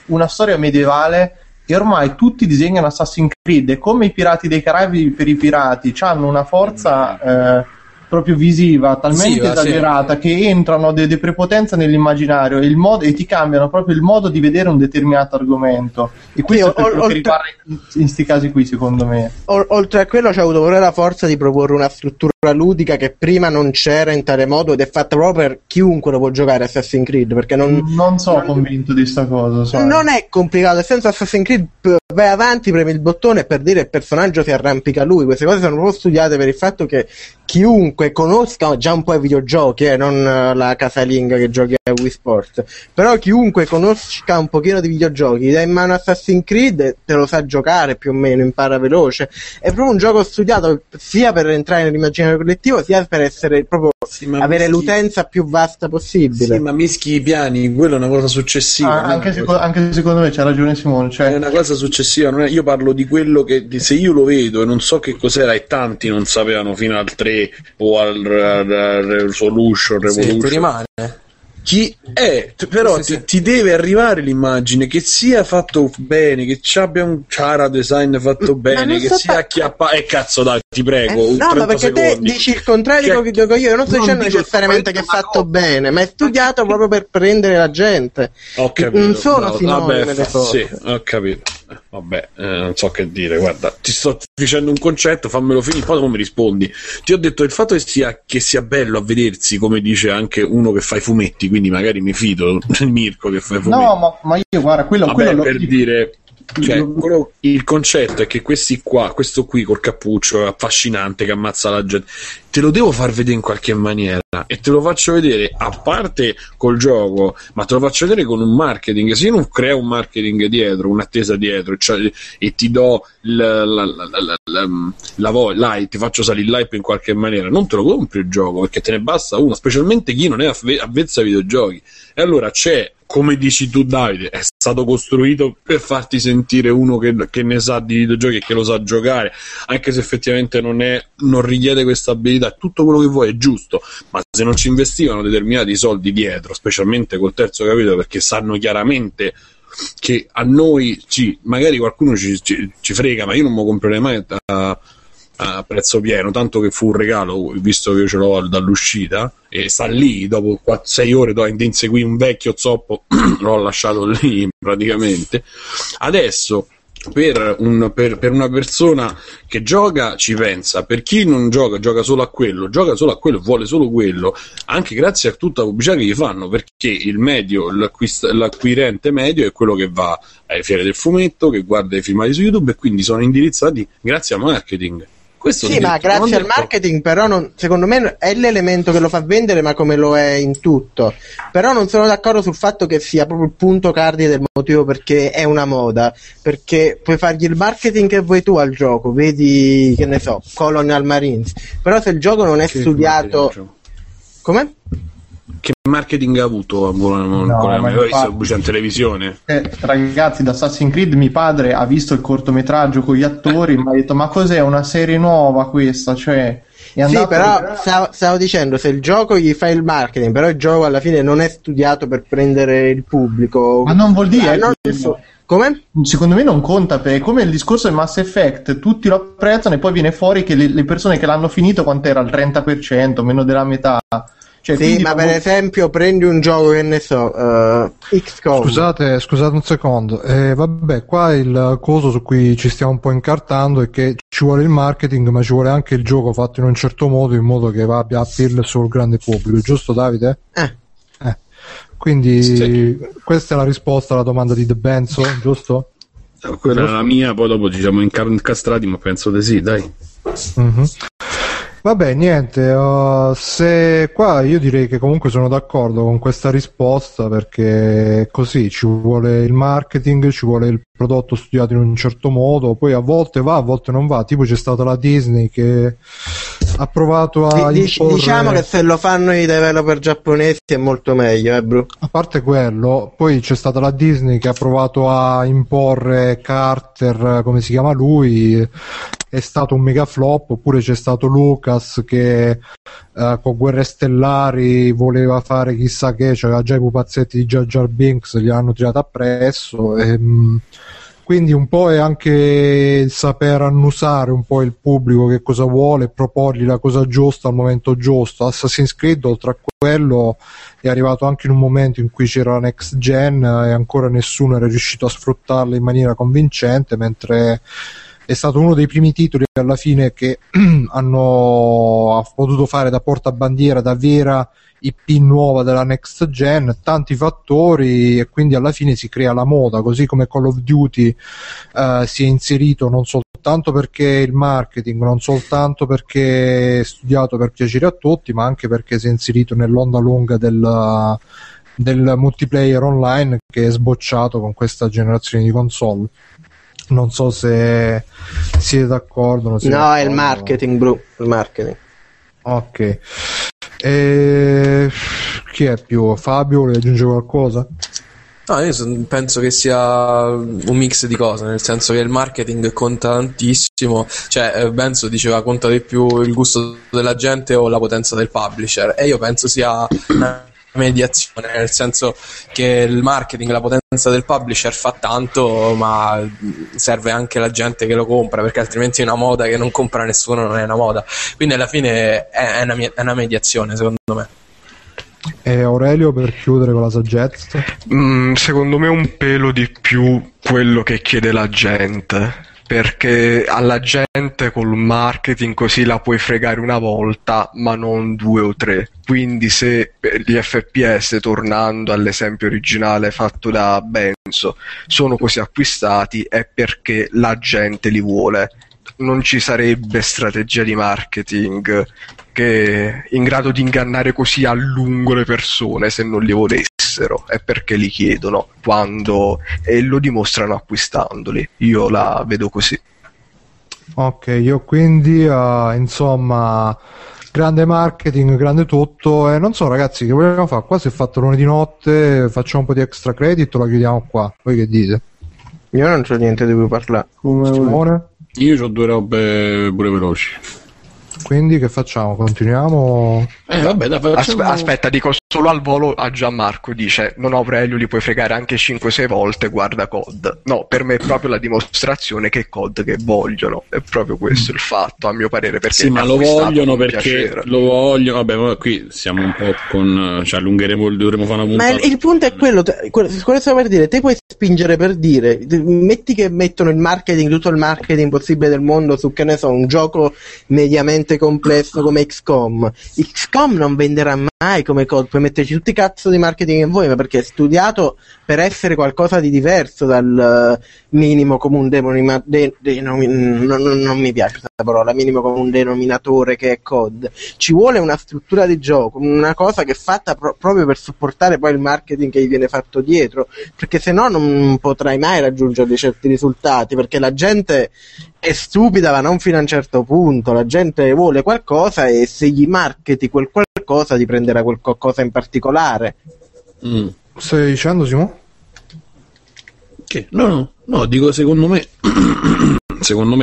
una storia medievale, e ormai tutti disegnano Assassin's Creed, e come i Pirati dei Caraibi per i pirati, hanno una forza proprio visiva, talmente esagerata che entrano di prepotenza nell'immaginario e ti cambiano proprio il modo di vedere un determinato argomento. E questo è quello che ripara in questi casi qui, secondo me. Oltre a quello, c'è avuto pure la forza di proporre una struttura ludica che prima non c'era in tale modo, ed è fatta proprio per chiunque lo può giocare Assassin's Creed, perché non sono convinto di sta cosa, sai. Non è complicato, nel senso, Assassin's Creed vai avanti, premi il bottone per dire il personaggio si arrampica lui. Queste cose sono proprio studiate per il fatto che chiunque conosca già un po' i videogiochi, non la casalinga che giochi a Wii Sport, però chiunque conosca un pochino di videogiochi dai in mano Assassin's Creed te lo sa giocare più o meno, impara veloce. È proprio un gioco studiato sia per entrare nell'immaginario collettivo, sia per essere proprio avere l'utenza più vasta possibile. Sì, ma mischi i piani, quello è una cosa successiva. Anche secondo me c'ha ragione Simone, cioè... è una cosa successiva, non è... Io parlo di quello che se io lo vedo e non so che cos'era, e tanti non sapevano fino al 3 o al Revolution. Ti rimane. Chi è? Però ti deve arrivare l'immagine, che sia fatto bene, che ci abbia un chara design fatto bene, che sia acchiappato. Cazzo, dai, ti prego. No, ma perché secondi. Te dici il contrario di quello che dico io. Non sto dicendo necessariamente che è fatto bene, ma è studiato proprio per prendere la gente. Ho capito. Non sono sinonime le cose. Sì, ho capito. Vabbè, non so che dire, guarda, ti sto dicendo un concetto, fammelo finire, poi tu mi rispondi. Ti ho detto il fatto che sia bello a vedersi, come dice anche uno che fa i fumetti, quindi magari mi fido del Mirko che fa i fumetti. No, ma io guarda, quello per dire... Cioè, il concetto è che questo qui col cappuccio affascinante che ammazza la gente, te lo devo far vedere in qualche maniera, e te lo faccio vedere a parte col gioco, ma te lo faccio vedere con un marketing. Se io non creo un marketing dietro, un'attesa dietro, cioè, e ti do la voglia, ti faccio salire l'hype in qualche maniera, non te lo compri il gioco, perché te ne basta uno, specialmente chi non è avvezzo ai videogiochi. E allora c'è, come dici tu Davide, è stato costruito per farti sentire uno che ne sa di videogiochi e che lo sa giocare, anche se effettivamente non richiede questa abilità. Tutto quello che vuoi è giusto, ma se non ci investivano determinati soldi dietro, specialmente col terzo capitolo, perché sanno chiaramente che a noi magari qualcuno ci frega, ma io non me lo comprerei mai a prezzo pieno, tanto che fu un regalo, visto che io ce l'ho dall'uscita, e sta lì dopo 6 ore di inseguire un vecchio zoppo. L'ho lasciato lì praticamente. Adesso per una persona che gioca ci pensa, per chi non gioca gioca solo a quello, vuole solo quello, anche grazie a tutta la pubblicità che gli fanno, perché il medio, l'acquirente medio è quello che va alle fiere del fumetto, che guarda i filmati su YouTube, e quindi sono indirizzati grazie al marketing. Questo sì, ma grazie al marketing, però non, secondo me è l'elemento che lo fa vendere, ma come lo è in tutto. Però non sono d'accordo sul fatto che sia proprio il punto cardine del motivo perché è una moda, perché puoi fargli il marketing che vuoi tu al gioco, vedi, che ne so, Colonial Marines, però se il gioco non è che studiato... Come? Che marketing ha avuto? L'ho visto in televisione. Ragazzi, da Assassin's Creed mio padre ha visto il cortometraggio con gli attori, mi ha detto "Ma cos'è, una serie nuova questa?" Cioè, è sì, però stavo dicendo, se il gioco gli fa il marketing, però il gioco alla fine non è studiato per prendere il pubblico. Ma non vuol dire come? Secondo me non conta, perché come il discorso del Mass Effect, tutti lo apprezzano e poi viene fuori che le persone che l'hanno finito quant'era? Il 30%, meno della metà. Cioè, sì, ma per esempio prendi un gioco, che ne so, XCOM. Scusate un secondo, vabbè, qua il coso su cui ci stiamo un po' incartando è che ci vuole il marketing, ma ci vuole anche il gioco fatto in un certo modo, in modo che abbia appeal sul grande pubblico, giusto Davide? Quindi sì. Questa è la risposta alla domanda di The Benzo, giusto? Quella era la mia, poi dopo ci siamo incastrati, ma penso di sì, dai. Mm-hmm. Vabbè, niente, se qua io direi che comunque sono d'accordo con questa risposta, perché così ci vuole il marketing, ci vuole il prodotto studiato in un certo modo, poi a volte va, a volte non va, tipo c'è stata la Disney che ha provato a imporre... Diciamo che se lo fanno i developer giapponesi è molto meglio, bro? A parte quello, poi c'è stata la Disney che ha provato a imporre Carter, come si chiama lui... È stato un mega flop. Oppure c'è stato Lucas che con Guerre Stellari voleva fare chissà che, cioè aveva già i pupazzetti di Jar Jar Binks, li hanno tirati appresso. Quindi un po' è anche il saper annusare un po' il pubblico che cosa vuole, proporgli la cosa giusta al momento giusto. Assassin's Creed, oltre a quello, è arrivato anche in un momento in cui c'era la next gen e ancora nessuno era riuscito a sfruttarla in maniera convincente, mentre è stato uno dei primi titoli alla fine che hanno potuto fare da portabandiera, da vera IP nuova della next gen, tanti fattori, e quindi alla fine si crea la moda, così come Call of Duty si è inserito non soltanto perché il marketing, non soltanto perché è studiato per piacere a tutti, ma anche perché si è inserito nell'onda lunga del multiplayer online che è sbocciato con questa generazione di console. Non so se siete d'accordo. Non siete d'accordo. È il marketing, bro. Il marketing. Ok. Chi è più? Fabio, vuole aggiungere qualcosa? No, io penso che sia un mix di cose, nel senso che il marketing conta tantissimo, cioè Benzo diceva conta di più il gusto della gente o la potenza del publisher, e io penso sia una mediazione, nel senso che il marketing, la potenza del publisher fa tanto, ma serve anche la gente che lo compra, perché altrimenti una moda che non compra nessuno non è una moda, quindi alla fine è una mediazione, secondo me. E Aurelio, per chiudere con la saggezza? Secondo me un pelo di più quello che chiede la gente, perché alla gente col marketing così la puoi fregare una volta ma non due o tre, quindi se gli FPS, tornando all'esempio originale fatto da Benzo, sono così acquistati è perché la gente li vuole, non ci sarebbe strategia di marketing che è in grado di ingannare così a lungo le persone se non li volessero, è perché li chiedono quando e lo dimostrano acquistandoli. Io la vedo così. Ok, io quindi insomma grande marketing, grande tutto, e non so ragazzi che vogliamo fare, qua si è fatto lunedì notte, facciamo un po' di extra credit o la chiudiamo qua, voi che dite? Io non c'ho niente di cui parlare. Io ho due robe pure veloci. Quindi che facciamo? Continuiamo? Vabbè, facciamo... Aspetta, dico solo al volo a Gianmarco, dice: non Aurelio, li puoi fregare anche 5-6 volte, guarda COD. No, per me è proprio la dimostrazione che COD che vogliono, è proprio questo il fatto, a mio parere, perché sì, ma lo vogliono perché lo vogliono. Vabbè, ma qui siamo un po' con, cioè allungheremo, dovremo fare una puntata. Ma il punto è quello stavo per dire, te puoi spingere per dire, metti che mettono il marketing, tutto il marketing possibile del mondo su, che ne so, un gioco mediamente complesso come XCOM. XCOM non venderà mai come COD, puoi metterci tutti i cazzo di marketing che vuoi, ma perché è studiato per essere qualcosa di diverso dal minimo comune non mi piace questa parola, minimo comune denominatore che è COD. Ci vuole una struttura di gioco, una cosa che è fatta proprio per supportare poi il marketing che gli viene fatto dietro, perché se no non potrai mai raggiungere certi risultati, perché la gente è stupida, ma non fino a un certo punto. La gente vuole qualcosa e se gli marketi quel qualcosa ti prenderà quel qualcosa in particolare. Stai dicendo, Simone? Che? No, dico secondo me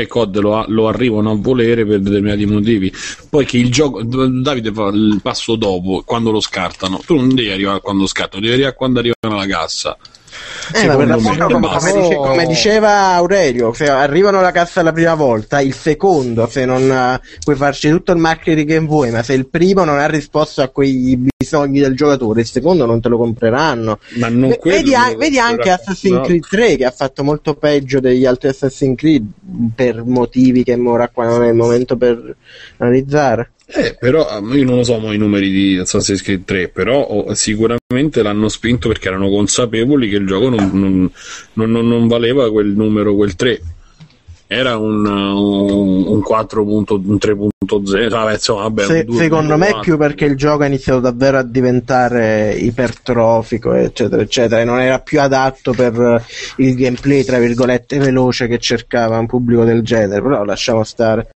COD lo arrivano a volere per determinati motivi. Poi che il gioco, Davide fa il passo dopo, quando lo scartano. Tu non devi arrivare quando scartano, devi arrivare quando arrivano alla cassa. Come diceva Aurelio, se arrivano alla cassa la prima volta, il secondo, se non puoi farci tutto il marketing che vuoi, ma se il primo non ha risposto a quei bisogni del giocatore, il secondo non te lo compreranno. Ma non vedi anche Assassin's Creed 3, che ha fatto molto peggio degli altri Assassin's Creed per motivi che ora qua non è il momento per analizzare. Però io non lo so i numeri di Assassin's Creed 3, però sicuramente l'hanno spinto perché erano consapevoli che il gioco non valeva quel numero, quel 3 era un 3.0. Secondo me più perché il gioco ha iniziato davvero a diventare ipertrofico eccetera eccetera, e non era più adatto per il gameplay tra virgolette veloce che cercava un pubblico del genere. Però lasciamo stare,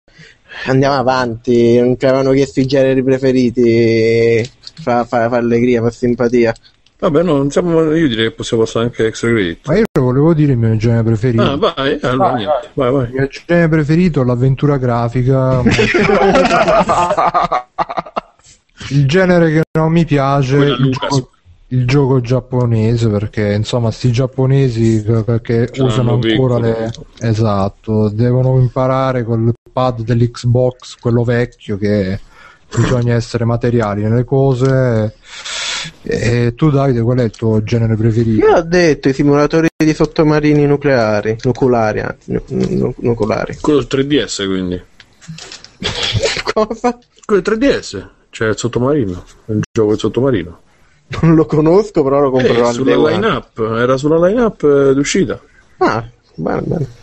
andiamo avanti. Non ci avevano chiesto i generi preferiti. Fa allegria, fa simpatia. Vabbè, io direi che possiamo passare anche extra credit. Ma io volevo dire il mio genere preferito. Ah, vai. Il mio genere preferito è l'avventura grafica. Il genere che non mi piace è il gioco giapponese, perché insomma sti giapponesi perché usano ancora le... Esatto, devono imparare col pad dell'Xbox, quello vecchio, che bisogna essere materiali nelle cose. E tu, Davide, qual è il tuo genere preferito? Io ho detto i simulatori di sottomarini nucleari. Quello 3DS, quindi. Cosa? Quello 3DS, cioè il sottomarino, il gioco del sottomarino. Non lo conosco, però lo comprerò sulla line-up. Era sulla line-up d'uscita. Ah, bene.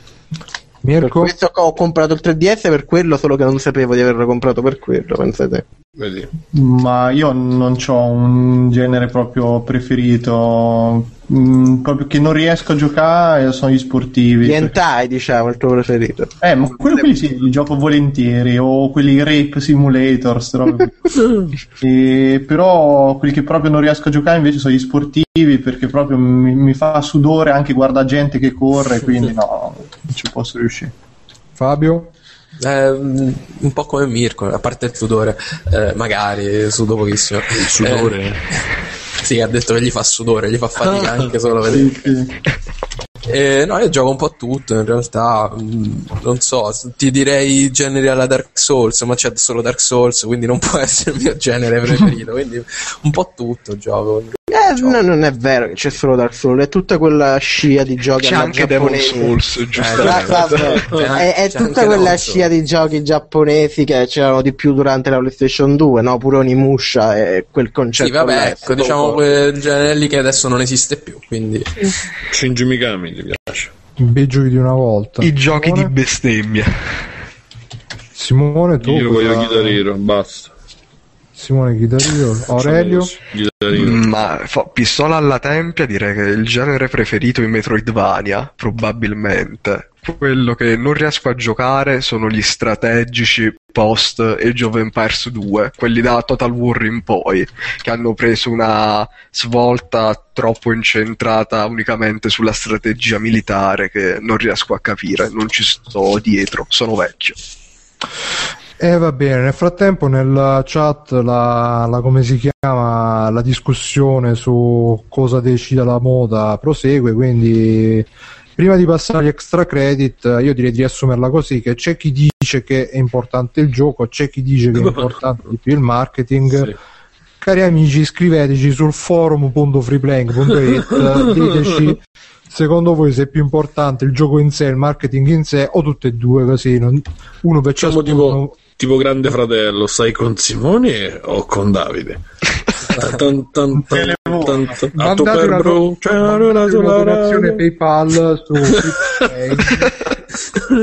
Mirko? Per questo ho comprato il 3DS, per quello, solo che non sapevo di averlo comprato per quello, pensate. Vedi. Ma io non c'ho un genere proprio preferito, proprio che non riesco a giocare, sono gli sportivi. Gli hentai, diciamo, il tuo preferito. Ma quelli sì, li gioco volentieri, o quelli rape simulator, però quelli che proprio non riesco a giocare invece sono gli sportivi, perché proprio mi fa sudore anche guardare gente che corre, quindi no, non ci posso riuscire. Fabio? Un po' come Mirko, a parte il sudore, magari sudo pochissimo. Il sudore? Sì, ha detto che gli fa sudore, gli fa fatica anche solo vedere. Sì. No, io gioco un po' tutto in realtà, non so, ti direi generi alla Dark Souls, ma c'è solo Dark Souls, quindi non può essere il mio genere preferito, quindi un po' tutto gioco. No, non è vero che c'è solo Dark Souls, è tutta quella scia di giochi giapponesi. Souls, è tutta quella scia di giochi giapponesi che c'erano di più durante la PlayStation 2, no? Pure Onimusha e quel concetto. Sì, vabbè, ecco, diciamo quel genere lì che adesso non esiste più, quindi Shinji Mikami ti piace. Bei giochi di una volta. I giochi Simone? Di bestemmia. Simone, tu io voglio chitarrero, basta. Simone chitarrino, Aurelio ma pistola alla tempia, direi che il genere preferito in Metroidvania probabilmente. Quello che non riesco a giocare sono gli strategici post Age of Empires 2, quelli da Total War in poi, che hanno preso una svolta troppo incentrata unicamente sulla strategia militare, che non riesco a capire, non ci sto dietro, sono vecchio. E va bene, nel frattempo nella chat la come si chiama, la discussione su cosa decida la moda prosegue, quindi prima di passare agli extra credit io direi di riassumerla così, che c'è chi dice che è importante il gioco, c'è chi dice che è importante di più il marketing. Sì. Cari amici, iscriveteci sul forum.freeplaying.it, diteci secondo voi se è più importante il gioco in sé, il marketing in sé, o tutte e due, così uno per ciascuno. Tipo Grande Fratello, stai con Simone o con Davide? Mandate una donazione PayPal su PayPal.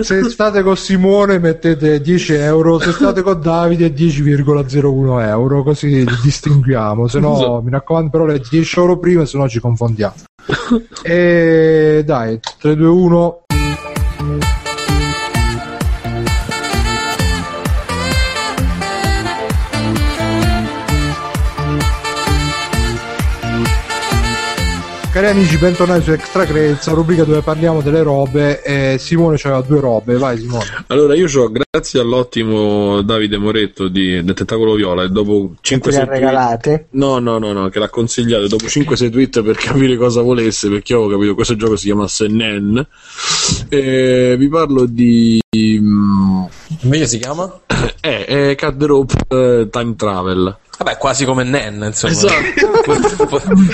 Se state con Simone mettete 10 euro, se state con Davide 10,01 euro, così li distinguiamo, se no mi raccomando, però le 10 euro prima, se no ci confondiamo. E dai, 3, 2, 1. Cari amici, bentornati su Extra Credits, la rubrica dove parliamo delle robe, e Simone c'aveva due robe, vai Simone. Allora io c'ho, grazie all'ottimo Davide Moretto del Tentacolo Viola, e dopo 5-6 tweet... No, che l'ha consigliato, dopo 5-6 tweet per capire cosa volesse, perché io avevo capito che questo gioco si chiamasse Nen, e vi parlo di... Invece si chiama? È Cut the Rope Time Travel. Vabbè, quasi come Nen, insomma. Esatto.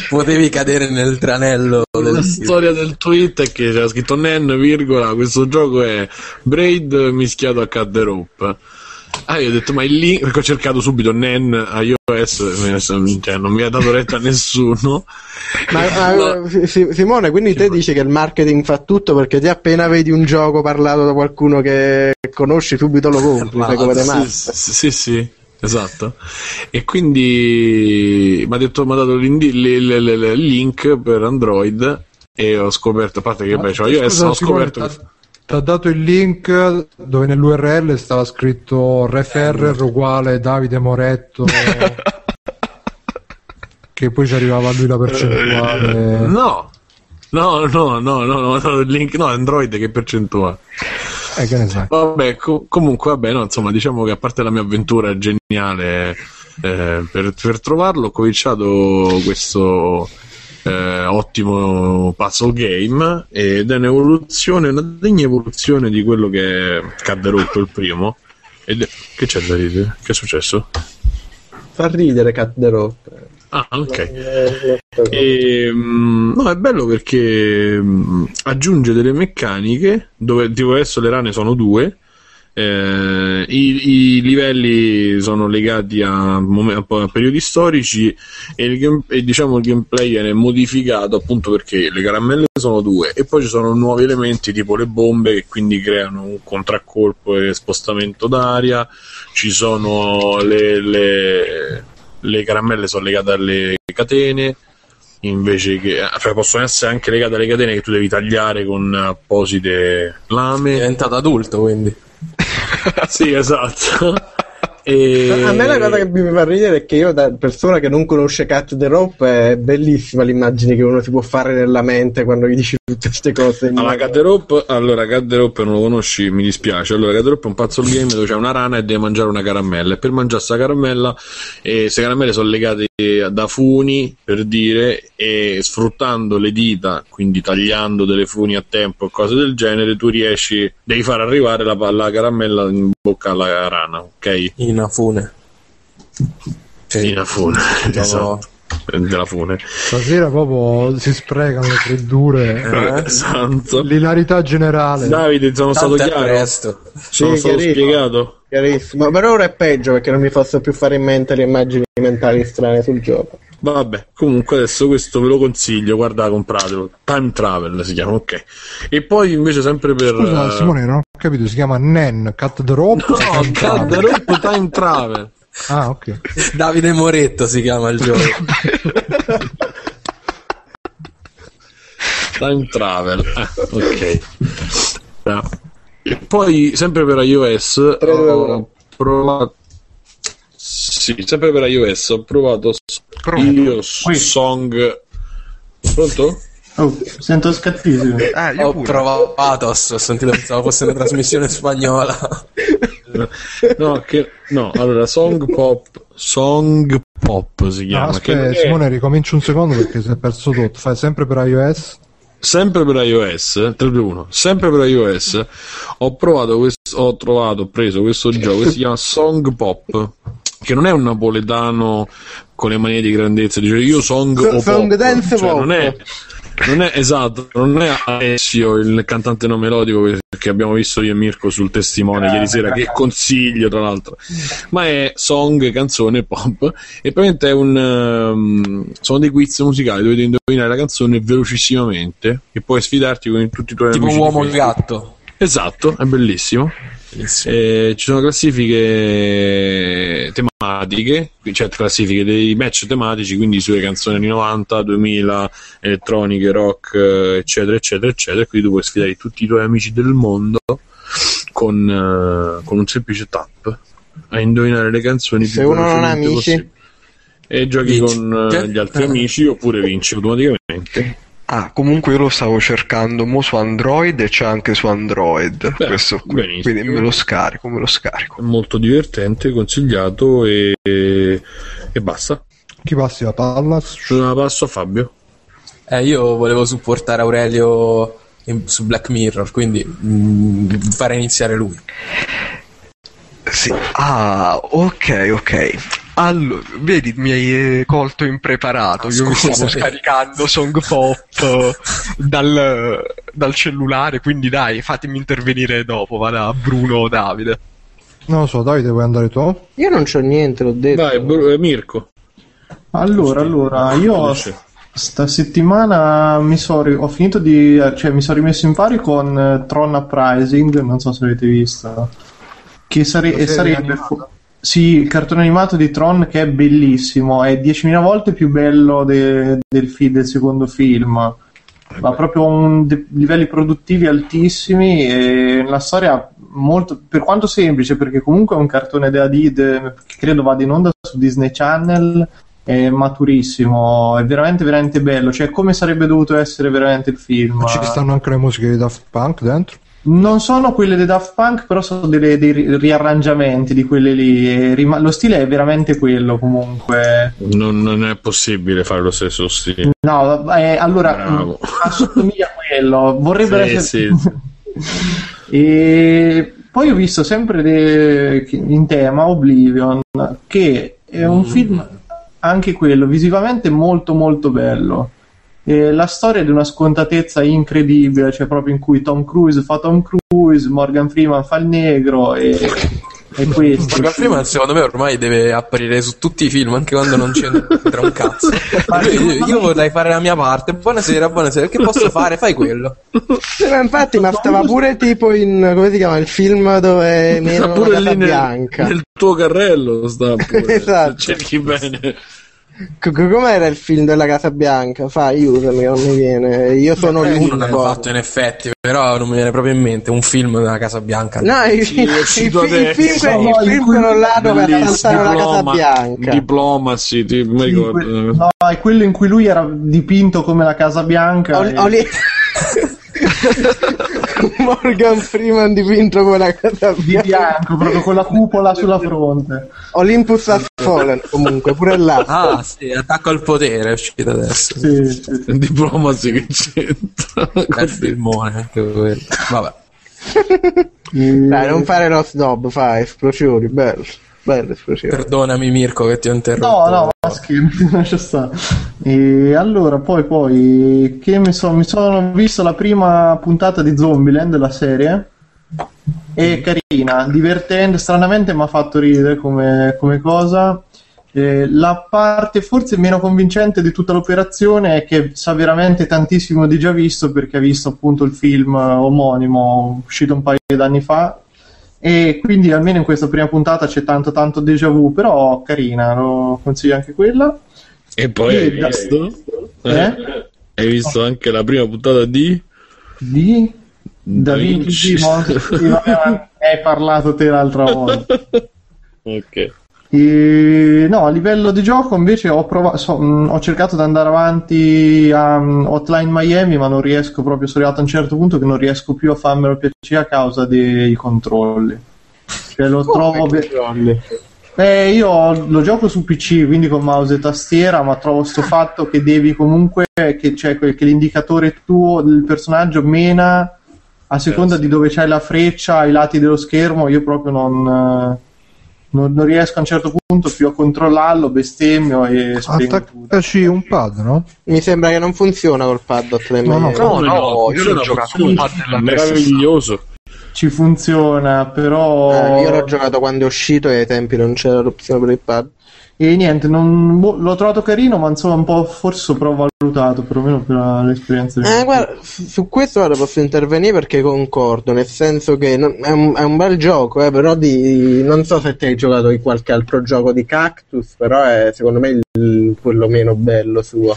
Potevi cadere nel tranello. La storia del tweet è che c'era scritto Nen, virgola, questo gioco è Braid mischiato a Cut the Rope. Ah, io ho detto, ma è lì, perché ho cercato subito Nen a iOS, cioè, non mi ha dato retta nessuno. Simone, quindi Simone, te dici che il marketing fa tutto, perché te appena vedi un gioco parlato da qualcuno che conosci subito lo compri, fai come te male. Sì. Esatto, e quindi mi ha dato il link per Android, e ho scoperto, a parte che ti ha dato il link dove nell'URL stava scritto referrer uguale Davide Moretto che poi ci arrivava a lui la percentuale. No, il link no, Android che percentuale. Che ne sai. Vabbè, comunque, no, insomma, diciamo che a parte la mia avventura geniale per trovarlo, ho cominciato questo ottimo puzzle game, ed è un'evoluzione, una degna evoluzione di quello che è Cut the Rope il primo. Che c'è da ridere? Che è successo? Fa ridere Cut the Rope. Ah, ok. No, è bello perché aggiunge delle meccaniche dove tipo adesso le rane sono due, i livelli sono legati a periodi storici, e diciamo il gameplay viene modificato appunto perché le caramelle sono due, e poi ci sono nuovi elementi tipo le bombe, che quindi creano un contraccolpo e spostamento d'aria. Ci sono le caramelle sono legate alle catene, invece che possono essere anche legate alle catene che tu devi tagliare con apposite lame. È diventato adulto, quindi. Sì, esatto. A me la cosa che mi fa ridere è che io, da persona che non conosce Cut the Rope, è bellissima l'immagine che uno si può fare nella mente quando gli dici tutte queste cose. Allora Cut the Rope non lo conosci, mi dispiace. Allora Cut the Rope è un puzzle game dove c'è una rana e deve mangiare una caramella, e per mangiare sta caramella, queste caramelle sono legate da funi, per dire, e sfruttando le dita, quindi tagliando delle funi a tempo e cose del genere, tu devi far arrivare la caramella in bocca alla rana, ok? Inafune, esatto. Della fune. Stasera proprio si sprecano le freddure, esatto. L'ilarità generale. Davide, sono stato chiaro? Sono stato spiegato? Chiarissimo, però ora è peggio perché non mi posso più fare in mente le immagini mentali strane sul gioco. Vabbè, comunque adesso questo ve lo consiglio, guarda, compratelo. Time Travel si chiama, ok. E poi invece sempre per... Scusa, Simone, non ho capito, si chiama Nen, Cut the Rope? No, Cut the Rope Time Travel. Ah, ok. Davide Moretto si chiama il gioco. Time Travel, ok. No. E poi sempre per iOS ho provato... Sì, sempre per iOS ho provato io Song. Pronto? Oh, sento scattissimo. Ho provato, pensavo fosse una trasmissione spagnola. No, che, no, allora Song Pop si chiama. No, aspetta, che... Simone, ricominci un secondo perché si è perso tutto. Fai sempre per iOS? Sempre per iOS 3.1, sempre per iOS. Ho preso questo gioco che si chiama Song Pop, che non è un napoletano con le manie di grandezza, dice io Song o Pop, cioè, non è esatto, non è Alessio il cantante non melodico che abbiamo visto io e Mirko sul testimone ieri sera, che consiglio tra l'altro, ma è song, canzone pop, e praticamente è sono dei quiz musicali dove devi indovinare la canzone velocissimamente e puoi sfidarti con tutti i tuoi tipo amici, tipo uomo e gatto. Esatto, è bellissimo. Ci sono classifiche tematiche, cioè classifiche dei match tematici, quindi sulle canzoni anni 90, 2000, elettroniche, rock, eccetera eccetera eccetera. Quindi tu puoi sfidare tutti i tuoi amici del mondo con un semplice tap a indovinare le canzoni. Se più uno non ha amici possibile. E giochi vinci con gli altri amici oppure vinci automaticamente. Ah, comunque io lo stavo cercando mo su Android e c'è anche su Android. Beh, questo qui, benissimo. Quindi me lo scarico. È molto divertente, consigliato e basta. Chi passi la palla? La passo a Fabio. Io volevo supportare Aurelio su Black Mirror, quindi fare iniziare lui. Sì. Ah, ok. Allora, vedi, mi hai colto impreparato. Io mi stavo scaricando Song Pop dal cellulare, quindi dai, fatemi intervenire dopo. Vada Bruno o Davide. Non lo so, Davide, vuoi andare tu? Io non c'ho niente, l'ho detto. Dai, Mirko. Allora, io sta settimana mi sono rimesso in pari con Tron Uprising, non so se l'avete visto. Che sarebbe... Sì, il cartone animato di Tron, che è bellissimo, è 10.000 volte più bello del secondo film, ma proprio livelli produttivi altissimi, e la storia molto, per quanto semplice, perché comunque è un cartone che credo vada in onda su Disney Channel, è maturissimo, è veramente veramente bello, cioè come sarebbe dovuto essere veramente il film. Ma ci stanno anche le musiche di Daft Punk dentro? Non sono quelle dei Daft Punk, però sono dei riarrangiamenti di quelle lì. Lo stile è veramente quello, comunque. Non è possibile fare lo stesso stile. No, allora assomiglia a quello. Vorrebbe essere. E poi ho visto sempre in tema Oblivion, che è un film anche quello visivamente molto molto bello. La storia è di una scontatezza incredibile, cioè proprio in cui Tom Cruise, Morgan Freeman fa il negro e questo. Morgan Freeman secondo me ormai deve apparire su tutti i film, anche quando non c'entra un cazzo. Io vorrei fare la mia parte. Buonasera, che posso fare? Fai quello. Ma infatti, ma stava pure tipo in, come si chiama, il film dove era pure lì bianca. Nel tuo carrello sta pure. Esatto. Cerchi bene. Com'era il film della Casa Bianca? Aiutami, non mi viene. Io sono l'unico. Non l'ho fatto in effetti, però non mi viene proprio in mente un film della Casa Bianca. No, il film quello là dove assaltano la Casa Bianca. Diplomacy, mi ricordo. No, è quello in cui lui era dipinto come la Casa Bianca. Morgan Freeman dipinto con la casa bianca, proprio con la cupola sulla fronte. Olympus Has Fallen, comunque pure là. Ah sì, Attacco al potere è uscito adesso. Sì. Diplomacy, che c'entra. È filmone anche quello. Vabbè. Dai, non fare lo snob, fai esplosioni, bello esplosioni. Perdonami Mirko che ti ho interrotto. No, lascia stare. E allora poi che mi sono visto la prima puntata di Zombieland della serie, è carina, divertente, stranamente mi ha fatto ridere come cosa. La parte forse meno convincente di tutta l'operazione è che sa veramente tantissimo di già visto, perché ha visto appunto il film omonimo uscito un paio d'anni fa, e quindi almeno in questa prima puntata c'è tanto tanto déjà vu, però carina, lo consiglio anche quella. E poi hai visto anche la prima puntata di Da Vinci Monster, hai parlato te l'altra volta. Ok. E, no, a livello di gioco invece ho cercato di andare avanti a Hotline Miami, ma non riesco proprio, sono arrivato a un certo punto che non riesco più a farmelo piacere a causa dei controlli. cioè lo trovo bene. Io lo gioco su PC, quindi con mouse e tastiera, ma trovo sto fatto che devi comunque che l'indicatore tuo del personaggio mena a seconda di dove c'hai la freccia ai lati dello schermo. Io proprio non riesco a un certo punto più a controllarlo, bestemmio e spengo tutto. Un pad, no? Mi sembra che non funziona col pad HTML. No, io l'ho giocato con un pad meraviglioso. Ci funziona, però... io l'ho giocato quando è uscito e ai tempi non c'era l'opzione per il pad. E niente, l'ho trovato carino, ma insomma un po' forse sopravvalutato, perlomeno per l'esperienza. Guarda, su questo posso intervenire perché concordo, nel senso che è un bel gioco, però non so se ti hai giocato in qualche altro gioco di Cactus, però è secondo me quello meno bello suo.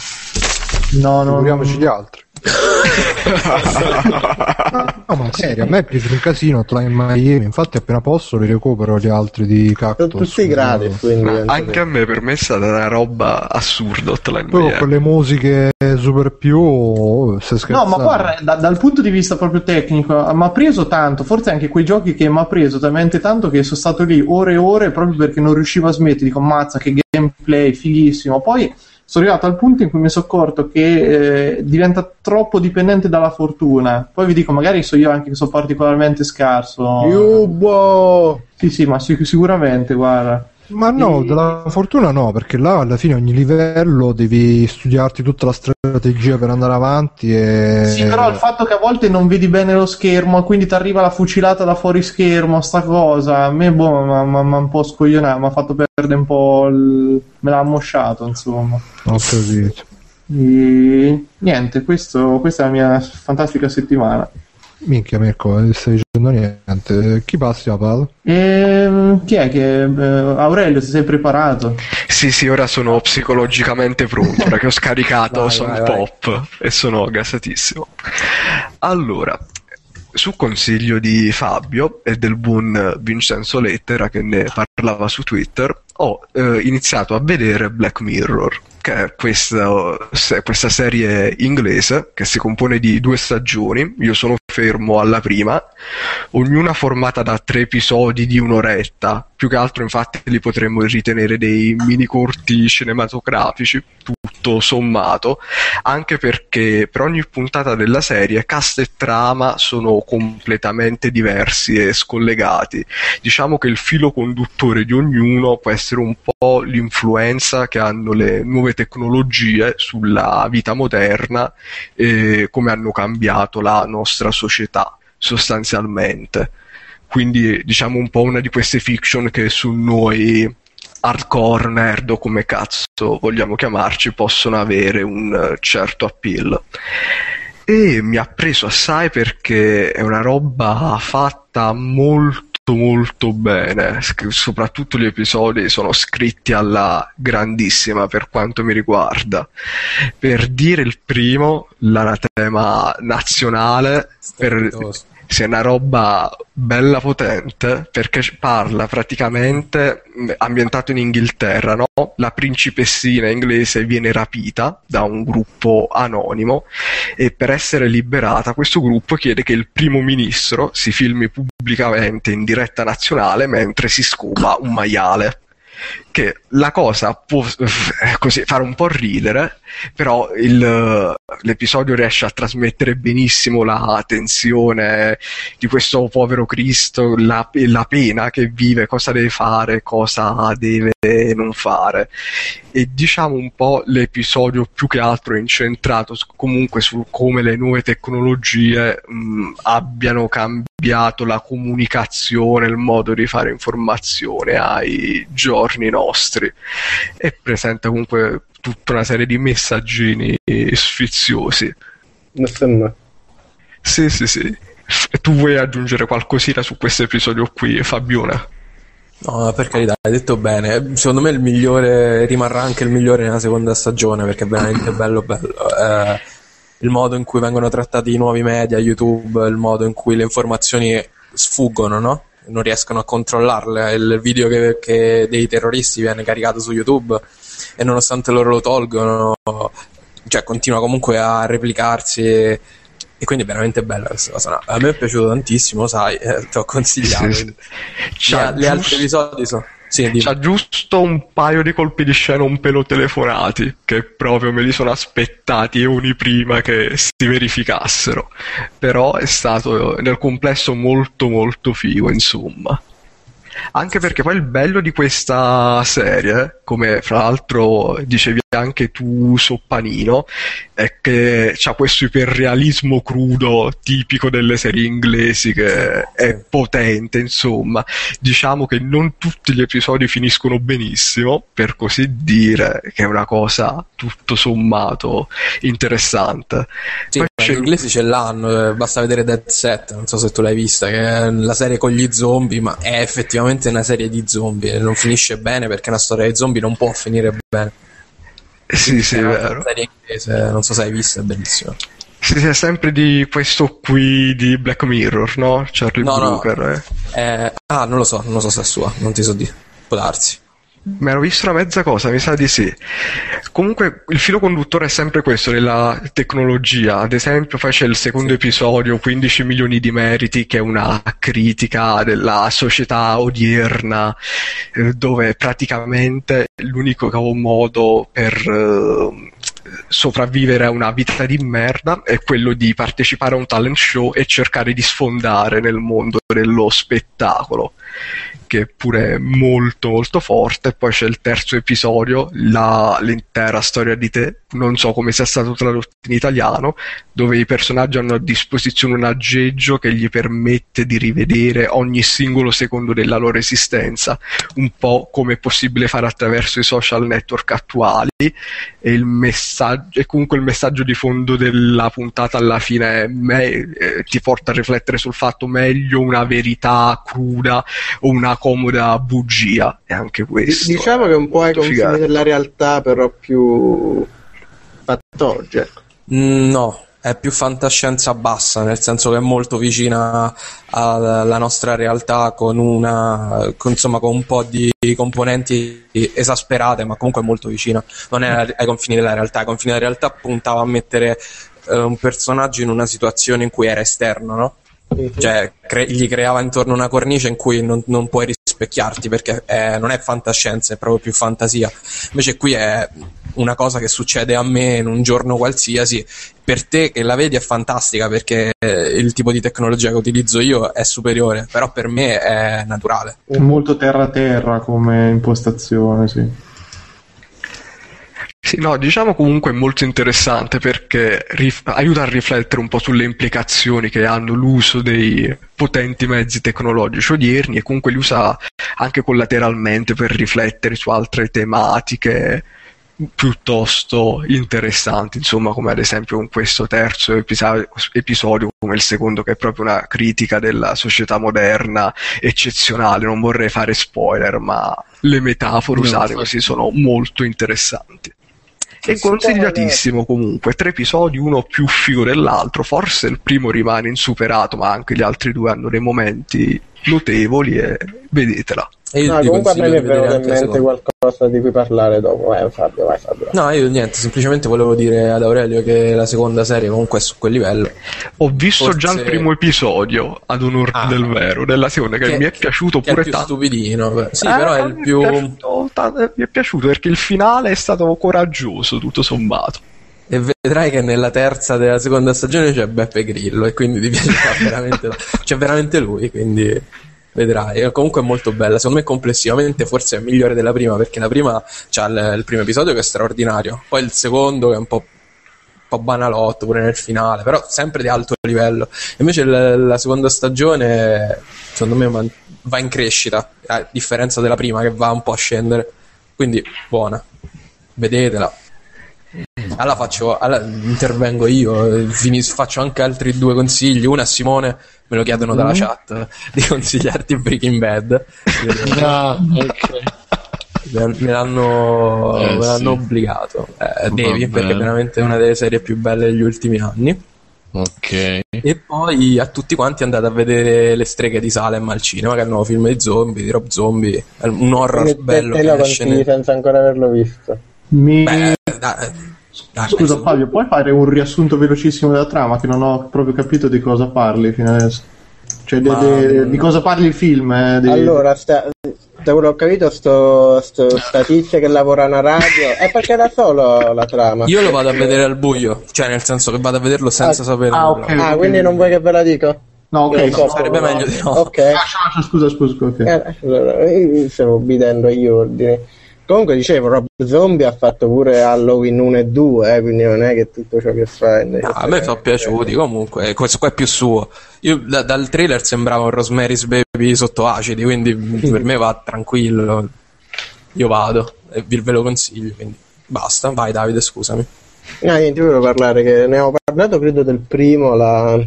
No, figuriamoci gli altri. No, ma serio, a me è piaciuto un casino Time Miami, infatti appena posso li recupero gli altri di Cactus. Sono tutti gratis, quindi anche a me, per me è stata una roba assurda Time Miami con le musiche super più se scherzavo. No, ma guarda, dal punto di vista proprio tecnico mi ha preso tanto, forse anche quei giochi che mi ha preso talmente tanto che sono stato lì ore e ore proprio perché non riuscivo a smettere. Dico, mazza che gameplay fighissimo. Poi sono arrivato al punto in cui mi sono accorto che diventa troppo dipendente dalla fortuna. Poi vi dico, magari so io anche che sono particolarmente scarso. Yubo! Sì, ma sicuramente, guarda. Ma no, della fortuna no, perché là alla fine ogni livello devi studiarti tutta la strategia per andare avanti e... Sì, però il fatto che a volte non vedi bene lo schermo, quindi ti arriva la fucilata da fuori schermo, sta cosa, a me m'ha un po' scoglionato, mi ha fatto perdere un po' me l'ha ammosciato, insomma. Ho capito. E niente, questa è la mia fantastica settimana. Minchia Mirko, non stai dicendo niente. Chi passa la palla? Chi è che... Aurelio, ti sei preparato? Sì, ora sono psicologicamente pronto, perché ho scaricato Song Pop e sono gasatissimo. Allora, su consiglio di Fabio e del buon Vincenzo Lettera, che ne parlava su Twitter, ho iniziato a vedere Black Mirror, che è questa serie inglese che si compone di 2 stagioni. Io sono fermo alla prima, ognuna formata da 3 episodi di un'oretta, più che altro infatti li potremmo ritenere dei mini corti cinematografici, tutto sommato, anche perché per ogni puntata della serie cast e trama sono completamente diversi e scollegati. Diciamo che il filo conduttore di ognuno può essere un po' l'influenza che hanno le nuove tecnologie sulla vita moderna e come hanno cambiato la nostra società sostanzialmente. Quindi diciamo un po' una di queste fiction che su noi hardcore, nerd o come cazzo vogliamo chiamarci, possono avere un certo appeal. E mi ha preso assai perché è una roba fatta molto bene, soprattutto gli episodi sono scritti alla grandissima per quanto mi riguarda. Per dire il primo, l'anatema nazionale, è una roba bella potente perché parla praticamente, ambientato in Inghilterra, no? La principessina inglese viene rapita da un gruppo anonimo e per essere liberata questo gruppo chiede che il primo ministro si filmi pubblicamente in diretta nazionale mentre si scopa un maiale. Che la cosa può così fare un po' ridere, però l'episodio riesce a trasmettere benissimo la tensione di questo povero Cristo, la pena che vive, cosa deve fare, cosa deve non fare. E diciamo un po' l'episodio più che altro è incentrato comunque su come le nuove tecnologie abbiano cambiato la comunicazione, il modo di fare informazione ai giorni nostri, e presenta comunque tutta una serie di messaggini sfiziosi. Sì. Tu vuoi aggiungere qualcosina su questo episodio qui, Fabione? No, per carità, hai detto bene. Secondo me il migliore rimarrà anche il migliore nella seconda stagione, perché è veramente bello. Il modo in cui vengono trattati i nuovi media, YouTube, il modo in cui le informazioni sfuggono, no? Non riescono a controllarle. Il video che dei terroristi viene caricato su YouTube e nonostante loro lo tolgono, cioè continua comunque a replicarsi E quindi è veramente bella questa cosa, no? A me è piaciuto tantissimo, sai, ti ho consigliato. Le altri episodi sono... Sì, c'ha giusto un paio di colpi di scena un pelo telefonati, che proprio me li sono aspettati eoni prima che si verificassero, però è stato nel complesso molto molto figo, insomma. Anche perché poi il bello di questa serie, come fra l'altro dicevi anche tu Soppanino, è che c'ha questo iperrealismo crudo tipico delle serie inglesi che è potente, insomma. Diciamo che non tutti gli episodi finiscono benissimo, per così dire, che è una cosa tutto sommato interessante. Sì, gli inglesi ce l'hanno, basta vedere Dead Set, non so se tu l'hai vista, che è la serie con gli zombie, ma è effettivamente una serie di zombie, non finisce bene perché una storia di zombie non può finire bene. Sì, sì, è vero. Serie inglese, non so se hai visto, è bellissimo. Sì, sì, è sempre di questo qui di Black Mirror, no? Charlie Brooker. No. Non lo so se è sua, non ti so dire, può darsi. Me l'ho visto una mezza cosa, mi sa di sì. Comunque il filo conduttore è sempre questo della tecnologia. Ad esempio c'è il secondo episodio 15 milioni di meriti, che è una critica della società odierna, dove praticamente l'unico modo per sopravvivere a una vita di merda è quello di partecipare a un talent show e cercare di sfondare nel mondo dello spettacolo, che è pure molto molto forte. Poi c'è il terzo episodio, l'intera storia di te, non so come sia stato tradotto in italiano, dove i personaggi hanno a disposizione un aggeggio che gli permette di rivedere ogni singolo secondo della loro esistenza, un po' come è possibile fare attraverso i social network attuali. E comunque il messaggio di fondo della puntata alla fine ti porta a riflettere sul fatto: meglio una verità cruda o una comoda bugia. E anche questo, diciamo, che un po' ai confini della realtà, però più patologia. No, è più fantascienza bassa, nel senso che è molto vicina alla nostra realtà, con un po' di componenti esasperate, ma comunque molto vicina. Non è ai confini della realtà. Ai confini della realtà puntava a mettere un personaggio in una situazione in cui era esterno, no? Cioè gli creava intorno una cornice in cui non puoi rispecchiarti, perché non è fantascienza, è proprio più fantasia. Invece qui è una cosa che succede a me in un giorno qualsiasi. Per te che la vedi è fantastica, perché il tipo di tecnologia che utilizzo io è superiore, però per me è naturale. È molto terra-terra come impostazione, sì. Sì, no, diciamo comunque è molto interessante, perché aiuta a riflettere un po' sulle implicazioni che hanno l'uso dei potenti mezzi tecnologici odierni, e comunque li usa anche collateralmente per riflettere su altre tematiche piuttosto interessanti, insomma, come ad esempio con questo terzo episodio, come il secondo, che è proprio una critica della società moderna eccezionale. Non vorrei fare spoiler, ma le metafore usate così sono molto interessanti. E consigliatissimo comunque, 3 episodi, uno più figo dell'altro. Forse il primo rimane insuperato, ma anche gli altri 2 hanno dei momenti notevoli, e vedetela. E io comunque a me mi è venuto in mente qualcosa di cui parlare dopo. Fabio. No, io niente, semplicemente volevo dire ad Aurelio che la seconda serie comunque è su quel livello. Ho visto già il primo episodio, ad onor del vero, della seconda, che mi è piaciuto pure tanto. È più stupidino, sì, però è il più... mi è piaciuto perché il finale è stato coraggioso, tutto sommato. E vedrai che nella terza della seconda stagione c'è Beppe Grillo, e quindi ti piacerà veramente c'è veramente lui, quindi vedrai. Comunque è molto bella, secondo me complessivamente forse è migliore della prima, perché la prima c'ha il primo episodio che è straordinario, poi il secondo che è un po' banalotto pure nel finale, però sempre di alto livello. Invece la seconda stagione secondo me va in crescita, a differenza della prima che va un po' a scendere, quindi buona, vedetela. Allora intervengo io, faccio anche altri 2 consigli. Uno a Simone, me lo chiedono dalla chat, di consigliarti Breaking Bad. Me l'hanno obbligato. Devi, perché è veramente una delle serie più belle degli ultimi anni. Ok. E poi a tutti quanti andate a vedere Le streghe di Salem al cinema, che è il nuovo film di zombie, di Rob Zombie, un horror bello. Te lo consigli senza ancora averlo visto. Scusa Fabio, puoi fare un riassunto velocissimo della trama che non ho proprio capito di cosa parli fino adesso? Cioè di cosa parli il film? Allora, da quello che ho capito, sta tizia che lavora a una radio. È perché era solo la trama. Io lo vado a vedere al buio, cioè nel senso che vado a vederlo senza sapere. Okay. Quindi non vuoi che ve la dico? No, ok, so, sarebbe meglio di no. Okay. Scusa. Okay. Allora, io stavo bidendo agli ordini. Comunque dicevo, Rob Zombie ha fatto pure Halloween 1 e 2, quindi non è che tutto ciò che fa... a me sono piaciuti, comunque, questo qua è più suo. Io dal trailer sembrava un Rosemary's Baby sotto acidi, quindi per me va tranquillo. Io vado, e ve lo consiglio, quindi basta. Vai Davide, scusami. No, niente, volevo parlare che ne avevo parlato credo del primo la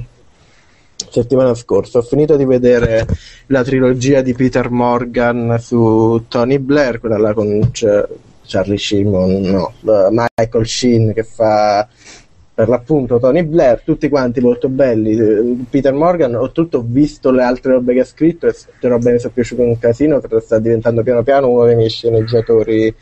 settimana scorsa. Ho finito di vedere la trilogia di Peter Morgan su Tony Blair, quella là con Charlie Sheen, Michael Sheen che fa per l'appunto Tony Blair, tutti quanti molto belli. Peter Morgan, ho visto le altre robe che ha scritto e queste robe mi sono piaciute un casino, perché sta diventando piano piano uno dei miei sceneggiatori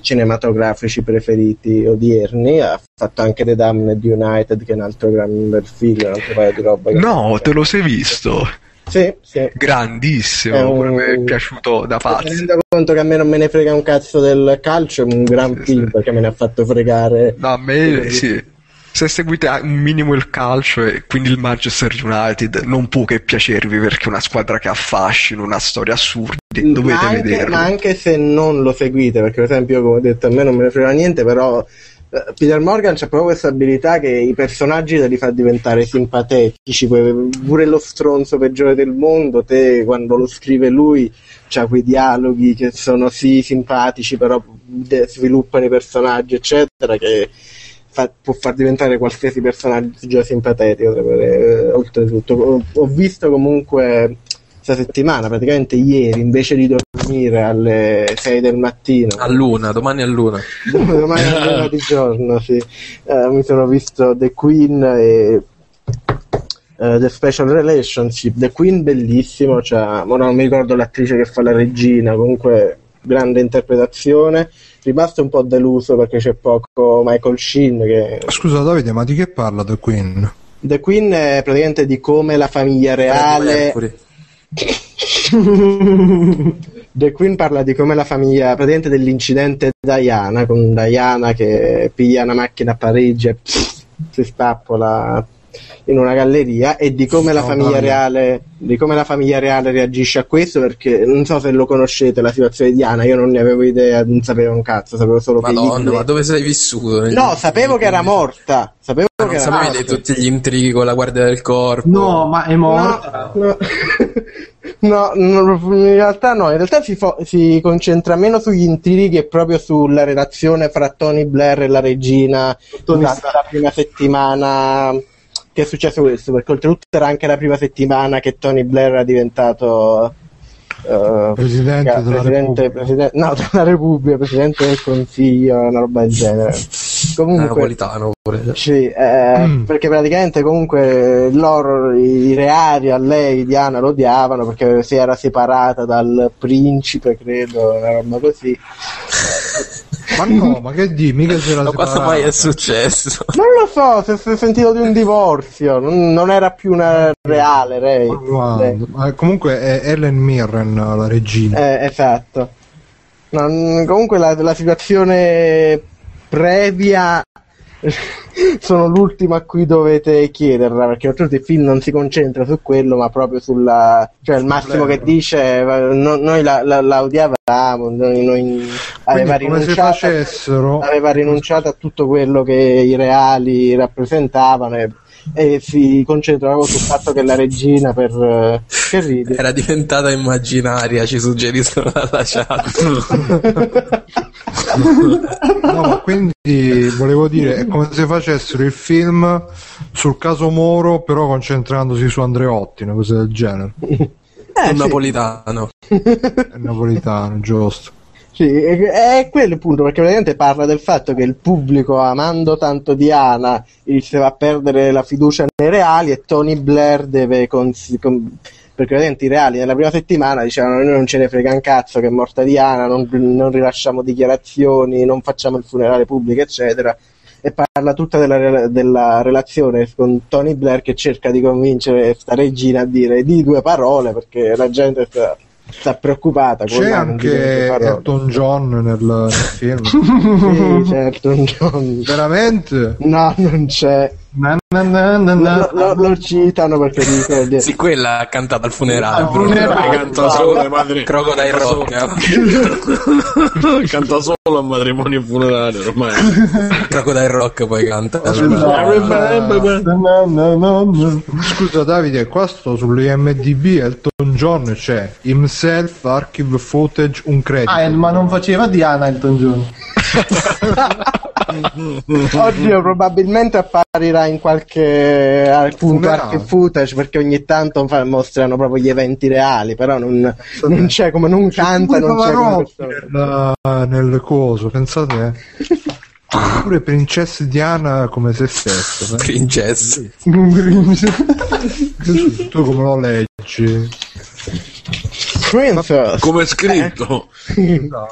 cinematografici preferiti odierni. Ha fatto anche The Damned United, che è un altro gran bel film, un altro paio di roba. No, te lo sei visto? Sì. Grandissimo, mi è piaciuto da pazzi. Tenendo conto che a me non me ne frega un cazzo del calcio, è un gran film perché me ne ha fatto fregare. No, a me sì. Se seguite un minimo il calcio e quindi il Manchester United, non può che piacervi, perché è una squadra che affascina, una storia assurda, dovete vederlo. Ma anche se non lo seguite, perché per esempio, come ho detto, a me non me ne frega niente, però Peter Morgan c'ha proprio questa abilità che i personaggi te li fa diventare simpatici. Pure lo stronzo peggiore del mondo, te quando lo scrive lui c'ha quei dialoghi che sono sì simpatici, però sviluppano i personaggi eccetera, che può far diventare qualsiasi personaggio simpatico. Oltretutto ho visto comunque questa settimana, praticamente ieri, invece di dormire alle 6 del mattino domani all'una di giorno, sì, mi sono visto The Queen e The Special Relationship. The Queen bellissimo, ora non mi ricordo l'attrice che fa la regina, comunque grande interpretazione. Rimasto un po' deluso perché c'è poco Michael Sheen che... Scusa Davide, ma di che parla The Queen? The Queen è praticamente di come la famiglia reale... The Queen parla di come la famiglia... praticamente dell'incidente Diana, con Diana che piglia una macchina a Parigi e si spappola in una galleria, e di come la famiglia reale reagisce a questo, perché non so se lo conoscete la situazione di Diana. Io non ne avevo idea, non sapevo un cazzo, sapevo solo che ma dove sei vissuto? No, sapevo che era morta, sapevo che era morta. Tutti gli intrighi con la guardia del corpo. No, ma è morta. No, in realtà si concentra meno sugli intrighi e proprio sulla relazione fra Tony Blair e la regina durante la prima settimana che è successo questo, perché oltretutto era anche la prima settimana che Tony Blair era diventato presidente del Consiglio, una roba del genere. Comunque napolitano pure. Sì, perché praticamente comunque loro, i reali, a lei Diana lo odiavano perché si era separata dal principe, credo, una roba così. Ma no, ma che di? Mica c'era. Ma cosa mai è successo? Non lo so, si è sentito di un divorzio, non era più una reale lei. Ma comunque è Helen Mirren la regina. Esatto. Comunque la situazione previa sono l'ultima a cui dovete chiederla, perché oltretutto il film non si concentra su quello, ma proprio sulla, cioè il massimo che dice noi la odiavamo, noi aveva rinunciato a tutto quello che i reali rappresentavano, e si concentrava sul fatto che la regina che ride era diventata immaginaria, ci suggeriscono dalla chat. No, ma quindi volevo dire, è come se facessero il film sul caso Moro, però concentrandosi su Andreotti, una cosa del genere. Sì. Napolitano, giusto. Sì, è quello il punto, perché praticamente parla del fatto che il pubblico, amando tanto Diana, inizia a perdere la fiducia nei reali, e Tony Blair deve perché ovviamente i reali nella prima settimana dicevano noi non ce ne frega un cazzo che è morta Diana, non rilasciamo dichiarazioni, non facciamo il funerale pubblico eccetera, e parla tutta della relazione con Tony Blair che cerca di convincere sta regina a dire di due parole perché la gente sta preoccupata. C'è anche Elton John nel film. Sì, c'è Elton John. Veramente? No, non c'è. Na. Lo citano perché dice sì, quella ha cantato al funerale. Bruno canta solo le madri. Crocodile Rock canta solo a matrimonio e funerale ormai. Crocodile Rock poi canta. Scusa Davide, qua sto sull'IMDb Elton John c'è Himself Archive Footage un credit. Ah, ma non faceva Diana Elton John. Oddio, probabilmente apparirà in qualche qualche footage perché ogni tanto mostrano proprio gli eventi reali, però non c'è come non canta, non c'è come nel coso, pensate. Pure Princess Diana come se stesso. Princess. Tu come lo leggi? Come è scritto? No.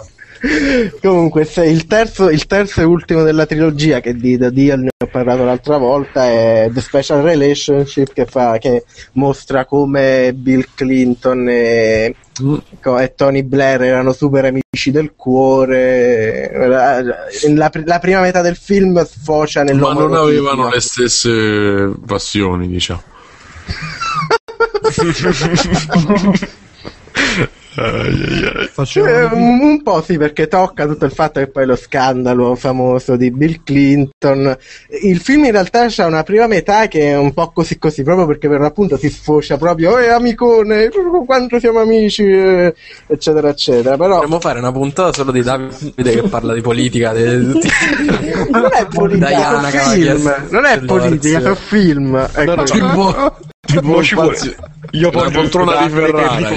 Comunque il terzo e ultimo della trilogia che di The Deal ne ho parlato l'altra volta è The Special Relationship che mostra come Bill Clinton e Tony Blair erano super amici del cuore. La prima metà del film sfocia nell'uomo, ma non avevano le stesse passioni, diciamo. Un po' sì, perché tocca tutto il fatto che poi lo scandalo famoso di Bill Clinton. Il film in realtà c'ha una prima metà che è un po' così proprio perché per l'appunto si sfocia proprio amicone, quanto siamo amici eccetera eccetera. Però potremmo fare una puntata solo di Davide che parla di politica non è politica, è un film ecco. Tipo io la poltrona di Ferrara no,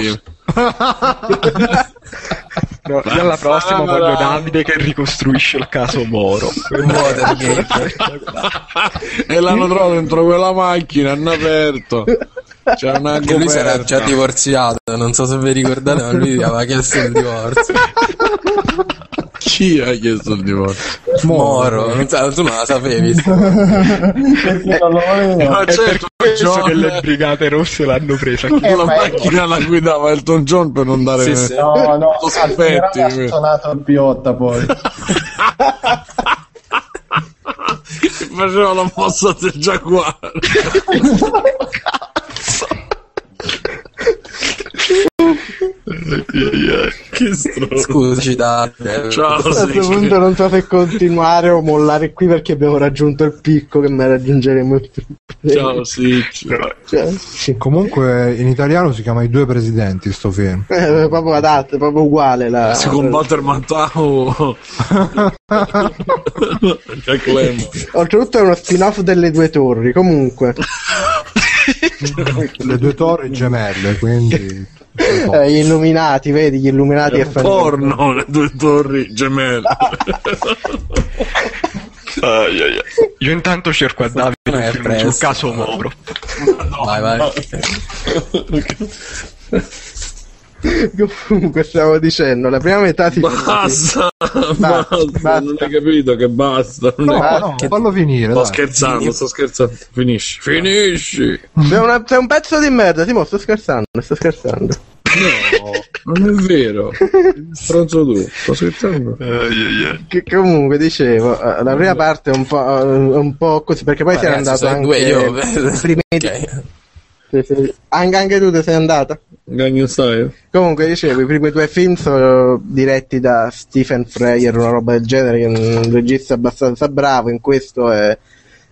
io alla prossima voglio Davide che ricostruisce il caso Moro e l'hanno trovato dentro quella macchina, hanno aperto, c'è una coperta. Lui si era già divorziato, non so se vi ricordate, ma lui aveva chiesto il divorzio. Chi ha chiesto il divorzio? Moro, tu non la sapevi. Ma certo, penso che le brigate rosse l'hanno presa. La macchina la guidava Elton John per non dare sospetti. Ha suonato il Piotta poi. Faceva la mossa del giaguaro. Cazzo. Che scusi Dante, a questo punto non so se continuare o mollare qui perché abbiamo raggiunto il picco che mai raggiungeremo. Ciao sì. Comunque in italiano si chiama I due presidenti sto film, proprio adatto, proprio uguale la... si combatte il Mantau. Oltretutto è uno spin-off delle due torri comunque. Le due torri gemelle, quindi gli illuminati, vedi, gli illuminati è porno, le due torri gemelle. Io intanto cerco a Davide sul caso Moro. Vai. Comunque stavo dicendo la prima metà si basta. Non hai capito che basta, no, fallo finire. Sto scherzando. Finisci. Sei un pezzo di merda, Simo, sto scherzando. No, non è vero. Stronzo tu, sto scherzando. Che comunque dicevo, la prima parte è un po' così perché poi sei andato anche anche tu te sei andata? Comunque dicevo, i primi due film sono diretti da Stephen Freyer, una roba del genere, che è un regista abbastanza bravo. In questo è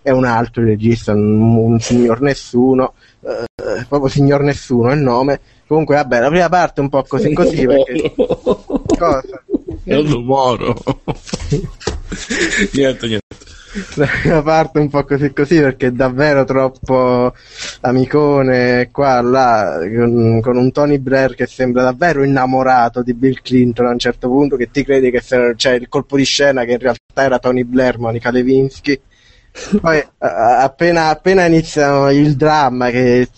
un altro regista, un signor nessuno, proprio signor nessuno è il nome. Comunque vabbè, la prima parte è un po' così perché cosa? È un rumore. niente. La parte un po' così perché è davvero troppo amicone qua là con un Tony Blair che sembra davvero innamorato di Bill Clinton a un certo punto, che ti credi che c'è il colpo di scena che in realtà era Tony Blair, Monica Lewinsky Poi appena iniziano il dramma, che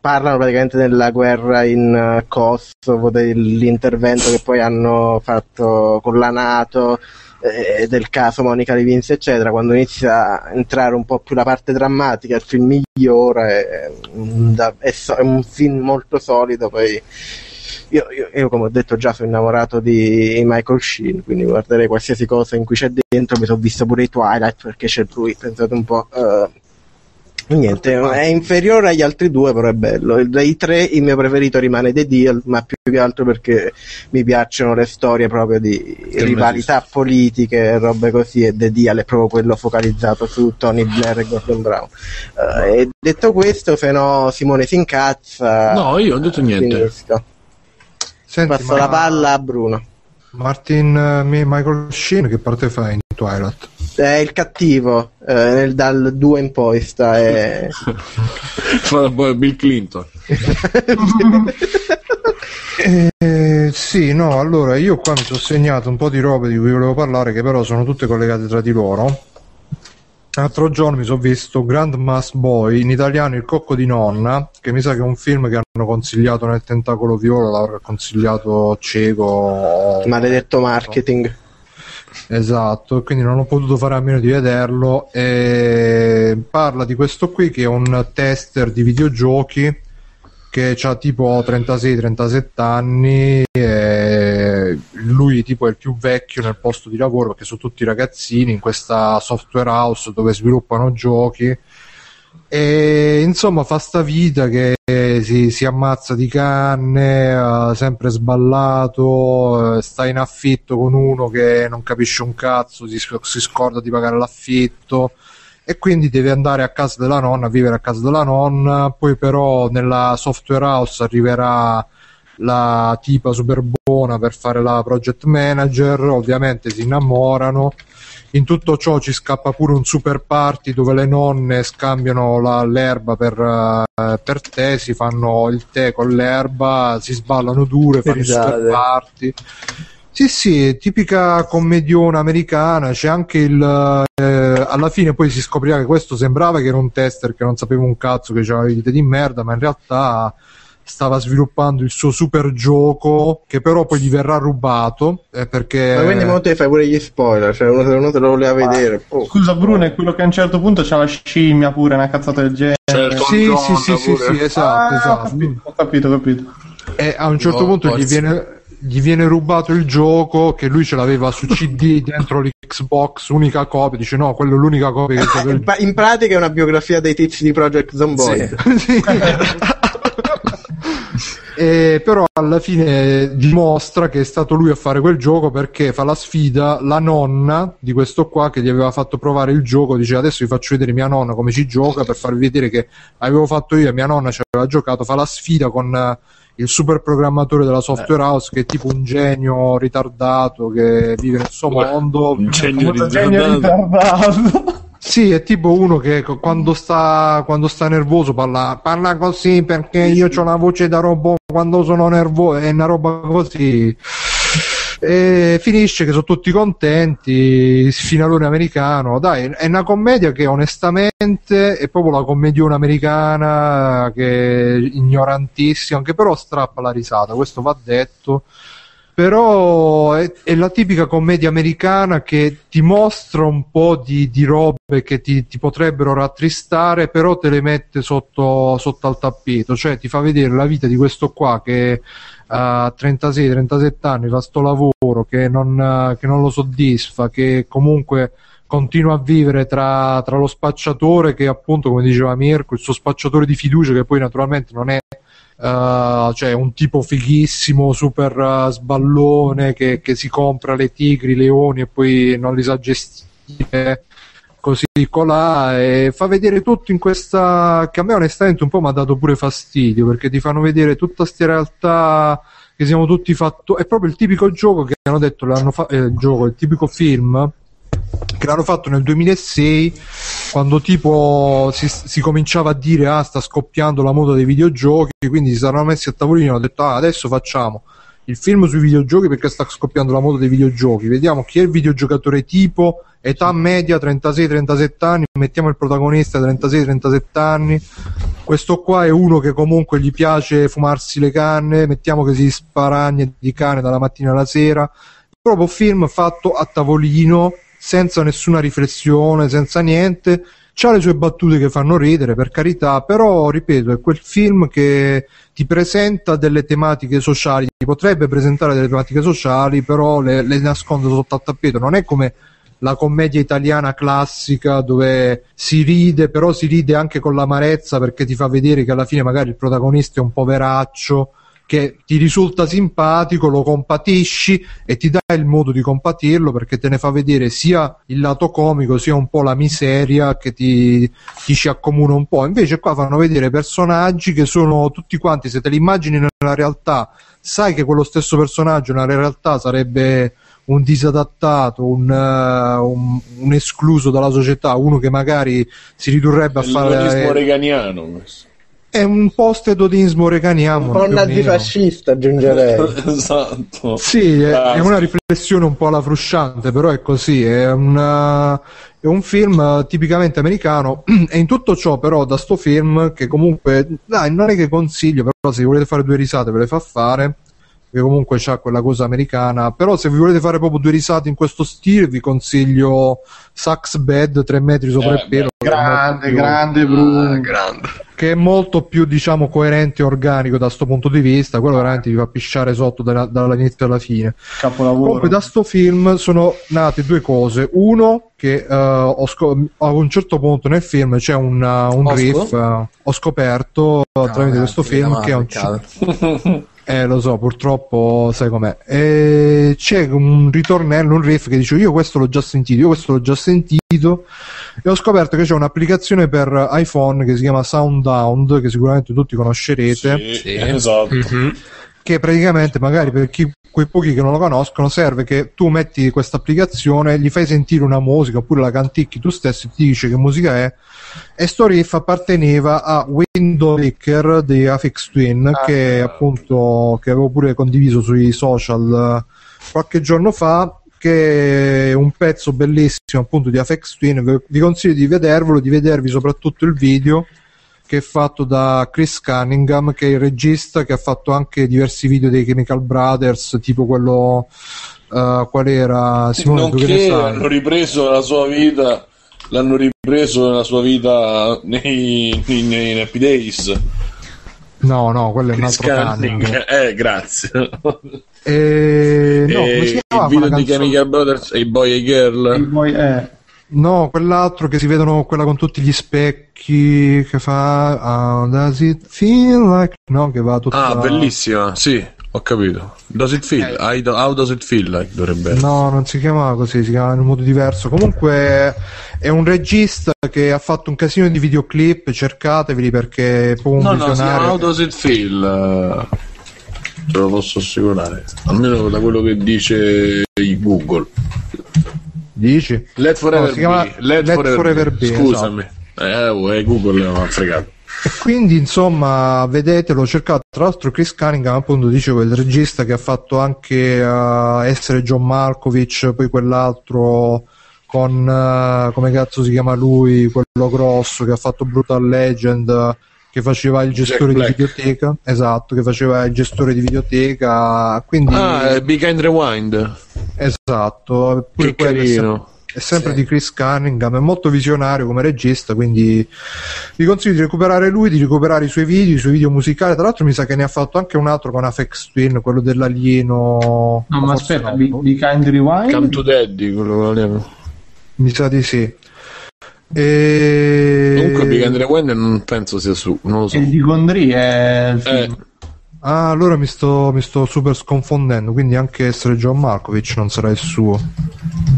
parlano praticamente della guerra in Kosovo, dell'intervento che poi hanno fatto con la NATO, del caso Monica Lewinsky eccetera, quando inizia a entrare un po' più la parte drammatica il film migliora, è un film molto solido. Poi io come ho detto già sono innamorato di Michael Sheen, quindi guarderei qualsiasi cosa in cui c'è dentro. Mi sono visto pure i Twilight perché c'è lui, pensate un po'. Niente, è inferiore agli altri due, però è bello. Dei tre il mio preferito rimane The Deal, ma più che altro perché mi piacciono le storie proprio di rivalità politiche, robe così, e The Deal è proprio quello focalizzato su Tony Blair e Gordon Brown. E detto questo, se no Simone si incazza. No, io ho detto niente. Senti, passo la palla a Bruno. Michael Sheen che parte fa in Twilight? È il cattivo, dal 2 in poi sta fa Bill Clinton. Sì, no, allora io qua mi sono segnato un po' di robe di cui volevo parlare, che però sono tutte collegate tra di loro. L'altro giorno mi sono visto Grandma's Boy, in italiano Il Cocco di Nonna, che mi sa che è un film che hanno consigliato nel Tentacolo Viola, l'avrà consigliato cieco. Maledetto marketing. Esatto, quindi non ho potuto fare a meno di vederlo. E parla di questo qui che è un tester di videogiochi che ha tipo 36-37 anni e lui tipo è il più vecchio nel posto di lavoro, perché sono tutti ragazzini in questa software house dove sviluppano giochi. E insomma fa sta vita che si ammazza di canne, sempre sballato, sta in affitto con uno che non capisce un cazzo, si scorda di pagare l'affitto e quindi deve andare a casa della nonna, a vivere a casa della nonna. Poi però nella software house arriverà la tipa super buona per fare la project manager, ovviamente si innamorano. In tutto ciò ci scappa pure un super party dove le nonne scambiano l'erba per tè, si fanno il tè con l'erba, si sballano dure, fanno il super party. Sì, tipica commediona americana. C'è anche alla fine poi si scoprirà che questo sembrava che era un tester che non sapeva un cazzo, che c'aveva le dita di merda, ma in realtà stava sviluppando il suo super gioco che però poi gli verrà rubato, perché... Ma quindi mo te fai pure gli spoiler, cioè uno te lo voleva vedere. Scusa Bruno, è quello che a un certo punto c'ha la scimmia pure, una cazzata del genere. Certo, sì, esatto. Ho capito. E a un certo punto gli viene rubato il gioco, che lui ce l'aveva su CD dentro l'Xbox, unica copia. Dice no, quello è l'unica copia che c'è. In pratica è una biografia dei tizi di Project Zomboid. Sì. Però alla fine dimostra che è stato lui a fare quel gioco, perché fa la sfida la nonna di questo qua che gli aveva fatto provare il gioco. Dice adesso vi faccio vedere mia nonna come ci gioca, per farvi vedere che avevo fatto io e mia nonna ci aveva giocato. Fa la sfida con il super programmatore della software house, che è tipo un genio ritardato che vive nel suo mondo, un genio ritardato. Sì, è tipo uno che quando sta nervoso parla così, perché io ho la voce da robot quando sono nervoso, è una roba così. E finisce che sono tutti contenti, finalone americano. Dai, è una commedia che onestamente è proprio la commediona americana, che è ignorantissima, che però strappa la risata, questo va detto. Però è la tipica commedia americana che ti mostra un po' di robe che ti potrebbero rattristare, però te le mette sotto al tappeto, cioè ti fa vedere la vita di questo qua che a 36-37 anni fa sto lavoro che non lo soddisfa, che comunque continua a vivere tra lo spacciatore, che appunto come diceva Mirko, il suo spacciatore di fiducia, che poi naturalmente non è cioè un tipo fighissimo super sballone che si compra le tigri, i leoni e poi non li sa gestire, così colà, e fa vedere tutto in questa, che a me onestamente un po' mi ha dato pure fastidio, perché ti fanno vedere tutta sta realtà che siamo tutti è proprio il tipico gioco che hanno detto il tipico film che l'hanno fatto nel 2006, quando tipo si cominciava a dire sta scoppiando la moda dei videogiochi, quindi si saranno messi a tavolino e hanno detto adesso facciamo il film sui videogiochi, perché sta scoppiando la moda dei videogiochi. Vediamo chi è il videogiocatore tipo, età media 36-37 anni, mettiamo il protagonista 36-37 anni, questo qua è uno che comunque gli piace fumarsi le canne, mettiamo che si sparagna di canne dalla mattina alla sera, proprio film fatto a tavolino, senza nessuna riflessione, senza niente. C'ha le sue battute che fanno ridere, per carità, però, ripeto, è quel film che ti presenta delle tematiche sociali, ti potrebbe presentare delle tematiche sociali, però le nasconde sotto al tappeto. Non è come la commedia italiana classica dove si ride, però si ride anche con l'amarezza, perché ti fa vedere che alla fine magari il protagonista è un poveraccio, che ti risulta simpatico, lo compatisci e ti dà il modo di compatirlo, perché te ne fa vedere sia il lato comico sia un po' la miseria che ti ci accomuna un po'. Invece qua fanno vedere personaggi che sono tutti quanti, se te li immagini nella realtà, sai che quello stesso personaggio nella realtà sarebbe un disadattato, un escluso dalla società, uno che magari si ridurrebbe a fare... l'unismo reganiano questo. È un po' stetotismo reganiano, un po' nazifascista, aggiungerei. Esatto. Sì, è una riflessione un po' alla Frusciante, però è così, è un film tipicamente americano. E in tutto ciò, però, da sto film, che comunque dai, non è che consiglio, però se volete fare due risate ve le fa fare, che comunque c'ha quella cosa americana. Però se vi volete fare proprio due risate in questo stile, vi consiglio Sucks Bad, 3 metri sopra il pelo, grande Bruno, grande, che è molto più, diciamo, coerente e organico da sto punto di vista. Quello veramente vi fa pisciare sotto dall'inizio alla fine, capolavoro. Comunque da sto film sono nate due cose. Uno, che a un certo punto nel film c'è un riff, ho scoperto tramite questo film che è un... lo so, purtroppo sai com'è. C'è un ritornello, un riff che dice io questo l'ho già sentito, e ho scoperto che c'è un'applicazione per iPhone che si chiama Soundhound, che sicuramente tutti conoscerete. Sì. Esatto. Mm-hmm. Che praticamente, magari per quei pochi che non lo conoscono, serve che tu metti questa applicazione, gli fai sentire una musica oppure la canticchi tu stesso e ti dice che musica è. E sto riff apparteneva a Windowmaker di Aphex Twin, che appunto, che avevo pure condiviso sui social qualche giorno fa, che è un pezzo bellissimo appunto di Aphex Twin. Vi consiglio di vedervelo, di vedervi soprattutto il video, che è fatto da Chris Cunningham, che è il regista che ha fatto anche diversi video dei Chemical Brothers, tipo quello qual era, Simone, nonché l'hanno ripreso nella sua vita nei Happy Days. No, quello è Chris, un altro Cunningham. Grazie. No, come si chiamava il video di Chemical Brothers e i Boy e Girl? No, quell'altro che si vedono, quella con tutti gli specchi, che fa Does it feel like... no, che va tutta... bellissima, sì, ho capito. Does it feel? How does it feel like, dovrebbe essere. No, non si chiamava così, si chiamava in un modo diverso. Comunque è un regista che ha fatto un casino di videoclip, cercateveli perché è proprio un visionario. How does it feel? Te lo posso assicurare, almeno da quello che dice Google. Dici? Let Forever Be. Let Forever Be, scusami, esatto. Google mi ha fregato. E quindi, insomma, vedetelo, cercate. Tra l'altro Chris Cunningham, appunto, dicevo, il regista che ha fatto anche Essere John Malkovich, poi quell'altro con come cazzo si chiama lui, quello grosso che ha fatto Brutal Legend, che faceva il gestore di videoteca. Esatto, che faceva il gestore di videoteca. Quindi Big End Rewind. Esatto, che carino. È sempre di Chris Cunningham, è molto visionario come regista, quindi vi consiglio di recuperare lui, di recuperare i suoi video musicali. Tra l'altro mi sa che ne ha fatto anche un altro con Aphex Twin, quello dell'alieno. No, ma aspetta, Big End Rewind? Come to Daddy, quello dell'alieno. Mi sa di sì. Comunque Big End Rewind non penso sia su, non lo so. Il di Gondry è il film. Allora mi sto super sconfondendo, quindi anche Essere John Malkovich non sarà il suo.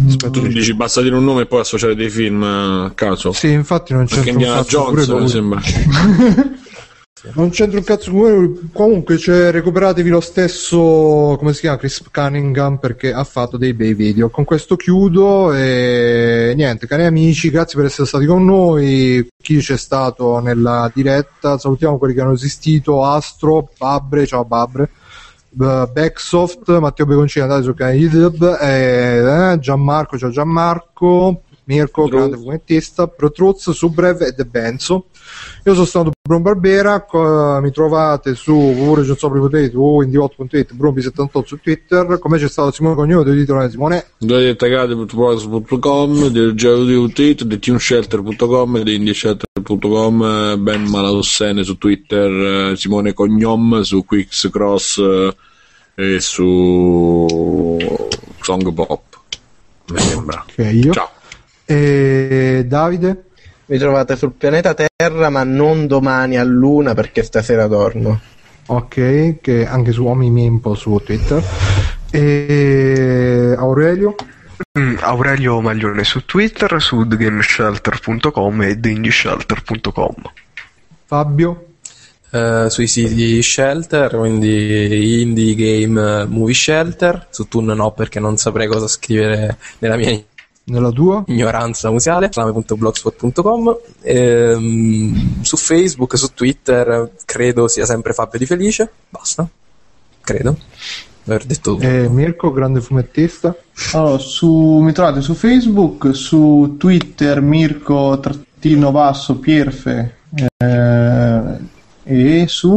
Aspetta, tu dici basta dire un nome e poi associare dei film a caso. Sì, infatti non c'entra un cazzo pure lui. Sembra. Non c'entra un cazzo pure. Comunque recuperatevi lo stesso, come si chiama, Chris Cunningham, perché ha fatto dei bei video. Con questo chiudo e niente, cari amici, grazie per essere stati con noi. Chi c'è stato nella diretta, salutiamo quelli che hanno esistito. Astro, Babre, ciao Babre, Bexsoft, Matteo Begoncini, andate sul canale YouTube, Gianmarco, ciao Gianmarco, Mirko, grande fumettista, Protruz, Subrev e De Benzo. Io sono stato Bruno Barbera, mi trovate su www.regionsopri.it o indie8.it, brumbi78 su Twitter. Come c'è stato Simone Cognome, devi trovare Simone detagate.com, del GeoDutit, del teamshelter.com, di indieshelter.com, Ben Malatossene su Twitter, Simone Cognom su Quix Cross e su Song Pop, mi sembra. Okay, ciao. E Davide? Mi trovate sul pianeta Terra, ma non domani all'1 perché stasera torno. Ok, che anche su Omimimpo su Twitter. E Aurelio? Aurelio Maglione su Twitter, su thegameshelter.com e theindieshelter.com. Fabio? Sui siti Shelter, quindi Indie Game Movie Shelter, su Tun no perché non saprei cosa scrivere nella mia... Nella tua? Ignoranza musicale, slame.blogspot.com, su Facebook, su Twitter, credo sia sempre Fabio Di Felice, basta, credo, aver detto tutto. Mirko, grande fumettista. Allora, mi trovate su Facebook, su Twitter, Mirko trattino basso Pierfe, e su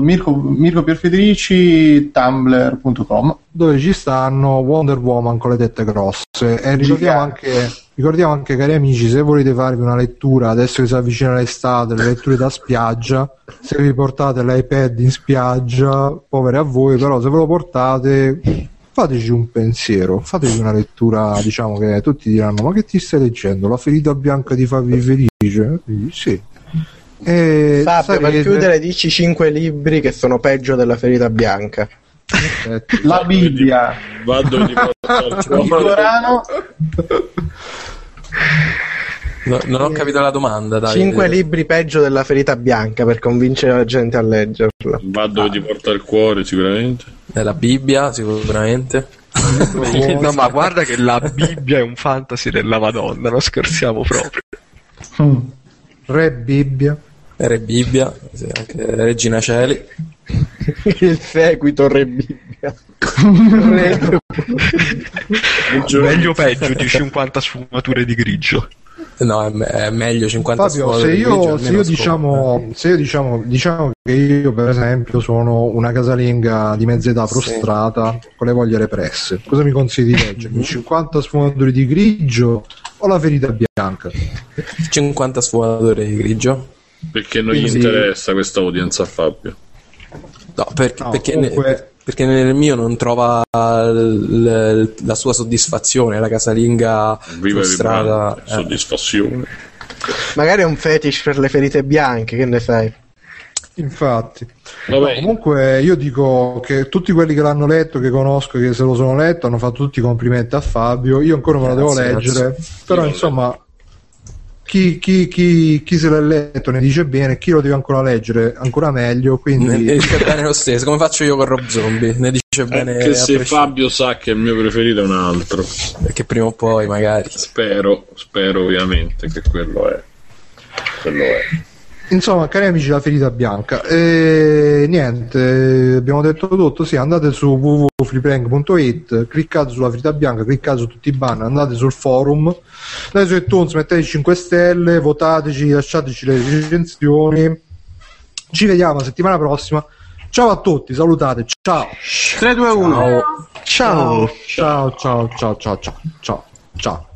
Mirko Pierfederici, tumblr.com, dove ci stanno Wonder Woman con le tette grosse. E ricordiamo anche, cari amici, se volete farvi una lettura adesso che si avvicina l'estate, le letture da spiaggia, se vi portate l'iPad in spiaggia, poveri a voi, però se ve lo portate fateci un pensiero, fateci una lettura, diciamo, che tutti diranno: ma che ti stai leggendo? La ferita bianca di Fabio Felice? Sì. Fabio, per chiudere dici 5 libri che sono peggio della ferita bianca. La Bibbia, il Corano. No, non ho capito la domanda, dai. 5 libri peggio della ferita bianca per convincere la gente a leggerla. Vado dove ti porta il cuore, sicuramente. La Bibbia, sicuramente. No, ma guarda che la Bibbia è un fantasy della Madonna, non scherziamo proprio. Re Bibbia. Re Bibbia, sì, anche Regina Celi. Il seguito Re Bibbia. Meglio o peggio di 50 sfumature di grigio? No, è meglio 50 sfumature di grigio. Se io diciamo che io per esempio sono una casalinga di mezza età frustrata, sì, con le voglie represse, cosa mi consigli di leggere? 50 sfumature di grigio o la ferita bianca? 50 sfumature di grigio. Perché non quindi gli interessa questa audience a Fabio? No, perché nel mio non trova la sua soddisfazione, la casalinga frustrata. Soddisfazione. Magari è un fetish per le ferite bianche, che ne sai? Infatti. No, comunque io dico che tutti quelli che l'hanno letto, che conosco, che se lo sono letto, hanno fatto tutti i complimenti a Fabio. Io ancora me la devo leggere, però insomma... Chi se l'ha letto ne dice bene, chi lo deve ancora leggere ancora meglio, quindi ne dice bene lo stesso, come faccio io con Rob Zombie, ne dice bene anche se Fabio sa che il mio preferito è un altro, perché prima o poi magari spero ovviamente che quello è insomma, cari amici, la ferita bianca. E niente, abbiamo detto tutto, sì, andate su www.freeplaying.it, cliccate sulla ferita bianca, cliccate su tutti i banner, andate sul forum, andate su iTunes, mettete 5 stelle, votateci, lasciateci le recensioni, ci vediamo la settimana prossima, ciao a tutti, salutate, ciao. 3, 2, 1, ciao ciao ciao ciao ciao ciao ciao, ciao.